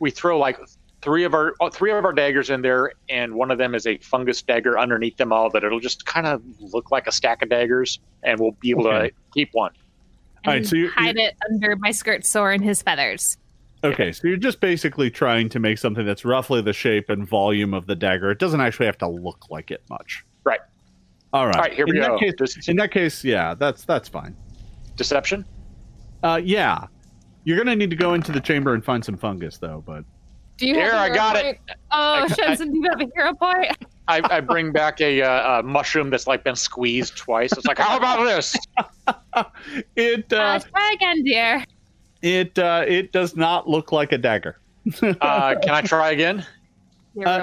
we throw like three of our daggers in there, and one of them is a fungus dagger underneath them all, that it'll just kind of look like a stack of daggers, and we'll be able to keep one. All right, so you hide it under my skirt sore and his feathers. Okay, so you're just basically trying to make something that's roughly the shape and volume of the dagger. It doesn't actually have to look like it much. Right. All right. All right, here we go. In that case, yeah, that's fine. Deception? Yeah. You're going to need to go into the chamber and find some fungus, though. But here, I got it. Oh, Shensen, do you have a hero point? I bring back a mushroom that's like been squeezed twice. It's like, how about this? Try again, dear. It does not look like a dagger. Can I try again?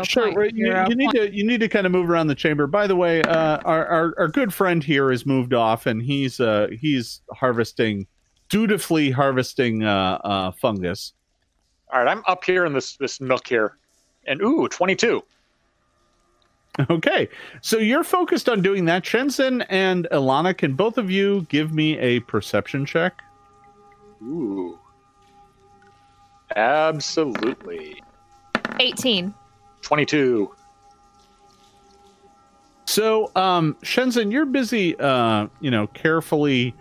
Sure. You need to kind of move around the chamber. By the way, our good friend here has moved off, and he's dutifully harvesting fungus. All right, I'm up here in this nook here, and 22. Okay, so you're focused on doing that. Shensen and Ilana, can both of you give me a perception check? Ooh. Absolutely. 18. 22. So, Shensen, you're busy, carefully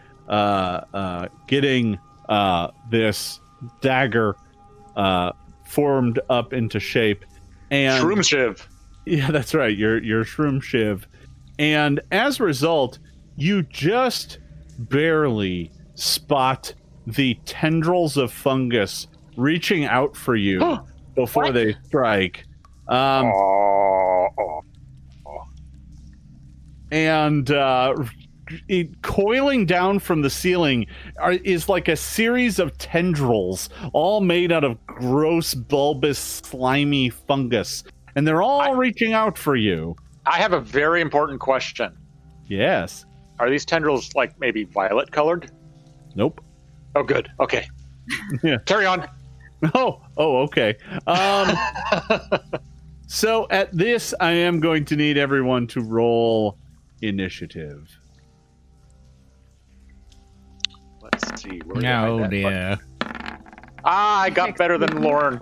getting this dagger formed up into shape. And shroom shiv. Yeah, that's right. You're shroom shiv. And as a result, you just barely spot the tendrils of fungus reaching out for you before they strike. And coiling down from the ceiling is like a series of tendrils, all made out of gross, bulbous, slimy fungus. And they're all reaching out for you. I have a very important question. Yes. Are these tendrils like maybe violet colored? Nope. Oh, good. Okay. Yeah. Carry on. Oh, okay. So at this, I am going to need everyone to roll initiative. Let's see. Oh, dear. I got better than Lorne.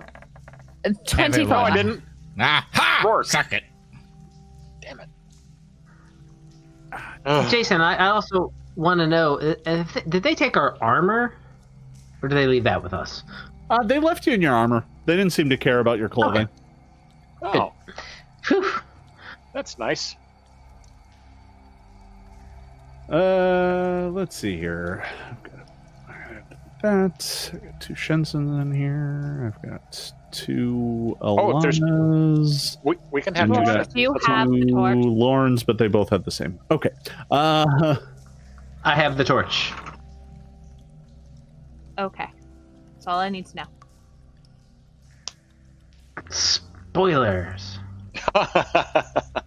24. No, I didn't. Ha! Suck it. Damn it. Jason, I also want to know, did they take our armor? Or do they leave that with us? They left you in your armor. They didn't seem to care about your clothing. Okay. Oh. Whew. That's nice. Let's see here. I've got 2 Shensen in here. I've got 2 Alanas. We can have two Lornes, but they both have the same. Okay. I have the torch. Okay. That's all I need to know. Spoilers. I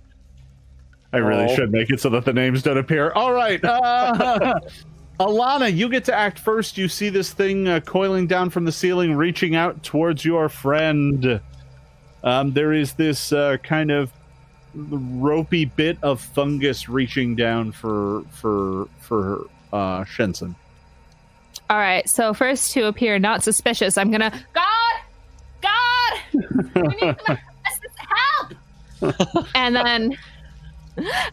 really should make it so that the names don't appear. All right. Ilana, you get to act first. You see this thing coiling down from the ceiling, reaching out towards your friend. There is this kind of ropey bit of fungus reaching down for Shensen. All right, so first to appear not suspicious, I'm gonna God, we need some help. And then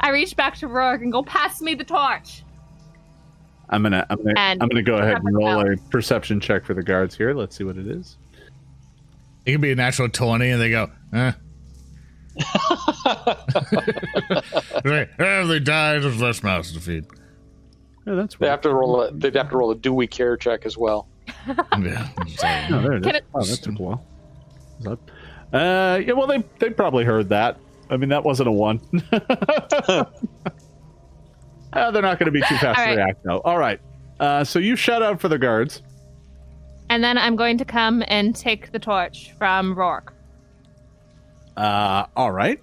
I reach back to Rourke and go, pass me the torch. I'm gonna go ahead and roll a perception check for the guards here. Let's see what it is. It can be a natural 20, and they go, eh. They died. There's less mouths to feed. Yeah, that's weird. They have to roll a. They'd have to roll a do we care check as well. Yeah. No, there it is. Oh, that took a while. Yeah. Well, they probably heard that. I mean, that wasn't a one. They're not going to be too fast to react, though. All right. So you shout out for the guards. And then I'm going to come and take the torch from Rourke. All right.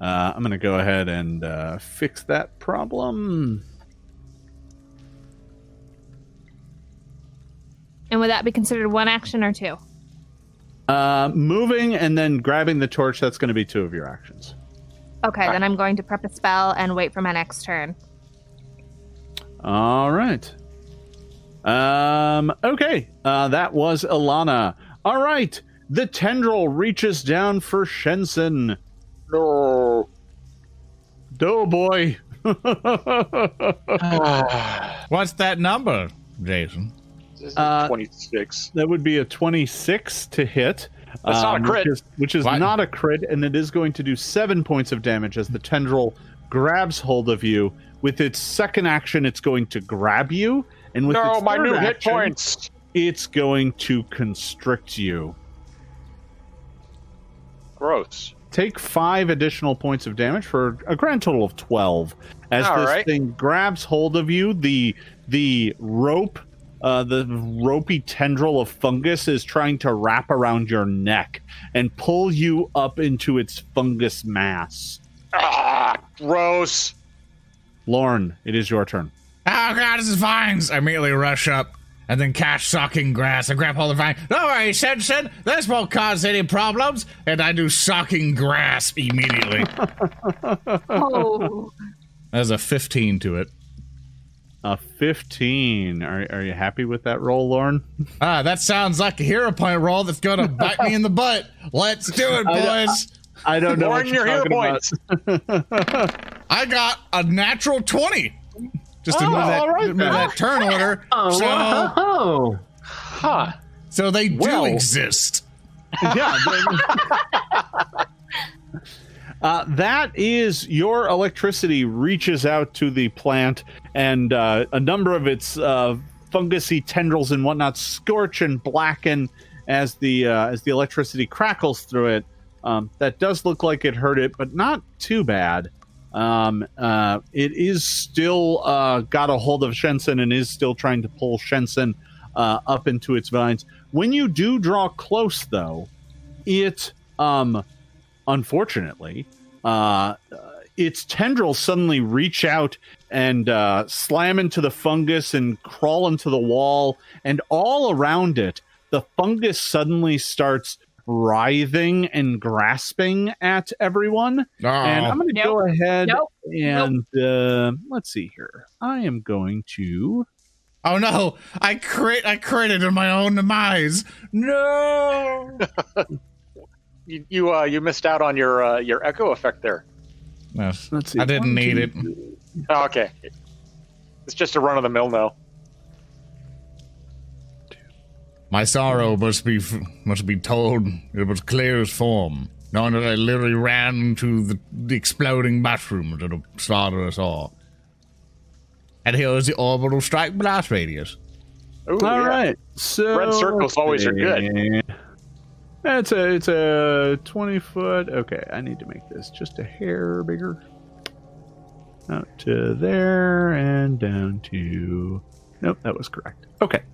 I'm going to go ahead and fix that problem. And would that be considered one action or two? Moving and then grabbing the torch, that's going to be two of your actions. Okay, all then right. I'm going to prep a spell and wait for my next turn. All right. Okay, that was Ilana. All right, the tendril reaches down for Shensen. No. Doughboy. What's that number, Jason? 26. That would be a 26 to hit. That's not a crit. Which is not a crit, and it is going to do 7 points of damage as the tendril grabs hold of you. With its second action, it's going to grab you, and with its third action, hit points. It's going to constrict you. Gross. Take 5 additional points of damage for a grand total of 12. As this thing grabs hold of you, the rope. The ropey tendril of fungus is trying to wrap around your neck and pull you up into its fungus mass. Ah, gross. Lorne, it is your turn. Oh, God, this is vines. I immediately rush up and then catch sucking grass. I grab hold of the vine. Don't worry, Shensen, this won't cause any problems. And I do sucking grass immediately. Oh. There's a 15 to it. A 15. Are you happy with that roll, Lorne? That sounds like a hero point roll that's going to bite me in the butt. Let's do it, boys. I don't know. Lorne, your hero points. I got a natural 20. Just to move that turn order. So they do exist. Yeah. That is your electricity reaches out to the plant, and a number of its fungusy tendrils and whatnot scorch and blacken as the electricity crackles through it. That does look like it hurt it, but not too bad. It is still got a hold of Shensen and is still trying to pull Shensen up into its vines. When you do draw close, though, it... Unfortunately, its tendrils suddenly reach out and slam into the fungus and crawl into the wall, and all around it, the fungus suddenly starts writhing and grasping at everyone. Oh. And I'm going to go ahead and let's see here. I am going to... Oh no! I critted in my own demise. No. You missed out on your echo effect there. No, let's see. I didn't need it. Oh, okay, it's just a run of the mill now. My sorrow must be told. It was clear as form, knowing that I literally ran into the exploding mushroom that'll slaughter us all. And here is the orbital strike blast radius. Ooh, all right, so red circles always are good. It's a 20-foot. Okay, I need to make this just a hair bigger. Out to there and down to... Nope, that was correct. Okay.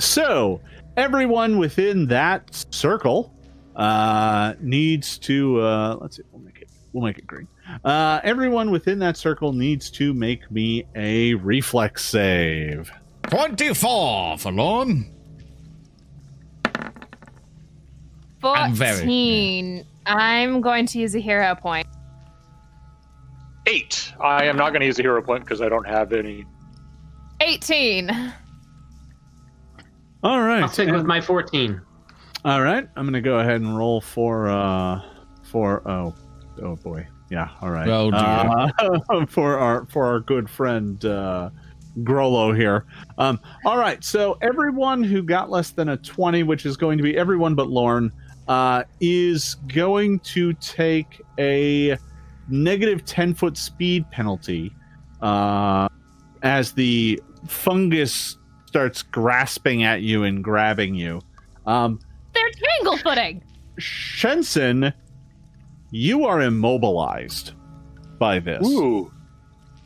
So, everyone within that circle needs to... let's see, we'll make it green. Everyone within that circle needs to make me a reflex save. 24 for Lorne. 14. I'm going to use a hero point. 8. I am not going to use a hero point because I don't have any. 18. All right. I'll stick with my 14. All right. I'm going to go ahead and roll for boy. Yeah. All right. Oh, dear. For our good friend Grolo here. All right, so everyone who got less than a 20, which is going to be everyone but Lorne, is going to take a negative 10-foot speed penalty as the fungus starts grasping at you and grabbing you. They're tangle-footing! Shensen, you are immobilized by this. Ooh.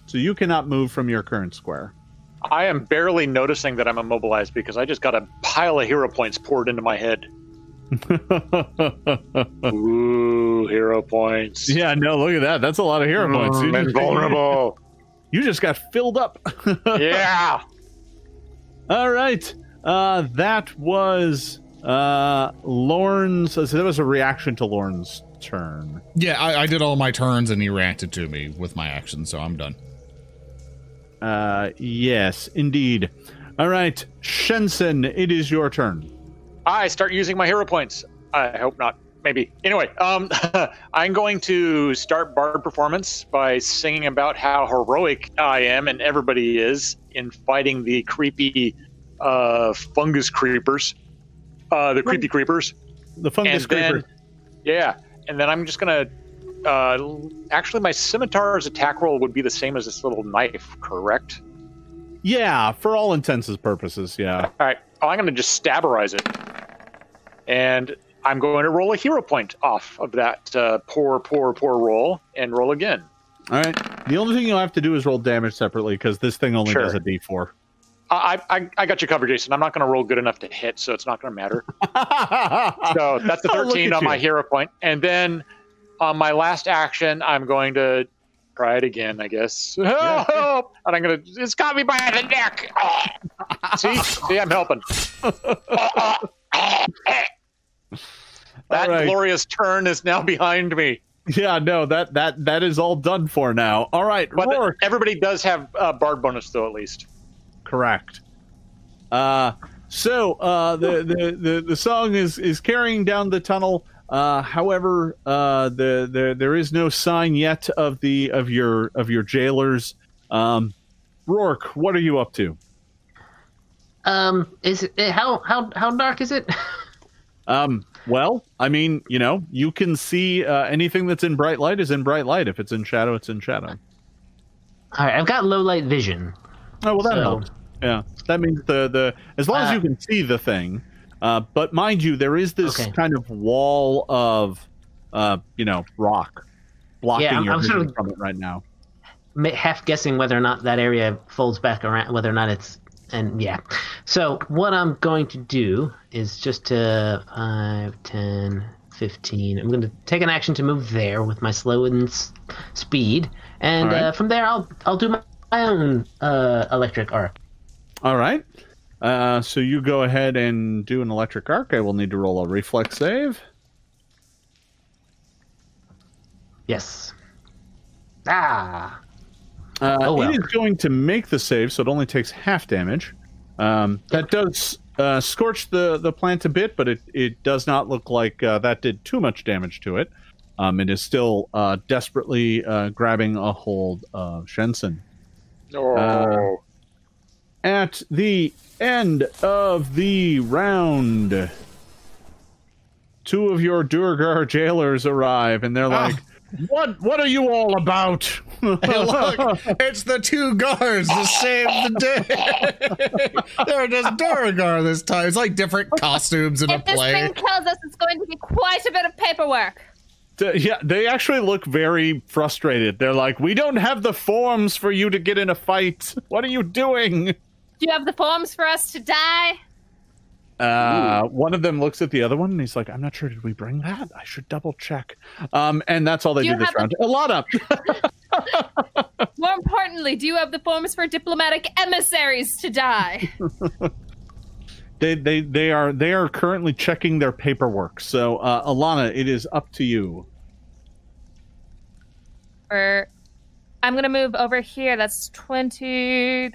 So you cannot move from your current square. I am barely noticing that I'm immobilized because I just got a pile of hero points poured into my head. Ooh, hero points. Yeah, no, look at that. That's a lot of hero points. You just vulnerable. You just got filled up. Yeah. All right. That was Lorne's. So that was a reaction to Lorne's turn. Yeah, I did all my turns and he reacted to me with my action, so I'm done. Yes, indeed. All right, Shensen, it is your turn. I start using my hero points. I hope not. Maybe. Anyway, I'm going to start Bard Performance by singing about how heroic I am and everybody is in fighting the creepy fungus creepers. The creepy creepers. The fungus creeper. Yeah. And then I'm just going to... actually, my scimitar's attack roll would be the same as this little knife, correct? Yeah, for all intents and purposes, yeah. All right. Oh, I'm going to just stabberize it. And I'm going to roll a hero point off of that poor roll and roll again. All right. The only thing you'll have to do is roll damage separately because this thing only does a d4. I got you covered, Jason. I'm not going to roll good enough to hit, so it's not going to matter. So that's a 13 on my hero point. And then on my last action, I'm going to try it again, I guess. Yeah. Oh, and I'm going to... It's got me by the neck! Oh. See? I'm helping. That glorious turn is now behind me. Yeah, no, that is all done for now. All right, but everybody does have bard bonus, though, at least. Correct. The song is carrying down the tunnel. However, there is no sign yet of your jailers. Rourke, what are you up to? Is it how dark is it? Well, I mean, you know, you can see anything that's in bright light is in bright light. If it's in shadow, it's in shadow. All right, I've got low light vision. Oh, well, that helps. Yeah, that means the as long as you can see the thing. But mind you, there is this kind of wall of, rock blocking your vision from it right now. Half guessing whether or not that area folds back around, whether or not it's... So what I'm going to do is just to 5, 10, 15. I'm going to take an action to move there with my slow and speed. And from there, I'll do my own electric arc. All right. So you go ahead and do an electric arc. I will need to roll a reflex save. Yes. It is going to make the save, so it only takes half damage. That does scorch the plant a bit, but it does not look like that did too much damage to it. It is still desperately grabbing a hold of Shensen. Oh. At the end of the round, two of your Duergar jailers arrive, and they're like, What are you all about? Hey, look, it's the two guards to save the day. They're just Duergar this time. It's like different costumes in a play. If this thing kills us, it's going to be quite a bit of paperwork. Yeah, they actually look very frustrated. They're like, we don't have the forms for you to get in a fight. What are you doing? Do you have the forms for us to die? One of them looks at the other one and he's like, I'm not sure, did we bring that? I should double check. And that's all they do this round. More importantly, do you have the forms for diplomatic emissaries to die? They are currently checking their paperwork. So, Ilana, it is up to you. I'm going to move over here. That's 20.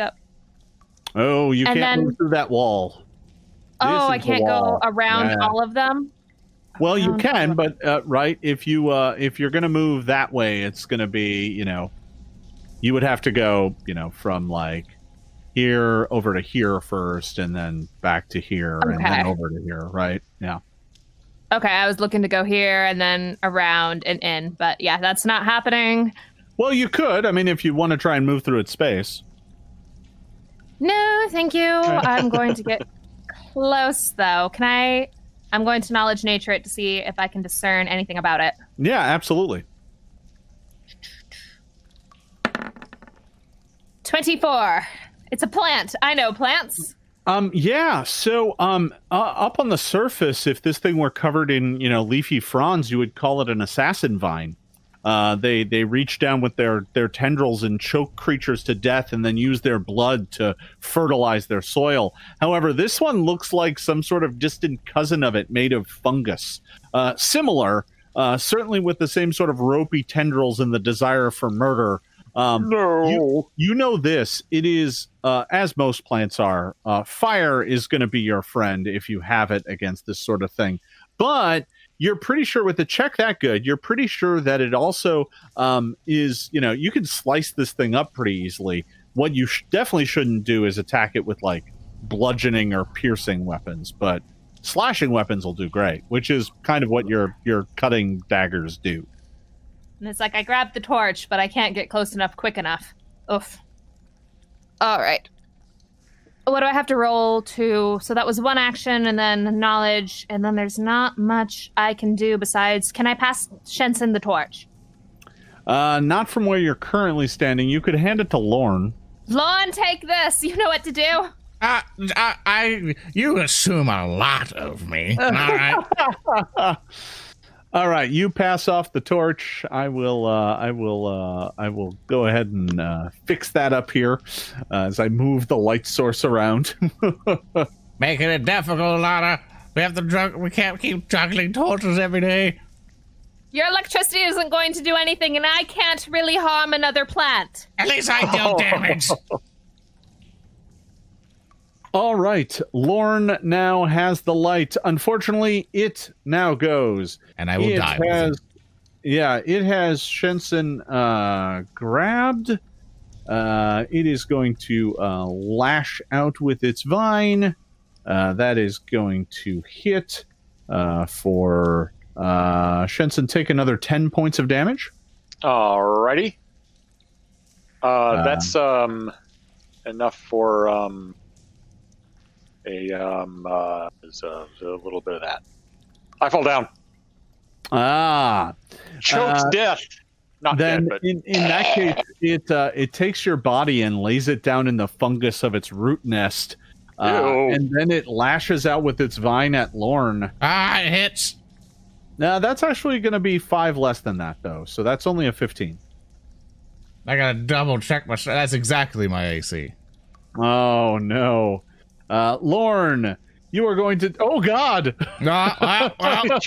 Oh, you can't move through that wall. Oh, I can't go around all of them? Well, you can, but, if you're going to move that way, it's going to be, you would have to go, from, here over to here first, and then back to here, okay, and then over to here, right? Yeah. Okay, I was looking to go here and then around and in, but yeah, that's not happening. Well, you could. I mean, if you want to try and move through its space. No, thank you. I'm going to get close, though. Can I... I'm going to knowledge nature it to see if I can discern anything about it. Yeah, absolutely. 24. It's a plant. I know plants. Yeah. So, up on the surface, if this thing were covered in, you know, leafy fronds, you would call it an assassin vine. They reach down with their tendrils and choke creatures to death and then use their blood to fertilize their soil. However, this one looks like some sort of distant cousin of it, made of fungus. Similar, certainly with the same sort of ropey tendrils and the desire for murder. No. You know this. It is, as most plants are, fire is going to be your friend if you have it against this sort of thing. But... you're pretty sure with the check that good, you're pretty sure that it also is, you know, you can slice this thing up pretty easily. What you definitely shouldn't do is attack it with, like, bludgeoning or piercing weapons, but slashing weapons will do great, which is kind of what your cutting daggers do. And it's like, I grabbed the torch, but I can't get close enough quick enough. Oof. All right. What do I have to roll to... So that was one action, and then knowledge, and then there's not much I can do besides... Can I pass Shensen the torch? Not from where you're currently standing. You could hand it to Lorne. Lorne, take this! You know what to do! You assume a lot of me. All right. All right, you pass off the torch. I will go ahead and fix that up here as I move the light source around. Making it difficult, Lana. We can't keep juggling torches every day. Your electricity isn't going to do anything, and I can't really harm another plant. At least I deal damage. All right, Lorne now has the light. Unfortunately, it now goes. And I will die. Yeah, it has Shensen grabbed. It is going to lash out with its vine. That is going to hit for Shensen. Take another 10 points of damage. All righty. That's enough for... a little bit of that. I fall down. Chokes death. Not then dead, but... in that case, it takes your body and lays it down in the fungus of its root nest. And then it lashes out with its vine at Lorne. It hits. Now, that's actually going to be 5 less than that, though. So that's only a 15. I got to double check my... That's exactly my AC. Oh, no. Lorne, you are going to... Oh, God!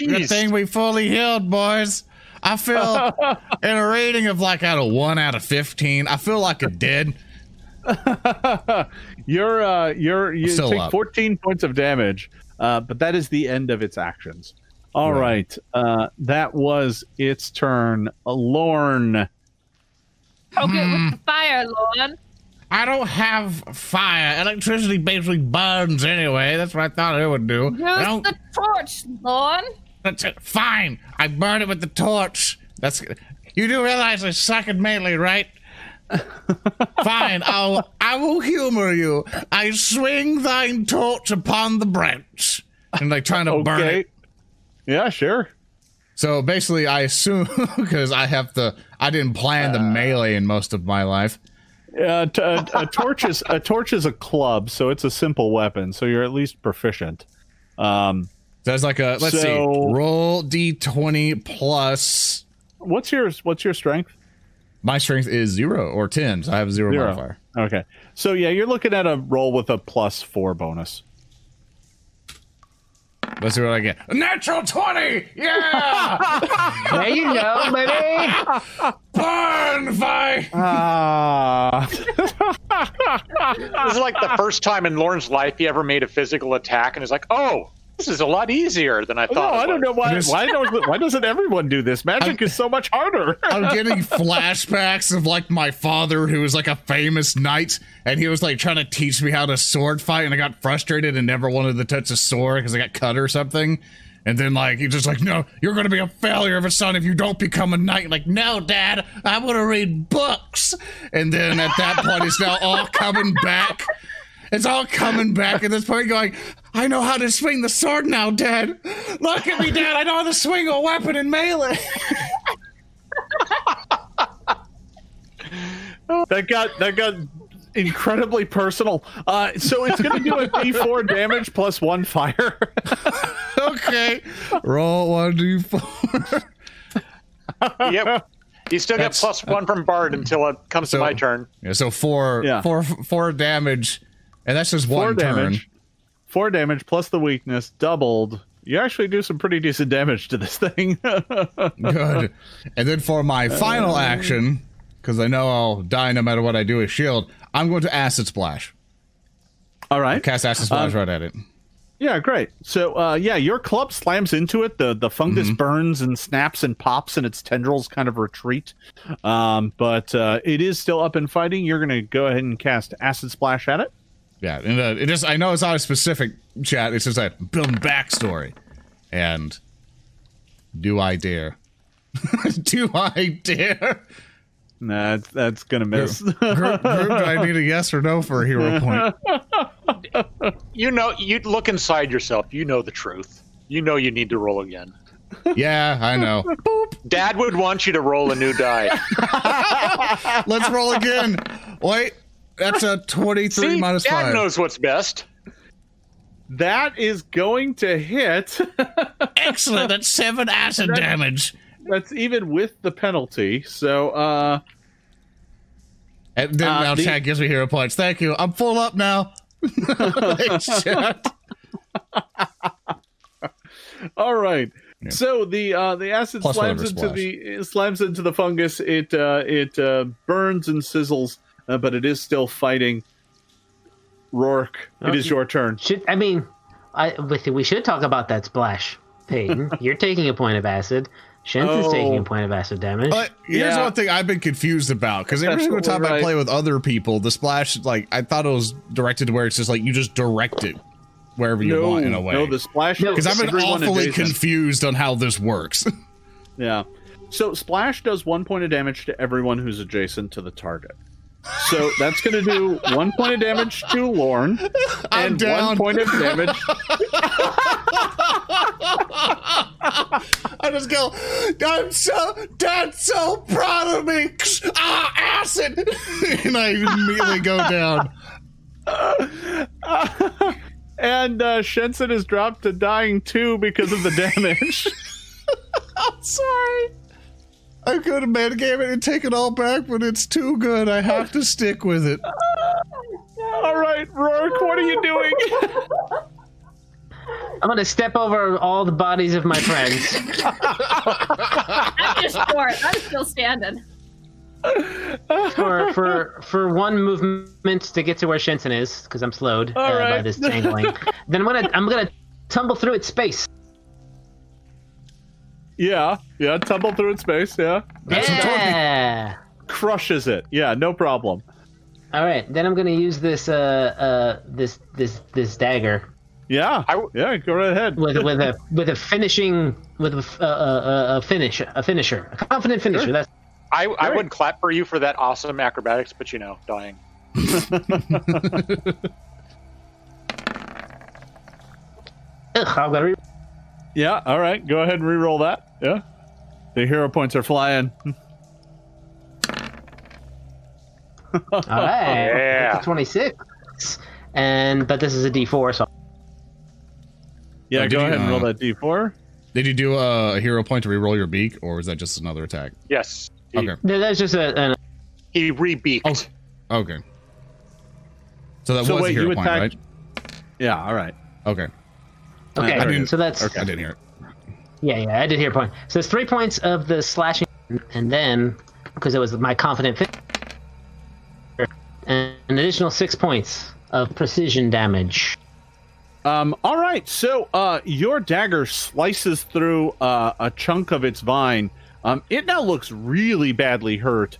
Good thing we fully healed, boys. I feel, in a rating of like out of 1 out of 15, I feel like a dead. You take up. 14 points of damage, but that is the end of its actions. All right. That was its turn. Lorne. Poke it with the fire, Lorne. I don't have fire. Electricity basically burns anyway. That's what I thought it would do. Use the torch, Lorne. That's it. Fine. I burn it with the torch. That's... You do realize I suck at melee, right? Fine. I will humor you. I swing thine torch upon the branch. And like trying to burn it. Yeah, sure. So basically I assume, because I didn't plan the melee in most of my life. A torch is a club, so it's a simple weapon. So you're at least proficient. That's like a... Let's see. Roll d20 plus. What's your strength? My strength is 0 or 10, so I have 0 modifier. Okay, so yeah, you're looking at a roll with a +4 bonus. Let's see what I get. A natural 20! Yeah! There you go, baby! Burn, Vi! This is like the first time in Lauren's life he ever made a physical attack and is like, oh, This is a lot easier than I thought. No, I don't know why doesn't everyone do this? Magic is so much harder. I'm getting flashbacks of like my father, who was like a famous knight, and he was like trying to teach me how to sword fight, and I got frustrated and never wanted to touch a sword because I got cut or something. And then like he's just like, no, you're gonna be a failure of a son if you don't become a knight. Like, no, Dad, I want to read books. And then at that point, it's now all coming back. It's all coming back at this point, going, I know how to swing the sword now, Dad. Look at me, Dad. I know how to swing a weapon in melee. That got incredibly personal. So it's going to do a D4 damage plus 1 fire. Okay. Roll 1d4. Yep. You still get plus 1 from Bard until it comes to my turn. Yeah, so four damage. And that's just one damage. 4 damage plus the weakness doubled. You actually do some pretty decent damage to this thing. Good. And then for my final action, because I know I'll die no matter what I do with shield, I'm going to Acid Splash. All right. I'll cast Acid Splash right at it. Yeah, great. So, your club slams into it. The fungus burns and snaps and pops, and its tendrils kind of retreat. But it is still up and fighting. You're going to go ahead and cast Acid Splash at it. Yeah, and it just—I know it's not a specific chat. It's just like building backstory, and do I dare? Do I dare? Nah, that's gonna miss. Group, do I need a yes or no for a hero point? You know, you look inside yourself. You know the truth. You know you need to roll again. Yeah, I know. Boop. Dad would want you to roll a new die. Let's roll again. Wait. That's a 23 minus 5. Dad knows what's best. That is going to hit. Excellent. That's 7 acid damage. That's even with the penalty. So, and then now chat gives me hero points. Thank you. I'm full up now. Thanks, chat. All right. Yeah. So the acid slams into the fungus. It burns and sizzles. But it is still fighting. Rourke, it is your turn. We should talk about that splash, Peyton. You're taking a point of acid. Shensen's taking a point of acid damage. But here's one thing I've been confused about, because every single time I play with other people, the splash, like, I thought it was directed to where it's just like you just direct it wherever you want in a way. No, the splash. Because I've been awfully confused on how this works. Yeah. So splash does 1 point of damage to everyone who's adjacent to the target. So that's going to do 1 point of damage to Lorne and 1 point of damage. I just go, Dad's so proud of me. Acid. And I immediately go down. And Shensen is dropped to dying too because of the damage. I'm sorry. I could have metagamed it and take it all back, but it's too good. I have to stick with it. All right, Rourke, what are you doing? I'm going to step over all the bodies of my friends. After sport, I'm still standing. For one movement to get to where Shensen is, because I'm slowed by this tangling. Then I'm gonna tumble through its space. Yeah, tumble through its space, yeah. Yeah! Crushes it. Yeah, no problem. All right, then I'm going to use this this dagger. Yeah. Go right ahead. With a confident finisher. Sure. That's I would clap for you for that awesome acrobatics, but dying. Yeah, all right. Go ahead and re-roll that. Yeah. The hero points are flying. All right. Yeah. That's a 26. But this is a D4, so. Yeah, go ahead and roll that D4. Did you do a hero point to re-roll your beak, or was that just another attack? Yes. Okay. No, that's just an... He re-beaked. Oh, okay. So that was a hero point, right? Yeah, all right. Okay, so that's... Okay, I didn't hear it. Yeah, I did hear a point. So it's 3 points of the slashing, and then, because it was my confident fit, an additional 6 points of precision damage. All right, so your dagger slices through a chunk of its vine. It now looks really badly hurt.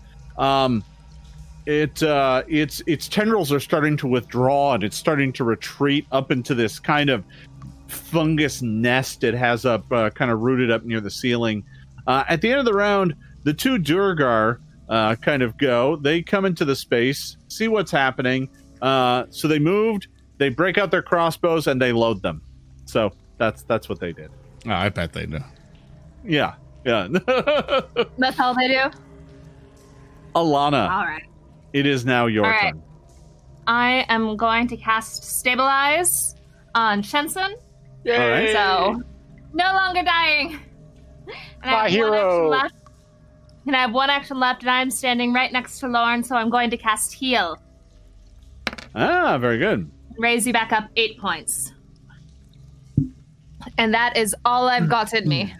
Its tendrils are starting to withdraw, and it's starting to retreat up into this kind of fungus nest it has up, kind of rooted up near the ceiling. At the end of the round, the two Duergar kind of go. They come into the space, see what's happening. So they moved, they break out their crossbows, and they load them. So that's what they did. Oh, I bet they do. Yeah. Yeah. That's all they do? Ilana. All right. It is now your turn. I am going to cast Stabilize on Shensen. Yay! So, no longer dying. And my hero. And I have one action left, and I'm standing right next to Lorne, so I'm going to cast Heal. Ah, very good. Raise you back up 8 points. And that is all I've got in me.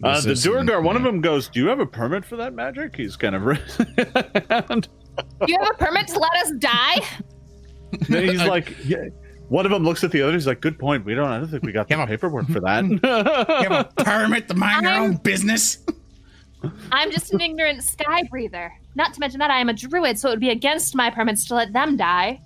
The Duergar, one of them goes, "Do you have a permit for that magic?" He's kind of... Do you have a permit to let us die? Then he's like... Yeah. One of them looks at the other. He's like, "Good point. I don't think we got the paperwork for that." You have a permit to mind your own business? I'm just an ignorant sky breather. Not to mention that I am a druid, so it would be against my permits to let them die.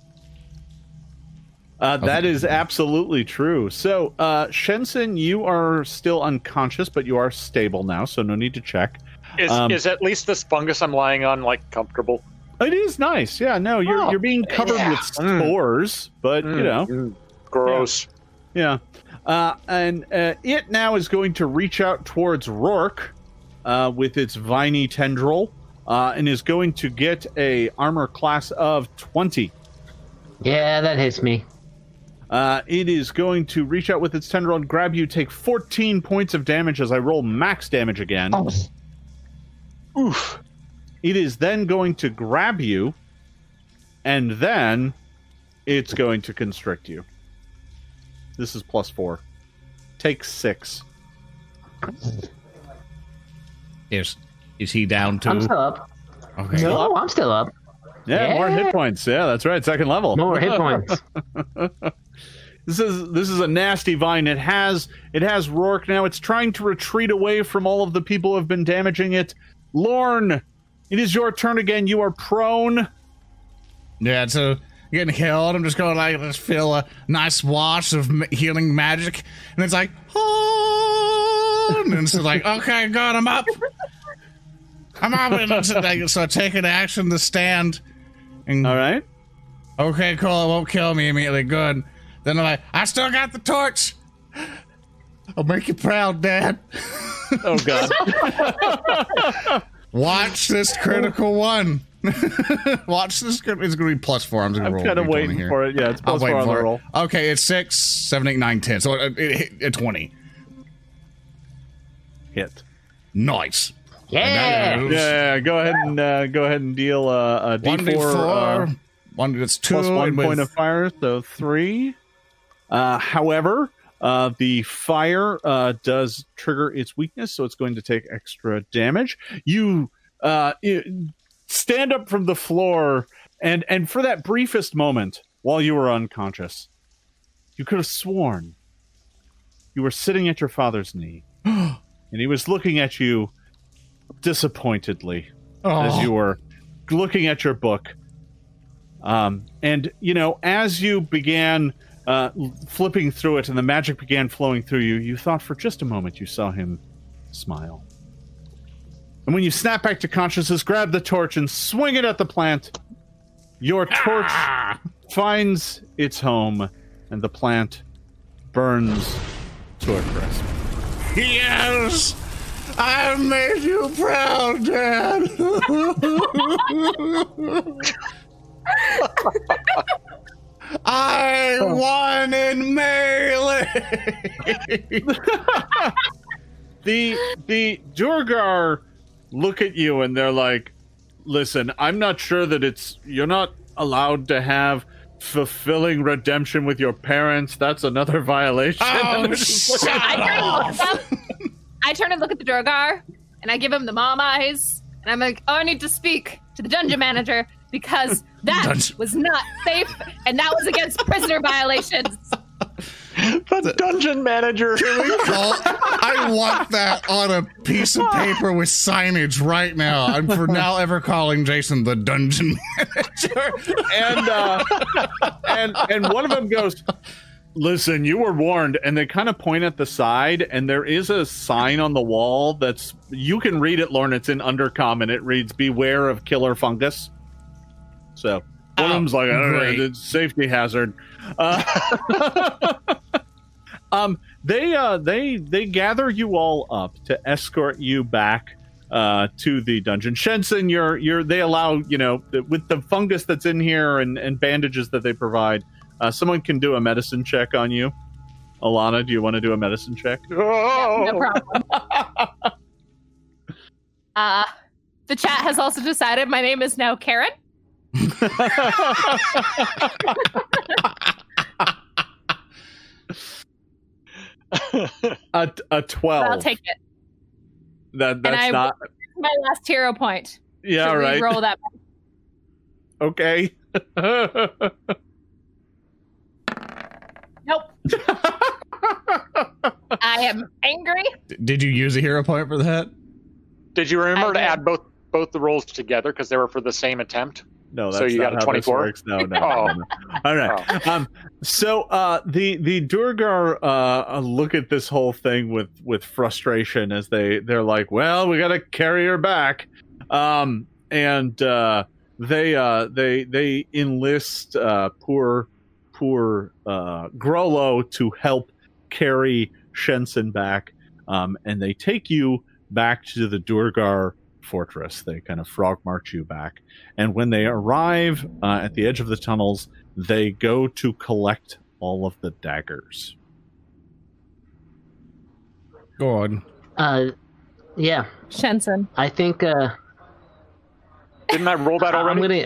That is absolutely true. So, Shensen, you are still unconscious, but you are stable now, so no need to check. Is at least this fungus I'm lying on, like, comfortable? It is nice. Yeah, no, you're being covered with spores, but, you know. Gross. Yeah. And it now is going to reach out towards Rourke with its viney tendril and is going to get a armor class of 20. Yeah, that hits me. It is going to reach out with its tendril and grab you. Take 14 points of damage as I roll max damage again. Oh. Oof. It is then going to grab you, and then it's going to constrict you. This is +4. Take 6. Is he down too? I'm still up. Okay. No, I'm still up. Yeah, more hit points. Yeah, that's right. Second level. More hit points. This is a nasty vine. It has Rourke now. It's trying to retreat away from all of the people who have been damaging it. Lorne, it is your turn again. You are prone. Yeah, so getting healed. I'm just going like, let's feel a nice wash of healing magic, and it's like, oh, and it's like, okay, God, I'm up. I'm up, and so I take an action to stand. And, all right. Okay, cool. It won't kill me immediately. Good. Then I'm like, I still got the torch. I'll make you proud, Dad. Oh, God. Watch this critical one. Watch this. It's going to be +4. I'm going to roll. I'm kind of waiting for it. Yeah, it's +4 on the roll. Okay, it's 6, 7, 8, 9, 10. So it 20. Hit. Nice. Yeah. Yeah. Go ahead and deal a D4. It's 2 plus 1 point of fire, so 3. However, the fire does trigger its weakness, so it's going to take extra damage. You stand up from the floor, and for that briefest moment, while you were unconscious, you could have sworn you were sitting at your father's knee, and he was looking at you disappointedly as you were looking at your book. And, you know, as you began flipping through it and the magic began flowing through you, you thought for just a moment you saw him smile. And when you snap back to consciousness, grab the torch and swing it at the plant. Your torch finds its home, and the plant burns to a crisp. Yes! I made you proud, Dad! I won in melee. The Duergar look at you and they're like, "Listen, I'm not sure that you're not allowed to have fulfilling redemption with your parents. That's another violation." Oh, shut up. I turn and look at the Duergar, and I give him the mom eyes, and I'm like, "Oh, I need to speak to the dungeon manager." because that was not safe, and that was against prisoner violations. The dungeon manager. I want that on a piece of paper with signage right now. I'm for now ever calling Jason the dungeon manager. And one of them goes, listen, you were warned. And they kind of point at the side, and there is a sign on the wall that's, you can read it, Lorne. It's in Undercommon. It reads, beware of killer fungus. So one of them's like, I don't know, it's safety hazard. They gather you all up to escort you back to the dungeon. Shensen, they allow, you know, with the fungus that's in here and bandages that they provide, someone can do a medicine check on you. Ilana, do you want to do a medicine check? Oh! Yeah, no problem. The chat has also decided my name is now Karen. a 12. I'll take it. That's not my last hero point. Yeah, should right. Roll that. Okay. Nope. I am angry. Did you use a hero point for that? Did you remember to add both the rolls together because they were for the same attempt? No, that's so you got a 24. No. Oh. All right. So the Duergar look at this whole thing with frustration as they're like, well, we got to carry her back, and they enlist poor Grolo to help carry Shensen back, and they take you back to the Duergar fortress. They kind of frog march you back, and when they arrive at the edge of the tunnels, they go to collect all of the daggers. Go on. Yeah, Shensen, I think didn't I roll that already?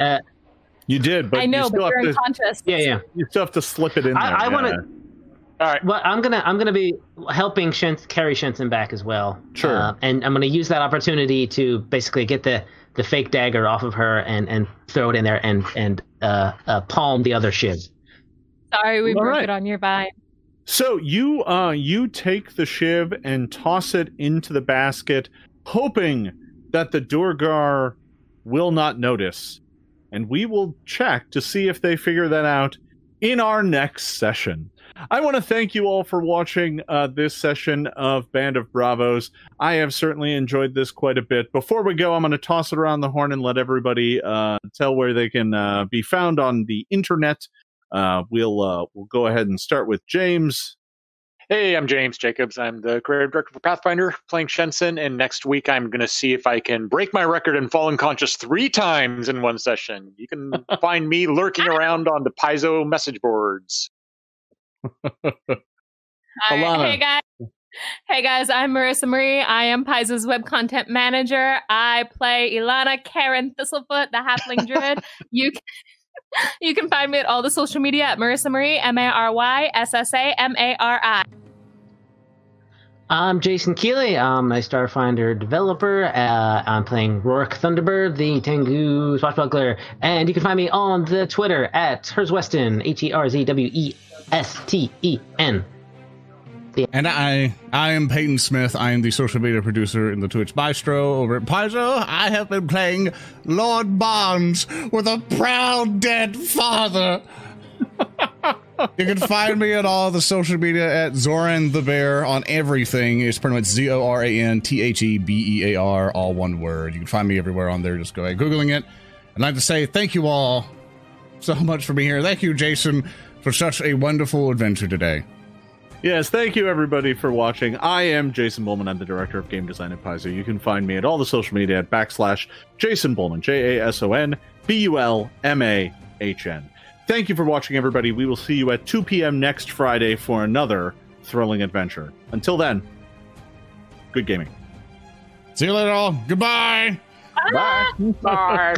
You did, but I know, but you're unconscious. Yeah, you still have to slip it in there. I want to. All right. Well, I'm gonna be helping carry Shensen back as well. Sure. And I'm gonna use that opportunity to basically get the fake dagger off of her and throw it in there and palm the other shiv. Sorry, we broke it on your vine. So you take the shiv and toss it into the basket, hoping that the Duergar will not notice, and we will check to see if they figure that out in our next session. I want to thank you all for watching this session of Band of Bravos. I have certainly enjoyed this quite a bit. Before we go, I'm going to toss it around the horn and let everybody tell where they can be found on the internet. We'll go ahead and start with James. Hey, I'm James Jacobs. I'm the creative director for Pathfinder, playing Shensen, and next week I'm going to see if I can break my record and fall unconscious 3 times in one session. You can find me lurking around on the Paizo message boards. Hey guys, I'm Marissa Marie. I am Paizo's web content manager. I play Ilana Karen Thistlefoot, the halfling druid. You can find me at all the social media at Marissa Marie, MarySSAMARI. I'm Jason Keeley. I'm a Starfinder developer. I'm playing Rock Thunderbird, the Tengu swashbuckler, and you can find me on the Twitter at Herzweston, HERZWESTEN. Yeah. And I am Peyton Smith. I am the social media producer in the Twitch Maestro over at Paizo. I have been playing Lorne Barnes with a proud dead father. You can find me at all the social media at Zoran the Bear on everything. It's pretty much ZoranTheBear, all one word. You can find me everywhere on there. Just go ahead Googling it. I'd like to say thank you all so much for being here. Thank you, Jason, for such a wonderful adventure today. Yes, thank you, everybody, for watching. I am Jason Bulmahn. I'm the director of game design at Paizo. You can find me at all the social media at / Jason Bulmahn, JasonBulmahn. Thank you for watching, everybody. We will see you at 2 p.m. next Friday for another thrilling adventure. Until then, good gaming. See you later, all. Goodbye. Bye. Bye.